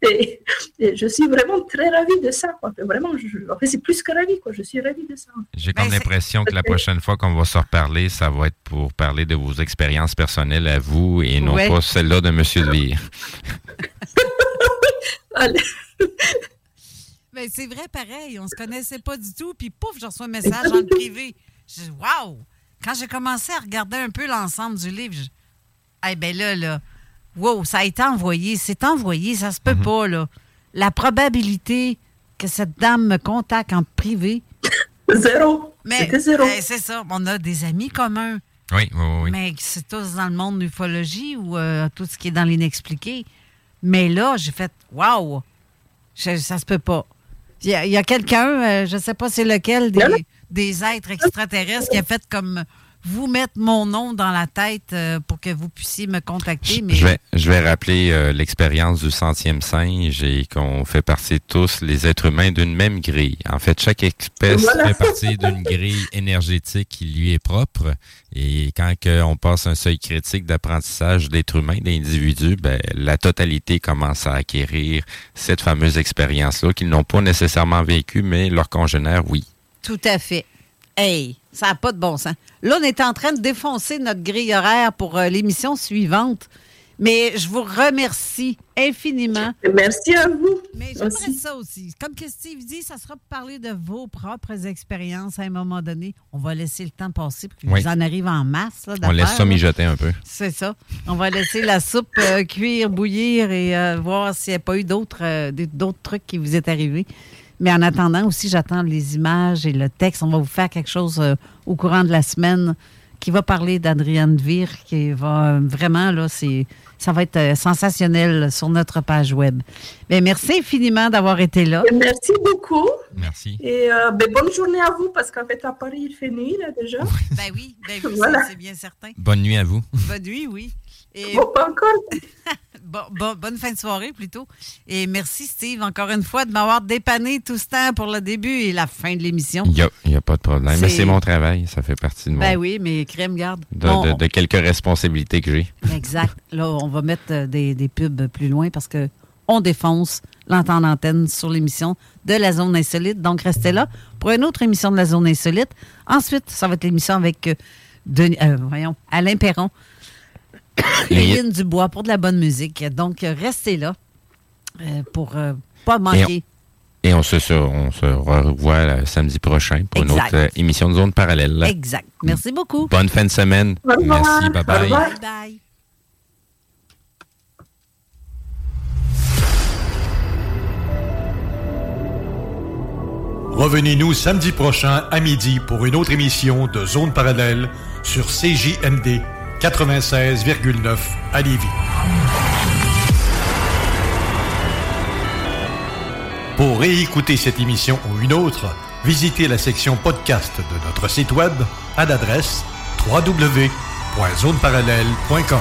et je suis vraiment très ravie de ça, quoi. Vraiment, en fait, c'est plus que ravie, quoi. Je suis ravie de ça. J'ai comme l'impression que la prochaine fois qu'on va se reparler, ça va être pour parler de vos expériences personnelles à vous et non pas celle-là de M. Dvir. Allez. Ben, c'est vrai, pareil. On se connaissait pas du tout, puis pouf, je reçois un message en privé. Je dis, waouh! Quand j'ai commencé à regarder un peu l'ensemble du livre, eh bien là, wow, ça a été envoyé, c'est envoyé, ça se peut pas, là. La probabilité que cette dame me contacte en privé... Zéro. C'était zéro. Ben, c'est ça, on a des amis communs. Oui, oui, oui. Mais c'est tous dans le monde de l'ufologie ou tout ce qui est dans l'inexpliqué. Mais là, j'ai fait « Wow! » Ça se peut pas. Il y a quelqu'un, je sais pas c'est lequel, des êtres extraterrestres qui a fait comme vous mettre mon nom dans la tête pour que vous puissiez me contacter. Mais... Je vais rappeler l'expérience du 100e singe et qu'on fait partie de tous les êtres humains d'une même grille. En fait, chaque espèce fait partie d'une grille énergétique qui lui est propre. Et quand on passe un seuil critique d'apprentissage d'être humain, d'individu, ben, la totalité commence à acquérir cette fameuse expérience-là qu'ils n'ont pas nécessairement vécue, mais leurs congénères, oui. Tout à fait. Hey, ça n'a pas de bon sens. Là, on est en train de défoncer notre grille horaire pour l'émission suivante. Mais je vous remercie infiniment. Merci à vous. Mais j'aimerais ça aussi. Comme que Steve dit, ça sera parler de vos propres expériences à un moment donné. On va laisser le temps passer pour qu'ils en arrivent en masse. Là, on laisse ça mijoter un peu. C'est ça. On va laisser la soupe cuire, bouillir et voir s'il n'y a pas eu d'autres trucs qui vous est arrivé. Mais en attendant aussi, j'attends les images et le texte. On va vous faire quelque chose au courant de la semaine qui va parler d'Adrian Dvir, qui va vraiment, là, ça va être sensationnel là, sur notre page web. Bien, merci infiniment d'avoir été là. Merci beaucoup. Merci. Et bonne journée à vous, parce qu'en fait, à Paris, il fait nuit, là, déjà. Ben oui voilà. C'est bien certain. Bonne nuit à vous. Bonne nuit, oui. Et... Bon, pas encore. Bonne fin de soirée, plutôt. Et merci, Steve, encore une fois, de m'avoir dépanné tout ce temps pour le début et la fin de l'émission. Il n'y a pas de problème. Mais c'est mon travail. Ça fait partie de mon... Ben oui, mais crème garde. De quelques responsabilités que j'ai. Exact. Là, on va mettre des pubs plus loin parce qu'on défonce l'entente d'antenne sur l'émission de La Zone Insolite. Donc, restez là pour une autre émission de La Zone Insolite. Ensuite, ça va être l'émission avec Alain Perron. Lynn Dubois pour de la bonne musique. Donc, restez là pour ne pas manquer. Et on se revoit samedi prochain pour une autre émission de Zone Parallèle. Exact. Merci beaucoup. Bonne fin de semaine. Merci. Bye-bye. Bye-bye. Revenez-nous samedi prochain à midi pour une autre émission de Zone Parallèle sur CJMD 96,9 à Lévis. Pour réécouter cette émission ou une autre, visitez la section podcast de notre site web à l'adresse www.zoneparallèle.com.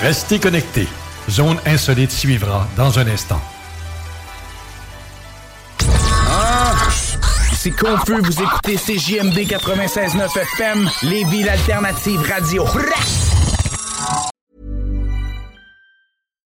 Restez connectés. Zone Insolite suivra dans un instant. C'est confus, vous écoutez CJMD 96.9 FM, Lévis, l'Alternative Radio.